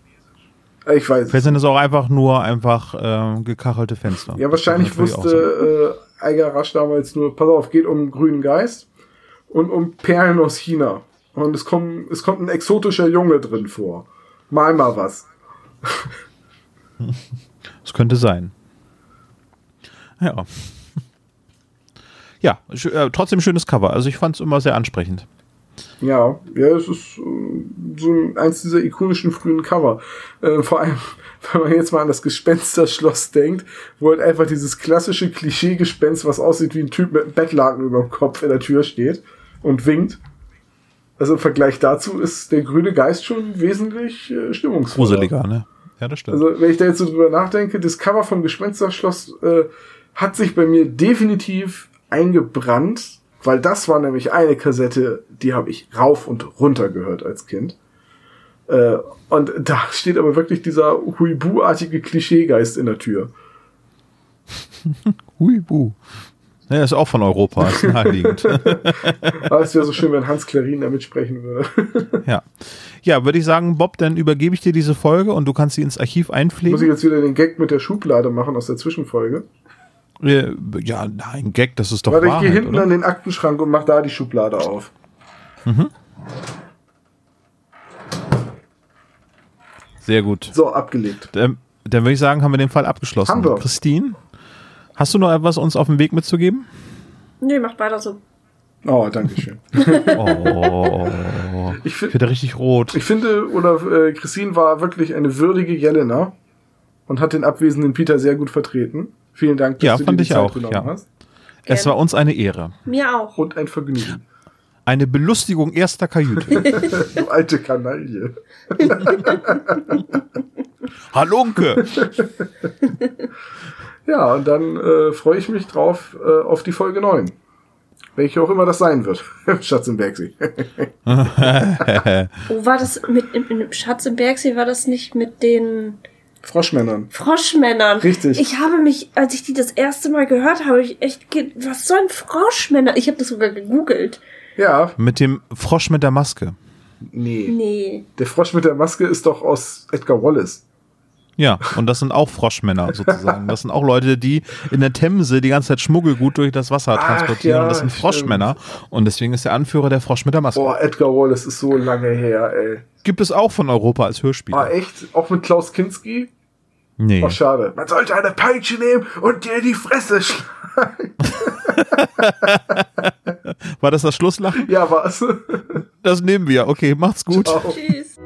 Ja. Ich weiß. Vielleicht sind es auch einfach nur einfach äh, gekachelte Fenster. Ja, wahrscheinlich wusste äh, Igar Rasch damals nur, pass auf, geht um einen grünen Geist und um Perlen aus China. Und es kommt, es kommt ein exotischer Junge drin vor. Mal mal was. Das könnte sein. Ja. Ja, äh, trotzdem schönes Cover. Also ich fand es immer sehr ansprechend. Ja, ja, es ist äh, so eins dieser ikonischen frühen Cover. Äh, vor allem, wenn man jetzt mal an das Gespensterschloss denkt, wo halt einfach dieses klassische Klischee-Gespenst, was aussieht wie ein Typ mit einem Bettlaken über dem Kopf in der Tür steht und winkt. Also im Vergleich dazu ist der grüne Geist schon wesentlich äh, stimmungsvoller. Gruseliger, ne? Ja, das stimmt. Also, wenn ich da jetzt so drüber nachdenke, das Cover vom Gespensterschloss äh, hat sich bei mir definitiv eingebrannt, weil das war nämlich eine Kassette, die habe ich rauf und runter gehört als Kind. Äh, und da steht aber wirklich dieser Huibu-artige Klischeegeist in der Tür. Huibu. Ja, er ist auch von Europa, ist naheliegend. Aber es wäre so schön, wenn Hans Klarin da mitsprechen würde. Ja. Ja, würde ich sagen, Bob, dann übergebe ich dir diese Folge und du kannst sie ins Archiv einpflegen. Muss ich jetzt wieder den Gag mit der Schublade machen aus der Zwischenfolge? Ja, nein, Gag, das ist doch Wahrheit, oder? Warte, ich gehe hinten an den Aktenschrank und mach da die Schublade auf. Mhm. Sehr gut. So, abgelegt. Dann, dann würde ich sagen, haben wir den Fall abgeschlossen. Haben wir. Christine, hast du noch etwas uns auf den Weg mitzugeben? Nee, macht weiter so. Oh, danke schön. Oh, ich find, wird richtig rot. Ich finde, Olaf, äh, Christine war wirklich eine würdige Jelena und hat den abwesenden Peter sehr gut vertreten. Vielen Dank, dass ja, du dir die Zeit auch, genommen ja. hast. Es war uns eine Ehre. Mir auch. Und ein Vergnügen. Eine Belustigung erster Kajüte. Du alte Kanaille. Halunke! Ja, und dann äh, freue ich mich drauf äh, auf die Folge neun. Welche auch immer das sein wird. Schatzenbergsee. Oh, war das mit, mit, mit Schatzenbergsee, war das nicht mit den Froschmännern. Froschmännern. Richtig. Ich habe mich, als ich die das erste Mal gehört habe, ich echt ge- was soll ein Froschmänner? Ich habe das sogar gegoogelt. Ja. Mit dem Frosch mit der Maske. Nee. Nee. Der Frosch mit der Maske ist doch aus Edgar Wallace. Ja, und das sind auch Froschmänner sozusagen. Das sind auch Leute, die in der Themse die ganze Zeit Schmuggelgut durch das Wasser Ach, transportieren. Ja, und das sind Froschmänner. Stimmt. Und deswegen ist der Anführer der Frosch mit der Maske. Boah, Edgar Wallace ist so lange her, ey. Gibt es auch von Europa als Hörspiel. Ah, echt? Auch mit Klaus Kinski? Nee. Oh, schade. Man sollte eine Peitsche nehmen und dir die Fresse schlagen. War das das Schlusslachen? Ja, war's. Das nehmen wir. Okay, macht's gut. Ciao. Tschüss.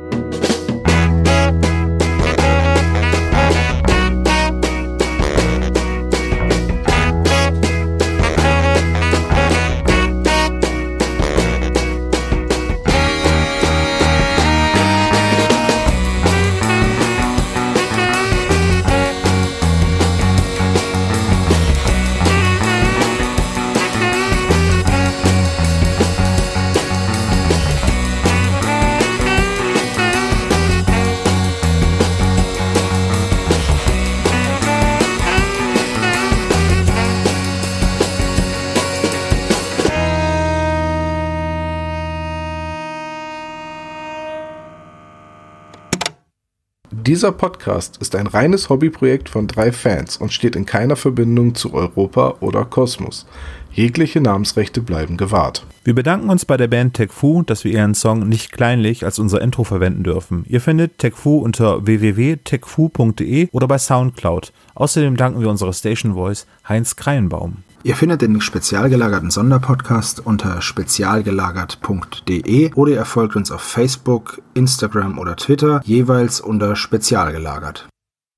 Dieser Podcast ist ein reines Hobbyprojekt von drei Fans und steht in keiner Verbindung zu Europa oder Kosmos. Jegliche Namensrechte bleiben gewahrt. Wir bedanken uns bei der Band Tekfu, dass wir ihren Song Nicht kleinlich als unser Intro verwenden dürfen. Ihr findet Tekfu unter w w w punkt tekfu punkt d e oder bei Soundcloud. Außerdem danken wir unserer Station Voice Heinz Kreienbaum. Ihr findet den spezial gelagerten Sonderpodcast unter spezialgelagert punkt d e oder ihr folgt uns auf Facebook, Instagram oder Twitter, jeweils unter spezialgelagert.